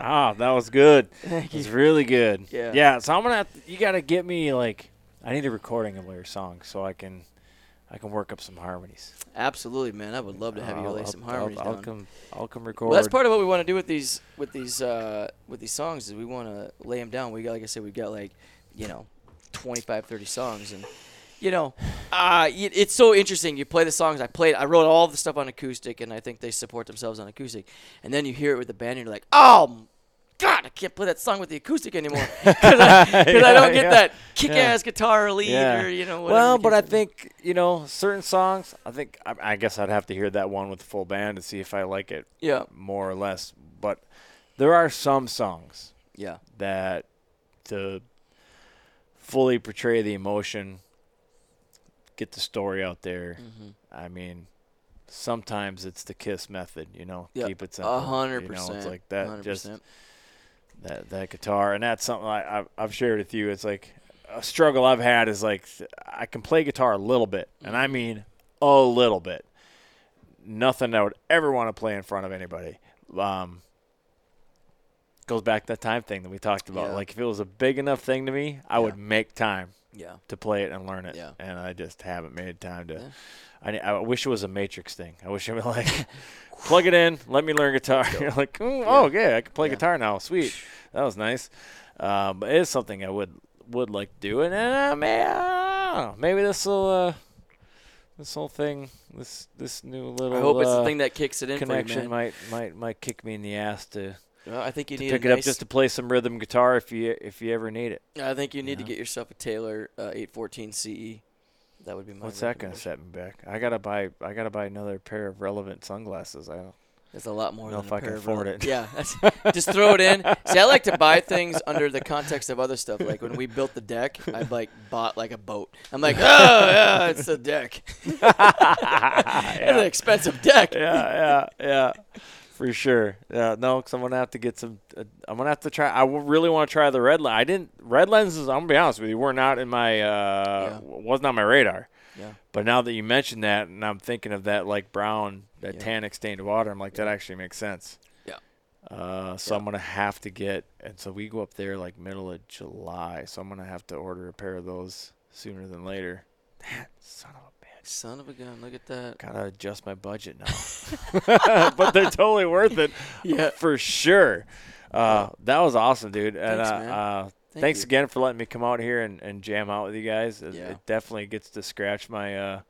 Ah, that was good. Thank you. It was really good. Yeah. Yeah. So I'm gonna have to, you gotta get me like I need a recording of your song so I can I can work up some harmonies. Absolutely, man. I would love to have I'll, you lay I'll, some harmonies I'll, I'll down. Come, I'll come record. Well, that's part of what we want to do with these with these uh, with these songs is we want to lay them down. We got, like I said, we've got like, you know, twenty-five, thirty songs, and you know, uh, it's so interesting. You play the songs I played. I wrote all the stuff on acoustic, and I think they support themselves on acoustic. And then you hear it with the band, and you're like, oh God, I can't play that song with the acoustic anymore because I, yeah, I don't get yeah. that kick-ass yeah. guitar lead yeah. or, you know, whatever. Well, but I think, you know, certain songs, I think I, I guess I'd have to hear that one with the full band to see if I like it yeah. more or less. But there are some songs yeah. that to fully portray the emotion, get the story out there, mm-hmm. I mean – sometimes it's the KISS method, you know, yep. keep it simple. A hundred percent. It's like that, one hundred percent. Just that that guitar, and that's something I, I've, I've shared with you. It's like a struggle I've had is like I can play guitar a little bit, and I mean a little bit. Nothing I would ever want to play in front of anybody. Um, goes back to that time thing that we talked about. Yeah. Like if it was a big enough thing to me, I yeah. would make time. Yeah. To play it and learn it. Yeah. And I just haven't made time to. Yeah. I, I wish it was a Matrix thing. I wish it was like, plug it in, let me learn guitar. You're like, mm, yeah. oh, yeah, I can play yeah. guitar now. Sweet. That was nice. Uh, but it is something I would would like to do. And uh, maybe, I don't know. Maybe this will, uh, this whole thing, this this new little I hope it's uh, the thing that kicks it in connection for you, man. might, might, might kick me in the ass to. Well, I think you need to pick it nice up just to play some rhythm guitar if you if you ever need it. I think you need yeah. to get yourself a Taylor uh, eight fourteen C E. That would be my. What's that gonna set me back? I gotta buy I gotta buy another pair of Relevant sunglasses. I don't. It's a lot more. I don't than know if a pair I can afford relevant. It. Yeah, that's, just throw it in. See, I like to buy things under the context of other stuff. Like when we built the deck, I like bought like a boat. I'm like, oh yeah, it's a deck. It's yeah. an expensive deck. Yeah, yeah, yeah. For sure. Yeah, no, because I'm going to have to get some uh, – I'm going to have to try – I w- really want to try the red lens. I didn't – red lenses, I'm going to be honest with you, were not in my uh, yeah. – wasn't on my radar. Yeah. But now that you mentioned that and I'm thinking of that, like, brown, that yeah. tannic stained water, I'm like, yeah. that actually makes sense. Yeah. Uh, so yeah. I'm going to have to get – and so we go up there, like, middle of July. So I'm going to have to order a pair of those sooner than later. That son of a Son of a gun, look at that. Gotta adjust my budget now. But they're totally worth it. Yeah. For sure. Uh, that was awesome, dude. And thanks, uh, man. uh Thank thanks you. again for letting me come out here and, and jam out with you guys. It, yeah. it definitely gets to scratch my uh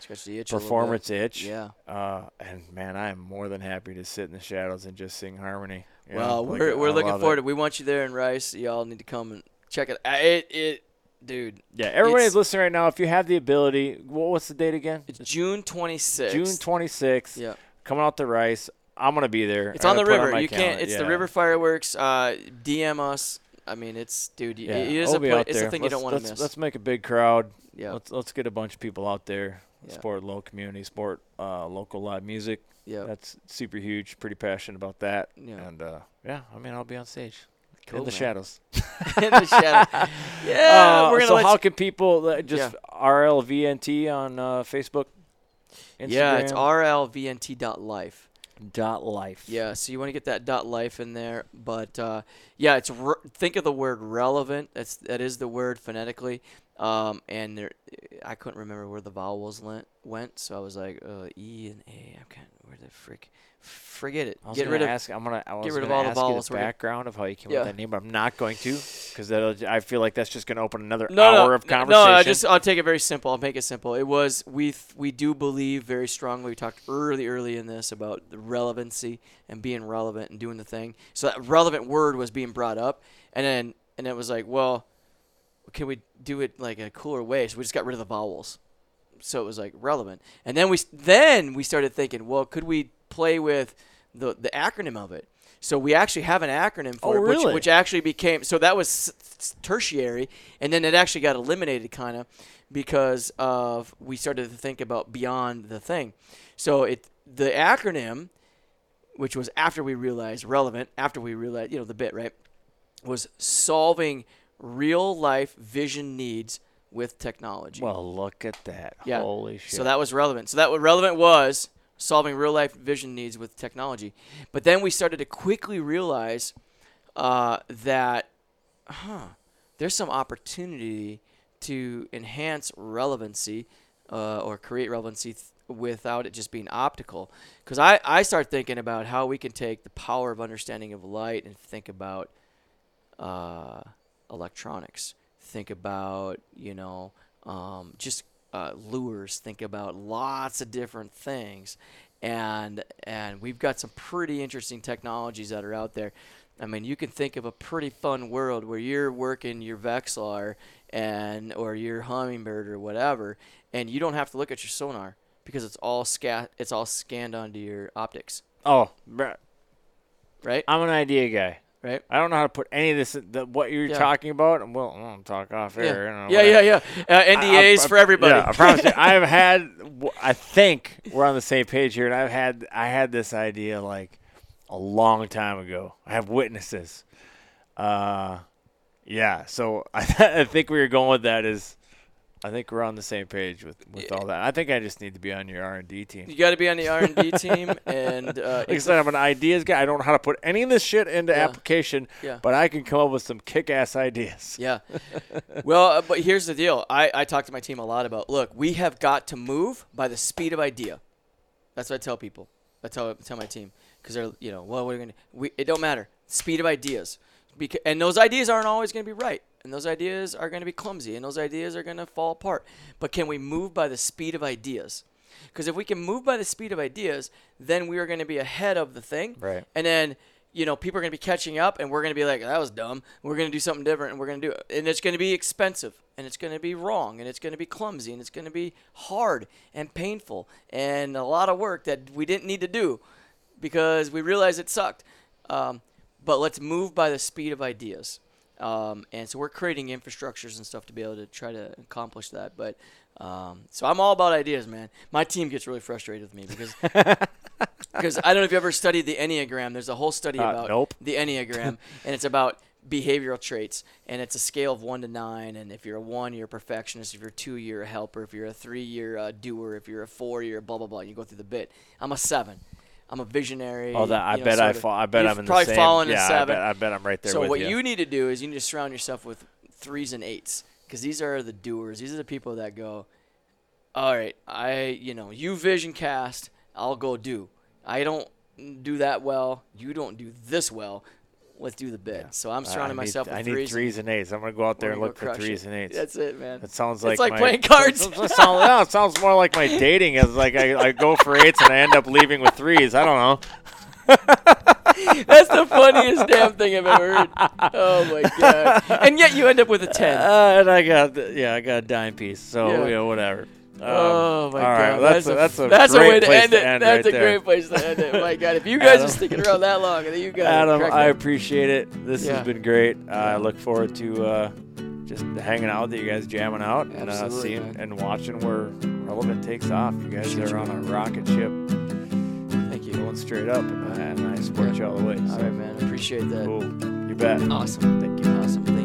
scratch the itch performance itch. Yeah. Uh and man, I am more than happy to sit in the shadows and just sing harmony. You well, know, we're like, we're I looking forward it. to we want you there in Rice. Y'all need to come and check it out. It it Dude, yeah, everybody is listening right now. If you have the ability, what, what's the date again? It's June twenty-sixth. June twenty-sixth. Yeah, coming out to Rice. I'm gonna be there. It's I'm on the river. On you calendar. can't. It's yeah. the river fireworks. Uh, D M us. I mean, it's dude. Yeah. It is I'll a place, it's a thing let's, you don't want to miss. Let's make a big crowd. Yeah. Let's let's get a bunch of people out there. Yeah. Support local community. Support uh, local live music. Yeah. That's super huge. Pretty passionate about that. Yeah. And uh, yeah, I mean, I'll be on stage. Cool, in the man. shadows. In the shadows. Yeah. Uh, we're gonna so how you... can people just yeah. R L V N T on uh, Facebook, Instagram? Yeah, it's R L V N T dot life. Dot life. Yeah, so you want to get that dot life in there. But, uh, yeah, it's re- think of the word relevant. That's, that is the word phonetically. Um, and there, I couldn't remember where the vowels lent, went, so I was like, uh, E and A. I'm kind of, where the frick? Forget it. I was get rid of. Ask, I'm gonna. I was get rid of all the vowels. Background of how you came yeah. up with that name, but I'm not going to, because that'll. I feel like that's just gonna open another no, hour no, of conversation. No, I just. I'll take it very simple. I'll make it simple. It was we. Th- we do believe very strongly. We talked early, early in this about the relevancy and being relevant and doing the thing. So that relevant word was being brought up, and then and it was like, well, can we do it like a cooler way? So we just got rid of the vowels. So it was like relevant, and then we then we started thinking, well, could we play with the the acronym of it? So we actually have an acronym for oh, it, really? which, which actually became – so that was tertiary, and then it actually got eliminated kind of because of we started to think about beyond the thing. So it the acronym, which was after we realized relevant, after we realized – you know, the bit, right, was solving real-life vision needs with technology. Well, look at that. Yeah. Holy shit. So that was relevant. So that what relevant was – solving real-life vision needs with technology. But then we started to quickly realize uh, that huh, there's some opportunity to enhance relevancy uh, or create relevancy th- without it just being optical. Because I, I start thinking about how we can take the power of understanding of light and think about uh, electronics, think about, you know, um, just Uh, lures, think about lots of different things, and and we've got some pretty interesting technologies that are out there. I mean, you can think of a pretty fun world where you're working your Vexilar and or your Hummingbird or whatever, and you don't have to look at your sonar because it's all sca- it's all scanned onto your optics. Oh, right. I'm an idea guy. Right. I don't know how to put any of this, the, what you're yeah. talking about. And well, I'll talk off air. Yeah, you know, yeah, yeah, yeah. Uh, N D As I, I, for everybody. Yeah, I promise you. I've had, I think we're on the same page here. And I've had, I had this idea like a long time ago. I have witnesses. Uh, yeah. So I, th- I think where you're going with that is, I think we're on the same page with, with yeah. all that. I think I just need to be on your R and D team. You got to be on the R and D team. And uh, like I said, I'm an ideas guy. I don't know how to put any of this shit into yeah. application, yeah. but I can come up with some kick-ass ideas. Yeah. Well, uh, but here's the deal. I, I talk to my team a lot about, look, we have got to move by the speed of idea. That's what I tell people. That's how I tell my team because they're, you know, well, we're going to we it don't matter. Speed of ideas. Beca- and those ideas aren't always going to be right. And those ideas are going to be clumsy, and those ideas are going to fall apart. But can we move by the speed of ideas? Because if we can move by the speed of ideas, then we are going to be ahead of the thing. Right. And then, you know, people are going to be catching up, and we're going to be like, that was dumb. We're going to do something different, and we're going to do it. And it's going to be expensive, and it's going to be wrong, and it's going to be clumsy, and it's going to be hard and painful and a lot of work that we didn't need to do because we realized it sucked. Um, but let's move by the speed of ideas. Um, and so we're creating infrastructures and stuff to be able to try to accomplish that. But um, so I'm all about ideas, man. My team gets really frustrated with me because because I don't know if you ever studied the Enneagram. There's a whole study uh, about nope. the Enneagram, and it's about behavioral traits, and it's a scale of one to nine. And if you're a one, you're a perfectionist. If you're a two, you're a helper. If you're a three, you're a doer. If you're a four, you're a blah blah blah. You go through the bit. I'm a seven. I'm a visionary. Oh, that I know, bet I fall. I bet I'm in the same. Probably yeah, seven. I bet, I bet I'm right there. So with what you. you need to do is you need to surround yourself with threes and eights because these are the doers. These are the people that go, all right, I you know you vision cast. I'll go do. I don't do that well. You don't do this well. Let's do the bit. Yeah. So I'm surrounding uh, need, myself with I threes. I need threes and eights. I'm going to go out there and look for threes it. and eights. That's it, man. It sounds like It's like my, playing cards. It sounds, no, it sounds more like my dating. It's like I, I go for eights and I end up leaving with threes. I don't know. That's the funniest damn thing I've ever heard. Oh, my God. And yet you end up with a ten. Uh, and I got, the, yeah, I got a dime piece. So, yeah, you know, whatever. Um, oh my all God! Right. Well, that's, that's a that's a, great a way to end it. To end that's right a there. great place to end it. My God! If you guys Adam, are sticking around that long, I think you guys. Adam, I appreciate it. This yeah. has been great. Uh, I look forward to uh, just hanging out with you guys, jamming out, Absolutely, and uh, seeing man. and watching where Relevant takes off. You guys Shoot are on a rocket ship. Thank you. Going straight up, and I support yeah. you all the way. So. All right, man. Appreciate that. Cool. You bet. Awesome. Thank you. Awesome. Thank you.